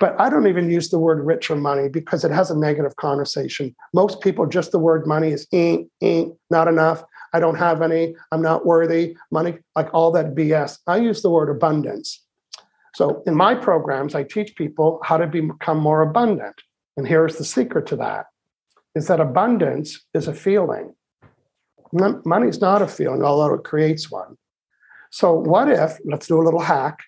But I don't even use the word rich or money because it has a negative connotation. Most people, just the word money is ain't, ain't, not enough. I don't have any. I'm not worthy. Money, like all that B S. I use the word abundance. So in my programs, I teach people how to become more abundant. And here's the secret to that. Is that abundance is a feeling. Money's not a feeling, although it creates one. So what if, let's do a little hack.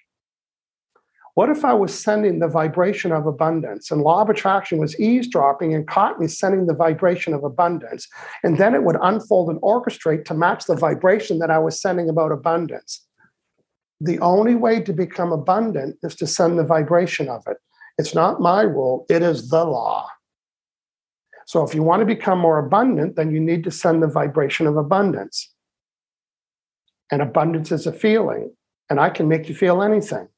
What if I was sending the vibration of abundance and law of attraction was eavesdropping and caught me sending the vibration of abundance, and then it would unfold and orchestrate to match the vibration that I was sending about abundance? The only way to become abundant is to send the vibration of it. It's not my rule, it is the law. So if you want to become more abundant, then you need to send the vibration of abundance. And abundance is a feeling. And I can make you feel anything.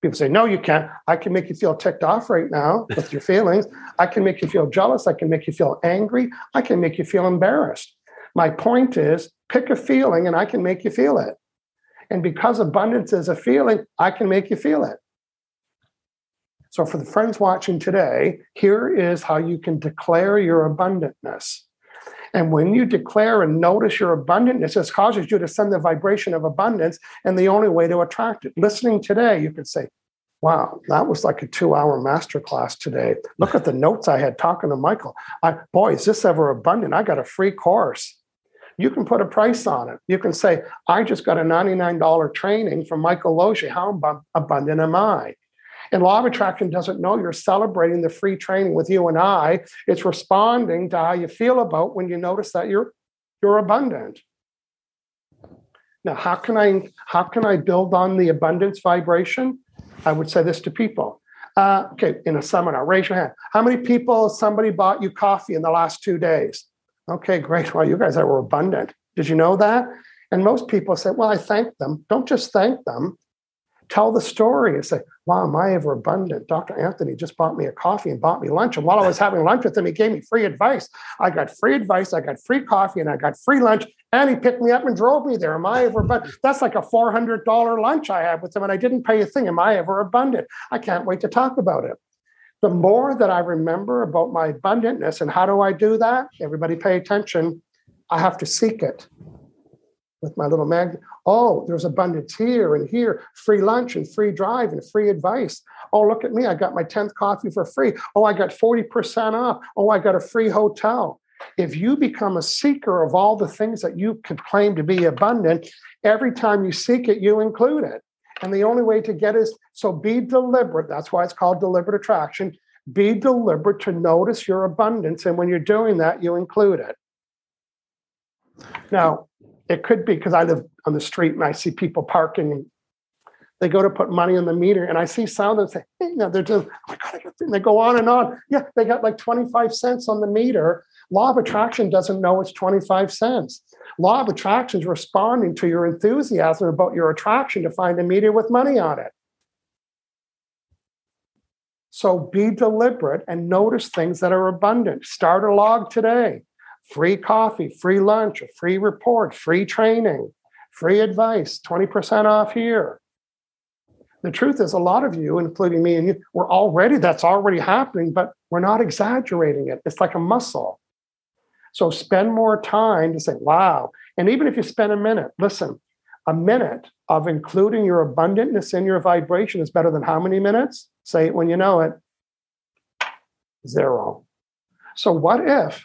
People say, no, you can't. I can make you feel ticked off right now with your feelings. I can make you feel jealous. I can make you feel angry. I can make you feel embarrassed. My point is, pick a feeling and I can make you feel it. And because abundance is a feeling, I can make you feel it. So for the friends watching today, here is how you can declare your abundantness. And when you declare and notice your abundantness, it causes you to send the vibration of abundance and the only way to attract it. Listening today, you could say, wow, that was like a two-hour masterclass today. Look at the notes I had talking to Michael. I, boy, is this ever abundant? I got a free course. You can put a price on it. You can say, I just got a ninety-nine dollars training from Michael Losier. How abundant am I? And law of attraction doesn't know you're celebrating the free training with you and I. It's responding to how you feel about when you notice that you're you're abundant. Now, how can I how can I build on the abundance vibration? I would say this to people. Uh, okay, in a seminar, raise your hand. How many people somebody bought you coffee in the last two days? Okay, great. Well, you guys were abundant. Did you know that? And most people say, well, I thank them. Don't just thank them. Tell the story and say, wow, am I ever abundant? Doctor Anthony just bought me a coffee and bought me lunch. And while I was having lunch with him, he gave me free advice. I got free advice. I got free coffee and I got free lunch. And he picked me up and drove me there. Am I ever abundant? That's like a four hundred dollars lunch I had with him and I didn't pay a thing. Am I ever abundant? I can't wait to talk about it. The more that I remember about my abundantness, and how do I do that? Everybody pay attention. I have to seek it. With my little magnet. Oh, there's abundance here and here, free lunch and free drive and free advice. Oh, look at me. I got my tenth coffee for free. Oh, I got forty percent off. Oh, I got a free hotel. If you become a seeker of all the things that you can claim to be abundant, every time you seek it, you include it. And the only way to get is, so be deliberate. That's why it's called deliberate attraction. Be deliberate to notice your abundance. And when you're doing that, you include it. Now, it could be because I live on the street and I see people parking They go to put money in the meter, and I see sound and say, hey, you know, they're just, oh my God, I got, they go on and on. Yeah, they got like twenty-five cents on the meter. Law of Attraction doesn't know it's twenty-five cents. Law of Attraction is responding to your enthusiasm about your attraction to find a meter with money on it. So be deliberate and notice things that are abundant. Start a log today. Free coffee, free lunch, a free report, free training, free advice, twenty percent off here. The truth is, a lot of you, including me and you, we're already, that's already happening, but we're not exaggerating it. It's like a muscle. So spend more time to say, wow. And even if you spend a minute, listen, a minute of including your abundantness in your vibration is better than how many minutes? Say it when you know it. Zero. So what if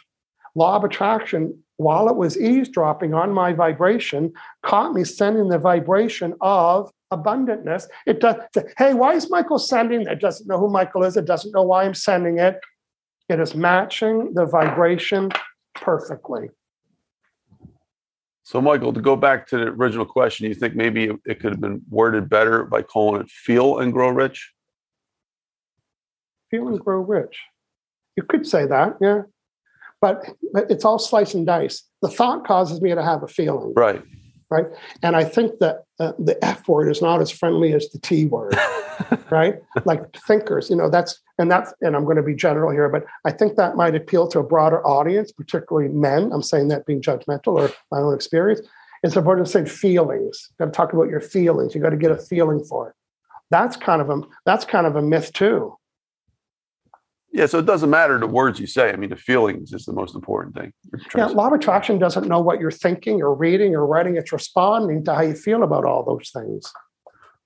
Law of Attraction, while it was eavesdropping on my vibration, caught me sending the vibration of abundantness? It does. Hey, why is Michael sending that? It doesn't know who Michael is. It doesn't know why I'm sending it. It is matching the vibration perfectly. So, Michael, to go back to the original question, you think maybe it could have been worded better by calling it "Feel and Grow Rich"? Feel and grow rich. You could say that, yeah. But, but it's all slice and dice. The thought causes me to have a feeling. Right. Right. And I think that uh, the F word is not as friendly as the T word. Right. Like thinkers, you know, that's, and that's, and I'm going to be general here, but I think that might appeal to a broader audience, particularly men. I'm saying that being judgmental or my own experience. It's important to say feelings. You got to talk about your feelings. You got to get a feeling for it. That's kind of a, that's kind of a myth too. Yeah, so it doesn't matter the words you say. I mean, the feelings is the most important thing. Yeah, Law of Attraction doesn't know what you're thinking or reading or writing. It's responding to how you feel about all those things.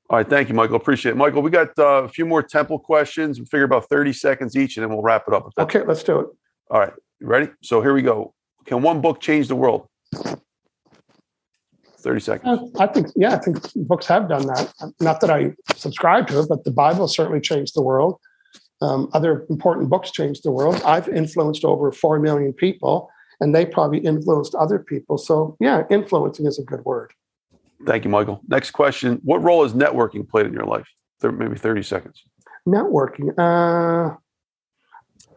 All right, thank you, Michael. Appreciate it. Michael, we got uh, a few more temple questions. We figure about thirty seconds each, and then we'll wrap it up. Okay, let's do it. All right, you ready? So here we go. Can one book change the world? thirty seconds. I think, yeah, I think books have done that. Not that I subscribe to it, but the Bible certainly changed the world. Um, other important books changed the world. I've influenced over four million people, and they probably influenced other people. So yeah, influencing is a good word. Thank you, Michael. Next question. What role has networking played in your life? Th- maybe thirty seconds. Networking. Uh,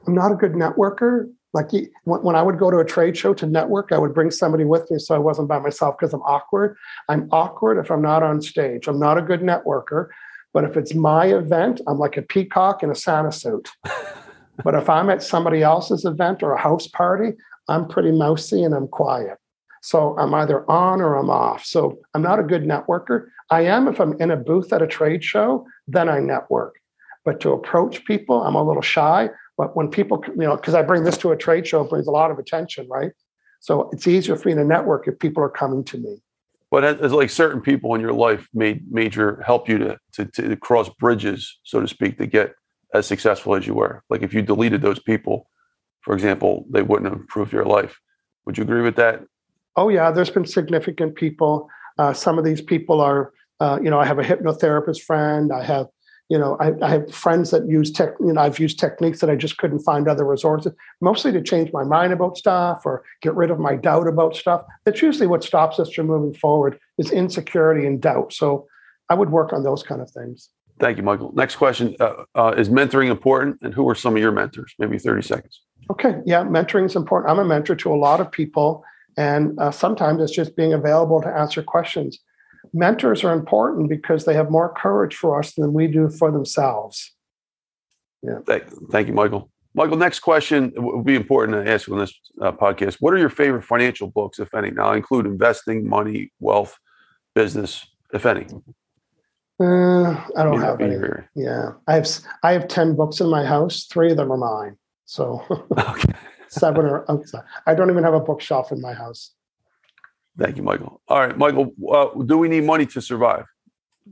I'm not a good networker. Like when I would go to a trade show to network, I would bring somebody with me so I wasn't by myself because I'm awkward. I'm awkward if I'm not on stage. I'm not a good networker. But if it's my event, I'm like a peacock in a sauna suit. But if I'm at somebody else's event or a house party, I'm pretty mousy and I'm quiet. So I'm either on or I'm off. So I'm not a good networker. I am if I'm in a booth at a trade show, then I network. But to approach people, I'm a little shy. But when people, you know, because I bring this to a trade show, it brings a lot of attention, right? So it's easier for me to network if people are coming to me. But as like certain people in your life made major help you to, to to cross bridges, so to speak, to get as successful as you were. Like if you deleted those people, for example, they wouldn't have improved your life. Would you agree with that? Oh, yeah. There's been significant people. Uh, some of these people are, uh, you know, I have a hypnotherapist friend. I have, you know, I, I have friends that use tech, you know, I've used techniques that I just couldn't find other resources, mostly to change my mind about stuff or get rid of my doubt about stuff. That's usually what stops us from moving forward is insecurity and doubt. So I would work on those kind of things. Thank you, Michael. Next question. Uh, uh, is mentoring important? And who are some of your mentors? Maybe thirty seconds. Okay. Yeah. Mentoring is important. I'm a mentor to a lot of people. And uh, sometimes it's just being available to answer questions. Mentors are important because they have more courage for us than we do for themselves. Yeah. Thank, thank you, Michael. Michael, next question will be important to ask on this uh, podcast. What are your favorite financial books, if any? Now, I include investing, money, wealth, business, if any. Uh, I don't have any. Here. Yeah, I have. I have ten books in my house. Three of them are mine. So okay. seven or I don't even have a bookshelf in my house. Thank you, Michael. All right, Michael, uh, do we need money to survive?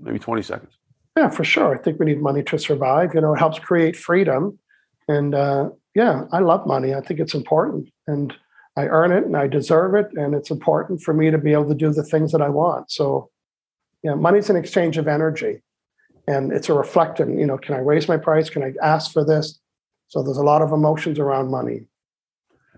Maybe twenty seconds. Yeah, for sure. I think we need money to survive. You know, it helps create freedom. And uh, yeah, I love money. I think it's important. And I earn it and I deserve it. And it's important for me to be able to do the things that I want. So, yeah, money's an exchange of energy. And it's a reflection. You know, can I raise my price? Can I ask for this? So there's a lot of emotions around money.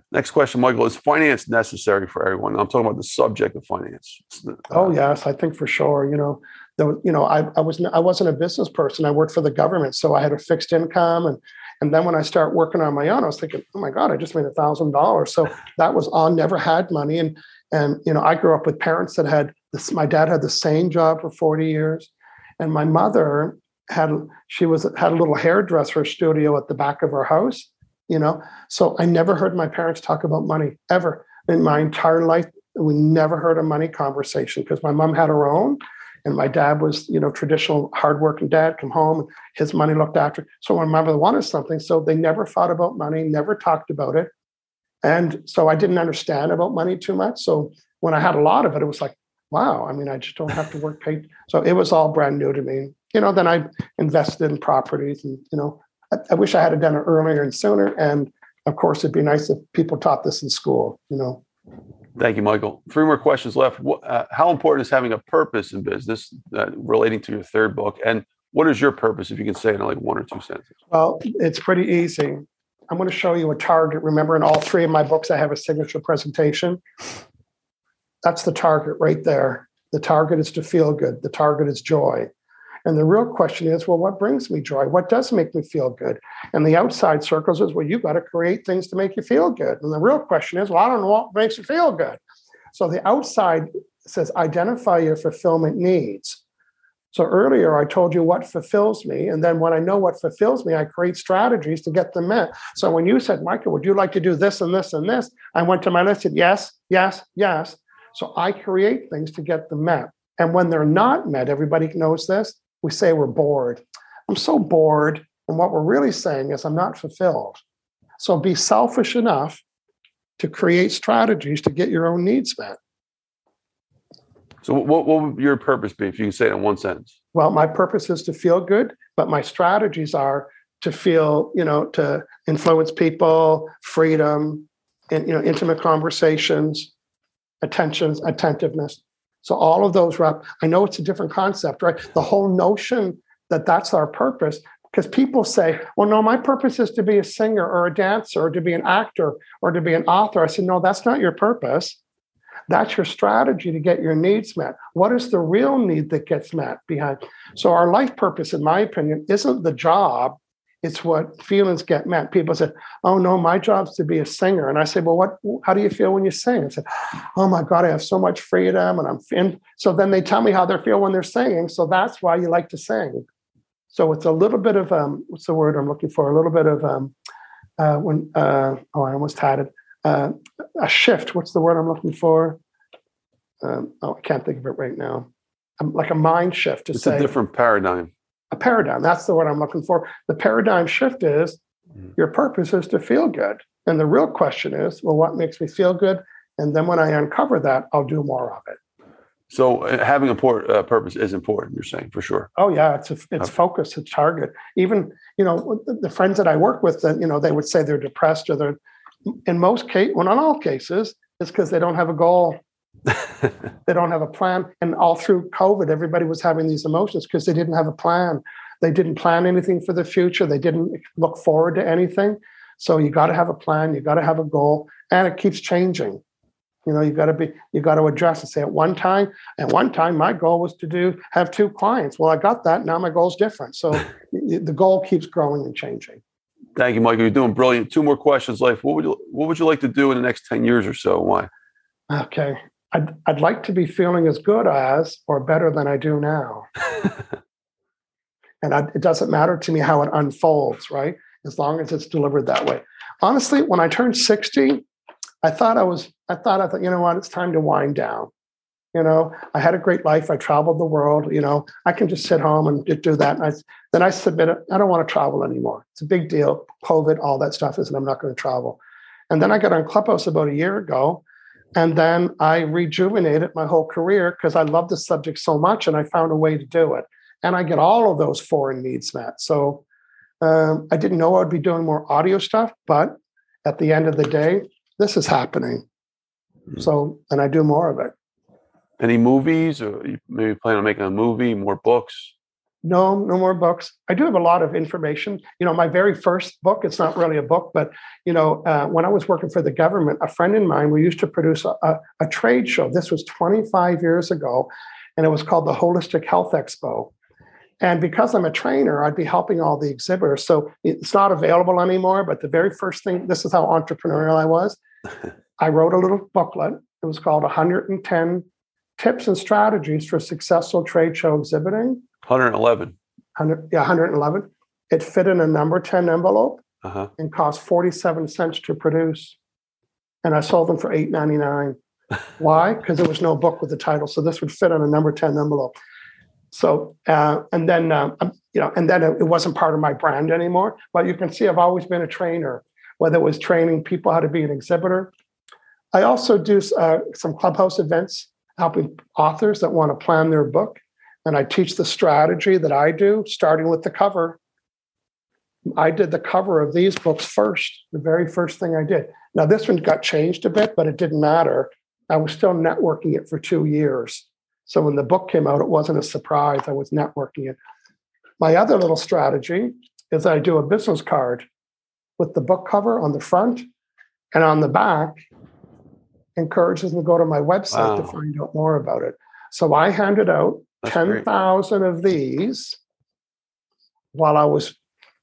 Next question, Michael, is finance necessary for everyone? I'm talking about the subject of finance. Uh, oh, yes, I think for sure. You know, you know, I, I was I wasn't a business person. I worked for the government, so I had a fixed income, and and then when I started working on my own, I was thinking, oh my God, I just made a thousand dollars. So that was all. Never had money, and and you know, I grew up with parents that had this. My dad had the same job for forty years, and my mother had she was had a little hairdresser studio at the back of her house. You know, so I never heard my parents talk about money ever in my entire life. We never heard a money conversation because my mom had her own, and my dad was, you know, traditional hardworking dad. Come home, and his money looked after. So my mother wanted something, so they never thought about money, never talked about it, and so I didn't understand about money too much. So when I had a lot of it, it was like, wow. I mean, I just don't have to work paid. So it was all brand new to me. You know, then I invested in properties, and you know, I, I wish I had done it earlier and sooner. And of course, it'd be nice if people taught this in school. You know. Thank you, Michael. Three more questions left. Uh, how important is having a purpose in business uh, relating to your third book? And what is your purpose, if you can say it in like one or two sentences? Well, it's pretty easy. I'm going to show you a target. Remember, in all three of my books, I have a signature presentation. That's the target right there. The target is to feel good. The target is joy. And the real question is, well, what brings me joy? What does make me feel good? And the outside circles is, well, you've got to create things to make you feel good. And the real question is, well, I don't know what makes you feel good. So the outside says, identify your fulfillment needs. So earlier I told you what fulfills me. And then when I know what fulfills me, I create strategies to get them met. So when you said, Michael, would you like to do this and this and this? I went to my list and said, yes, yes, yes. So I create things to get them met. And when they're not met, everybody knows this. We say we're bored. I'm so bored. And what we're really saying is I'm not fulfilled. So be selfish enough to create strategies to get your own needs met. So what, what would your purpose be, if you can say it in one sentence? Well, my purpose is to feel good, but my strategies are to feel, you know, to influence people, freedom, and, you know, intimate conversations, attentions, attentiveness. So all of those wrap. I know it's a different concept, right? The whole notion that that's our purpose, because people say, well, no, my purpose is to be a singer or a dancer or to be an actor or to be an author. I said, no, that's not your purpose. That's your strategy to get your needs met. What is the real need that gets met behind? So our life purpose, in my opinion, isn't the job. It's what feelings get met. People say, oh, no, my job's to be a singer. And I say, well, what? How do you feel when you sing? I said, oh, my God, I have so much freedom. And I'm in. So then they tell me how they feel when they're singing. So that's why you like to sing. So it's a little bit of, um, what's the word I'm looking for? A little bit of, um, uh, when uh, oh, I almost had it, uh, a shift. What's the word I'm looking for? Um, oh, I can't think of it right now. Um, like a mind shift. To it's say, a different paradigm. A paradigm. That's the word I'm looking for. The paradigm shift is your purpose is to feel good. And the real question is, well, what makes me feel good? And then when I uncover that, I'll do more of it. So having a por- uh, purpose is important, you're saying, for sure. Oh, yeah. It's a, it's okay. Focus. It's target. Even, you know, the friends that I work with, that, you know, they would say they're depressed or they're, in most cases, well, not all cases, it's because they don't have a goal. They don't have a plan. And all through COVID, everybody was having these emotions because they didn't have a plan. They didn't plan anything for the future. They didn't look forward to anything. So you got to have a plan. You got to have a goal. And it keeps changing. You know, you got to be, you got to adjust and say at one time, at one time, my goal was to do, have two clients. Well, I got that. Now my goal is different. So the goal keeps growing and changing. Thank you, Michael. You're doing brilliant. Two more questions, Life. What would you, what would you like to do in the next ten years or so? Why? Okay. I'd, I'd like to be feeling as good as or better than I do now. And I, it doesn't matter to me how it unfolds, right? As long as it's delivered that way. Honestly, when I turned sixty, I thought I was, I thought, I thought, you know what, it's time to wind down. You know, I had a great life. I traveled the world. You know, I can just sit home and do that. And I, then I submit it. I don't want to travel anymore. It's a big deal. COVID, all that stuff is, and I'm not going to travel. And then I got on Clubhouse about a year ago. And then I rejuvenated my whole career because I love the subject so much, and I found a way to do it. And I get all of those foreign needs met. So um, I didn't know I'd be doing more audio stuff, but at the end of the day, this is happening. Mm-hmm. So, and I do more of it. Any movies, or you maybe plan on making a movie, more books? No, no more books. I do have a lot of information. You know, my very first book, it's not really a book, but, you know, uh, when I was working for the government, a friend of mine, we used to produce a, a, a trade show. This was twenty-five years ago. and it was called the Holistic Health Expo. And because I'm a trainer, I'd be helping all the exhibitors. So it's not available anymore, but the very first thing, this is how entrepreneurial I was. I wrote a little booklet. It was called one hundred ten Tips and Strategies for Successful Trade Show Exhibiting. one hundred eleven one hundred, yeah, one hundred eleven It fit in a number ten envelope uh-huh. and cost forty-seven cents to produce. And I sold them for eight ninety-nine Why? Because there was no book with the title. So this would fit in a number ten envelope. So, uh, and then, uh, you know, and then it, it wasn't part of my brand anymore. But you can see I've always been a trainer, whether it was training people how to be an exhibitor. I also do uh, some Clubhouse events, helping authors that want to plan their book. And I teach the strategy that I do, starting with the cover. I did the cover of these books first, the very first thing I did. Now, this one got changed a bit, but it didn't matter. I was still networking it for two years. So when the book came out, it wasn't a surprise. I was networking it. My other little strategy is I do a business card with the book cover on the front, and on the back encourages them to go to my website wow. to find out more about it. So I handed out ten thousand of these while I was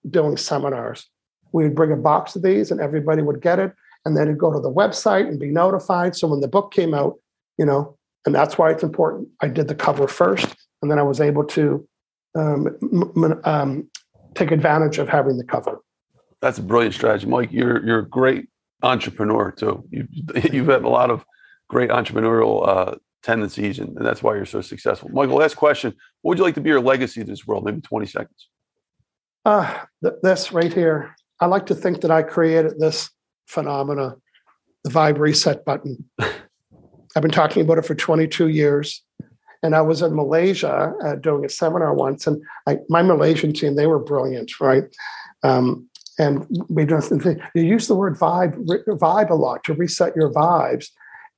doing seminars. We would bring a box of these and everybody would get it. And then it'd go to the website and be notified. So when the book came out, you know, and that's why it's important. I did the cover first, and then I was able to um, m- um, take advantage of having the cover. That's a brilliant strategy, Mike. You're you're a great entrepreneur too. You you've had a lot of great entrepreneurial uh, tendencies, and, and that's why you're so successful. Michael, last question: what would you like to be your legacy to this world? Maybe twenty seconds. Ah, uh, th- this right here. I like to think that I created this phenomena, the vibe reset button. I've been talking about it for twenty-two years. And I was in Malaysia uh, doing a seminar once. And I, my Malaysian team, they were brilliant, right? Um, and we just, you use the word vibe, vibe a lot to reset your vibes.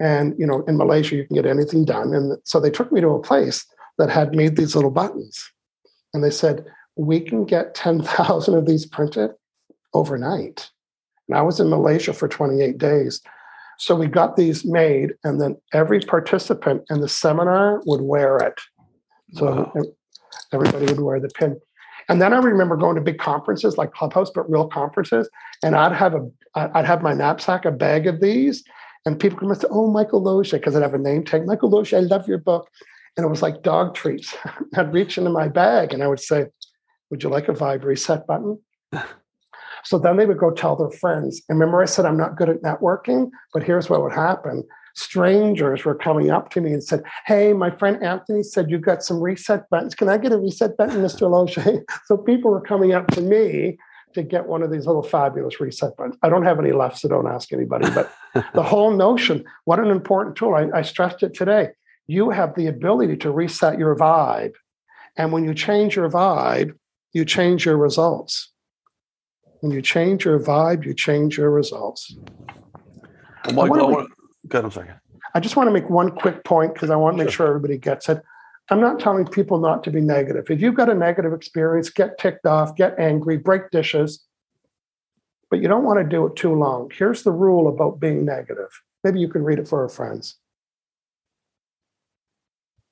And, you know, in Malaysia, you can get anything done. And so they took me to a place that had made these little buttons. And they said, we can get ten thousand of these printed overnight. And I was in Malaysia for twenty-eight days. So we got these made, and then every participant in the seminar would wear it. So wow. everybody would wear the pin. And then I remember going to big conferences like Clubhouse, but real conferences. And I'd have a, I'd have my knapsack, a bag of these, and people come and say, "Oh, Michael Losier," because I'd have a name tag. "Michael Losier, I love your book." And it was like dog treats. I'd reach into my bag and I would say, "Would you like a vibe reset button?" So then they would go tell their friends. And remember, I said, I'm not good at networking, but here's what would happen. Strangers were coming up to me and said, "Hey, my friend Anthony said you got some reset buttons. Can I get a reset button, Mister Losier?" So people were coming up to me to get one of these little fabulous reset buttons. I don't have any left, so don't ask anybody. But the whole notion, what an important tool. I, I stressed it today. You have the ability to reset your vibe. And when you change your vibe, you change your results. When you change your vibe, you change your results. Well, Michael, I want to make, go ahead, I'm sorry. I just want to make one quick point because I want to make sure. sure everybody gets it. I'm not telling people not to be negative. If you've got a negative experience, get ticked off, get angry, break dishes. But you don't want to do it too long. Here's the rule about being negative. Maybe you can read it for our friends.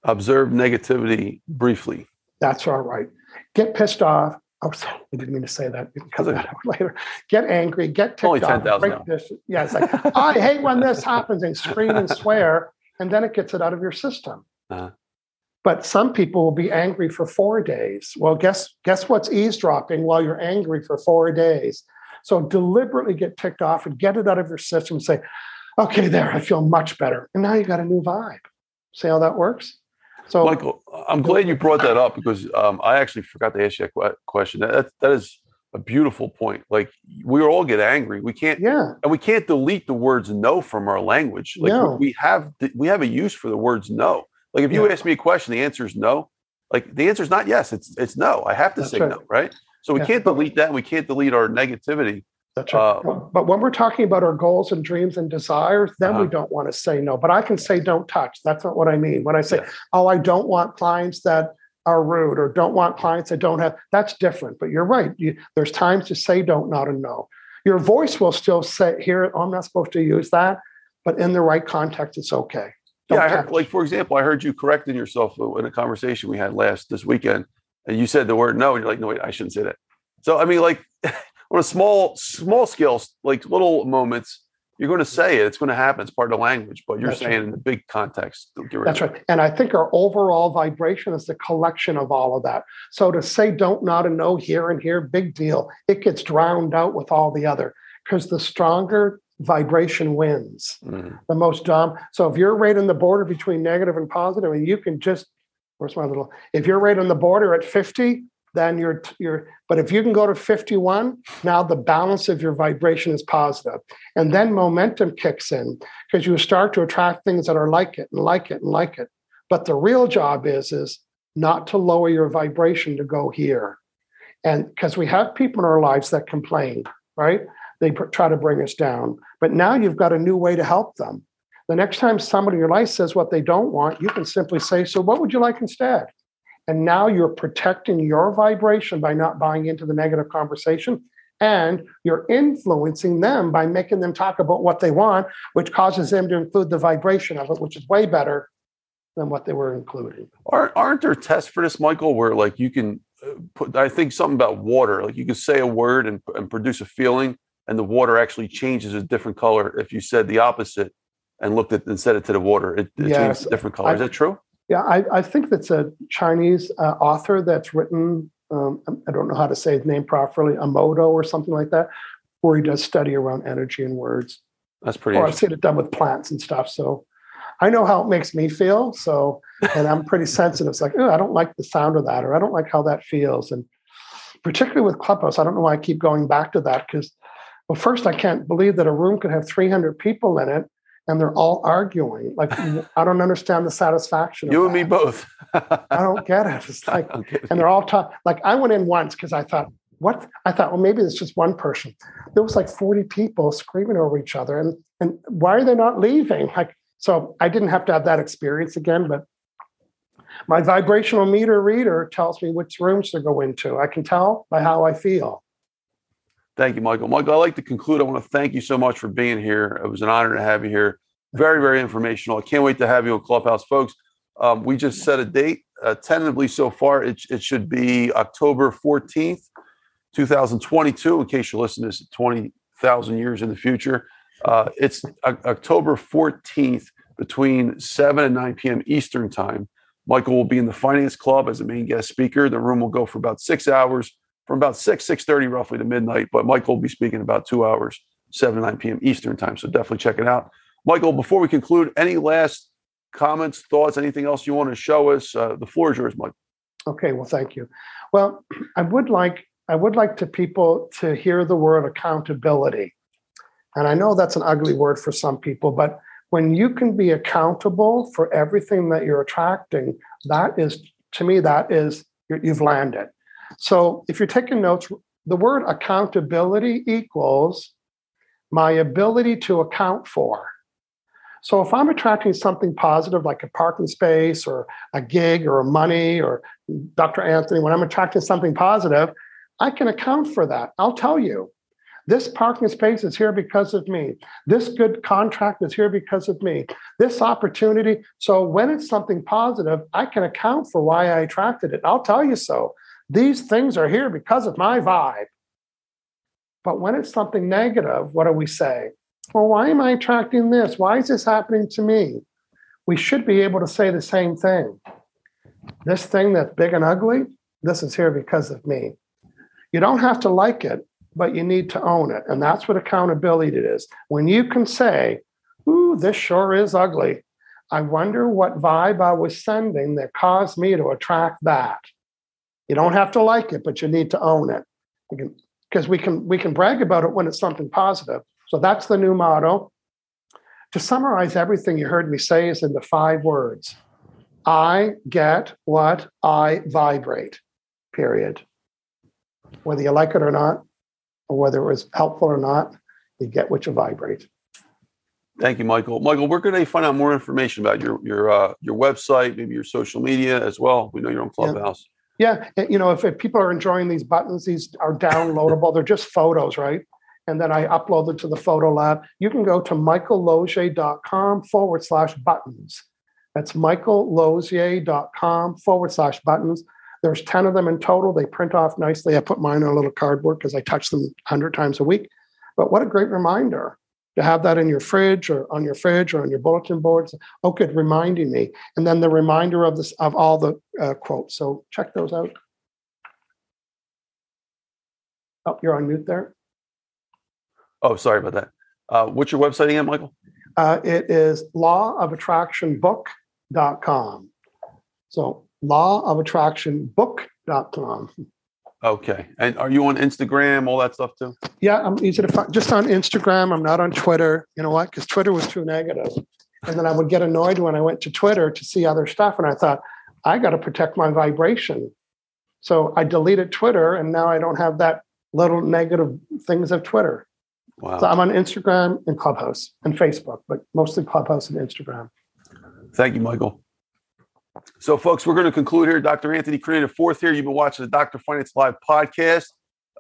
Observe negativity briefly. That's all right. Get pissed off. Oh, sorry, I didn't mean to say that. You can cut that out later. Get angry, get ticked off, break dishes. Yeah, it's like, I hate when this happens, and scream and swear, and then it gets it out of your system. Uh-huh. But some people will be angry for four days. Well, guess guess what's eavesdropping while you're angry for four days? So deliberately get ticked off and get it out of your system and say, okay, there, I feel much better. And now you got a new vibe. See how that works? So, Michael, I'm glad you brought that up because um, I actually forgot to ask you that question. That that is a beautiful point. Like we all get angry, we can't, yeah, and we can't delete the words "no" from our language. Like no. we have, we have a use for the words "no." Like if you yeah. ask me a question, the answer is no. Like the answer is not yes. It's it's no. I have to That's say right. no, right? So we yeah. can't delete that. We can't delete our negativity. That's right. Uh, but when we're talking about our goals and dreams and desires, then uh-huh. we don't want to say no. But I can say don't touch. That's not what I mean. When I say, yeah. oh, I don't want clients that are rude or don't want clients that don't have, that's different. But you're right. You, there's times to say don't, not a no. Your voice will still say, here, oh, I'm not supposed to use that. But in the right context, it's okay. Don't yeah, I heard, like, for example, I heard you correcting yourself in a conversation we had last this weekend, and you said the word no, and you're like, no, wait, I shouldn't say that. So, I mean, like, on a small, small scale, like little moments, you're going to say it. It's going to happen. It's part of the language, but you're That's saying right. in the big context. That's right. And I think our overall vibration is the collection of all of that. So to say don't, not, and no here and here, big deal. It gets drowned out with all the other, because the stronger vibration wins. Mm. The most dom. So if you're right on the border between negative and positive, and you can just, where's my little, if you're right on the border at fifty, then you're, you're, but if you can go to fifty-one, now the balance of your vibration is positive. And then momentum kicks in, because you start to attract things that are like it and like it and like it. But the real job is, is not to lower your vibration to go here. And because we have people in our lives that complain, right? They pr- try to bring us down. But now you've got a new way to help them. The next time somebody in your life says what they don't want, you can simply say, so what would you like instead? And now you're protecting your vibration by not buying into the negative conversation, and you're influencing them by making them talk about what they want, which causes them to include the vibration of it, which is way better than what they were including. Aren't, aren't there tests for this, Michael, where like you can put, I think something about water, like you can say a word and, and produce a feeling, and the water actually changes a different color if you said the opposite and looked at and said it to the water. It, it yes. changes a different color. Is I, that true? Yeah, I, I think that's a Chinese uh, author that's written, um, I don't know how to say his name properly, Emoto or something like that, where he does study around energy and words. That's pretty Or I've seen it done with plants and stuff. So I know how it makes me feel. So, and I'm pretty sensitive. It's like, oh, I don't like the sound of that, or I don't like how that feels. And particularly with Clubhouse, I don't know why I keep going back to that, because, well, first, I can't believe that a room could have three hundred people in it, and they're all arguing. Like, I don't understand the satisfaction. You of and that. me both. I don't get it. It's like, and they're all talking. Like, I went in once because I thought, what? I thought, well, maybe it's just one person. There was like forty people screaming over each other. And, and why are they not leaving? Like, so I didn't have to have that experience again, but my vibrational meter reader tells me which rooms to go into. I can tell by how I feel. Thank you, Michael. Michael, I'd like to conclude. I want to thank you so much for being here. It was an honor to have you here. Very, very informational. I can't wait to have you on Clubhouse, folks. Um, we just set a date. Uh, tentatively so far, it, it should be October fourteenth, twenty twenty-two, in case you're listening to this twenty thousand years in the future. Uh, it's uh, October fourteenth between seven and nine p.m. Eastern time. Michael will be in the Finance Club as a main guest speaker. The room will go for about six hours. From about six, six thirty roughly to midnight, but Michael will be speaking about two hours, seven to nine p.m. Eastern time, so definitely check it out. Michael, before we conclude, any last comments, thoughts, anything else you want to show us? Uh, the floor is yours, Michael. Okay, well, thank you. Well, I would like I would like to people to hear the word accountability. And I know that's an ugly word for some people, but when you can be accountable for everything that you're attracting, that is, to me, that is, you've landed. So if you're taking notes, the word accountability equals my ability to account for. So if I'm attracting something positive, like a parking space or a gig or money or Doctor Anthony, when I'm attracting something positive, I can account for that. I'll tell you, this parking space is here because of me. This good contract is here because of me. This opportunity. So when it's something positive, I can account for why I attracted it. I'll tell you so. These things are here because of my vibe. But when it's something negative, what do we say? Well, why am I attracting this? Why is this happening to me? We should be able to say the same thing. This thing that's big and ugly, this is here because of me. You don't have to like it, but you need to own it. And that's what accountability is. When you can say, ooh, this sure is ugly. I wonder what vibe I was sending that caused me to attract that. You don't have to like it, but you need to own it, because we can we can brag about it when it's something positive. So that's the new motto. To summarize everything you heard me say is in the five words. I get what I vibrate, period. Whether you like it or not, or whether it was helpful or not, you get what you vibrate. Thank you, Michael. Michael, where can they find out more information about your your uh, your website, maybe your social media as well? We know you're on Clubhouse. Yeah. Yeah, you know, if, if people are enjoying these buttons, these are downloadable. They're just photos, right? And then I upload them to the photo lab. You can go to michael losier dot com forward slash buttons. That's michaellosier.com forward slash buttons. There's ten of them in total. They print off nicely. I put mine on a little cardboard because I touch them one hundred times a week. But what a great reminder to have that in your fridge or on your fridge or on your bulletin boards. Oh, good, reminding me. And then the reminder of this, of all the uh, quotes. So check those out. Oh, you're on mute there. Oh, sorry about that. Uh, what's your website again, Michael? Uh, it is law of attraction book dot com. So law of attraction book dot com. Okay. And are you on Instagram, all that stuff too? Yeah, I'm easy to find. Just on Instagram. I'm not on Twitter. You know what? Because Twitter was too negative. And then I would get annoyed when I went to Twitter to see other stuff. And I thought, I got to protect my vibration. So I deleted Twitter, and now I don't have that little negative things of Twitter. Wow. So I'm on Instagram and Clubhouse and Facebook, but mostly Clubhouse and Instagram. Thank you, Michael. So, folks, we're going to conclude here. Doctor Anthony Kennedy the fourth here. You've been watching the Doctor Finance Live podcast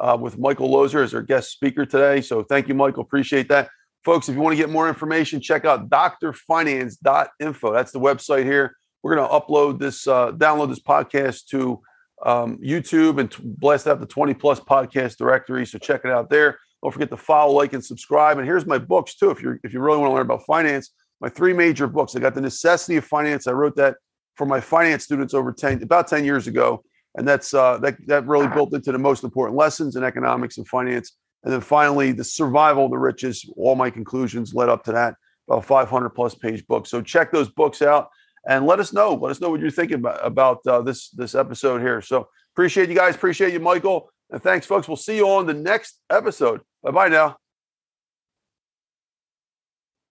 uh, with Michael Losier as our guest speaker today. So thank you, Michael. Appreciate that. Folks, if you want to get more information, check out d r finance dot info. That's the website here. We're going to upload this, uh, download this podcast to um, YouTube and t- blast out the twenty plus podcast directory. So check it out there. Don't forget to follow, like, and subscribe. And here's my books, too, if you if you really want to learn about finance. My three major books. I got The Necessity of Finance. I wrote that for my finance students over ten, about ten years ago. And that's uh, that, that really built into the most important lessons in economics and finance. And then finally, The Survival of the Riches. All my conclusions led up to that, about five hundred plus page book. So check those books out and let us know. Let us know what you're thinking about, about uh, this, this episode here. So appreciate you guys. Appreciate you, Michael. And thanks, folks. We'll see you on the next episode. Bye-bye now.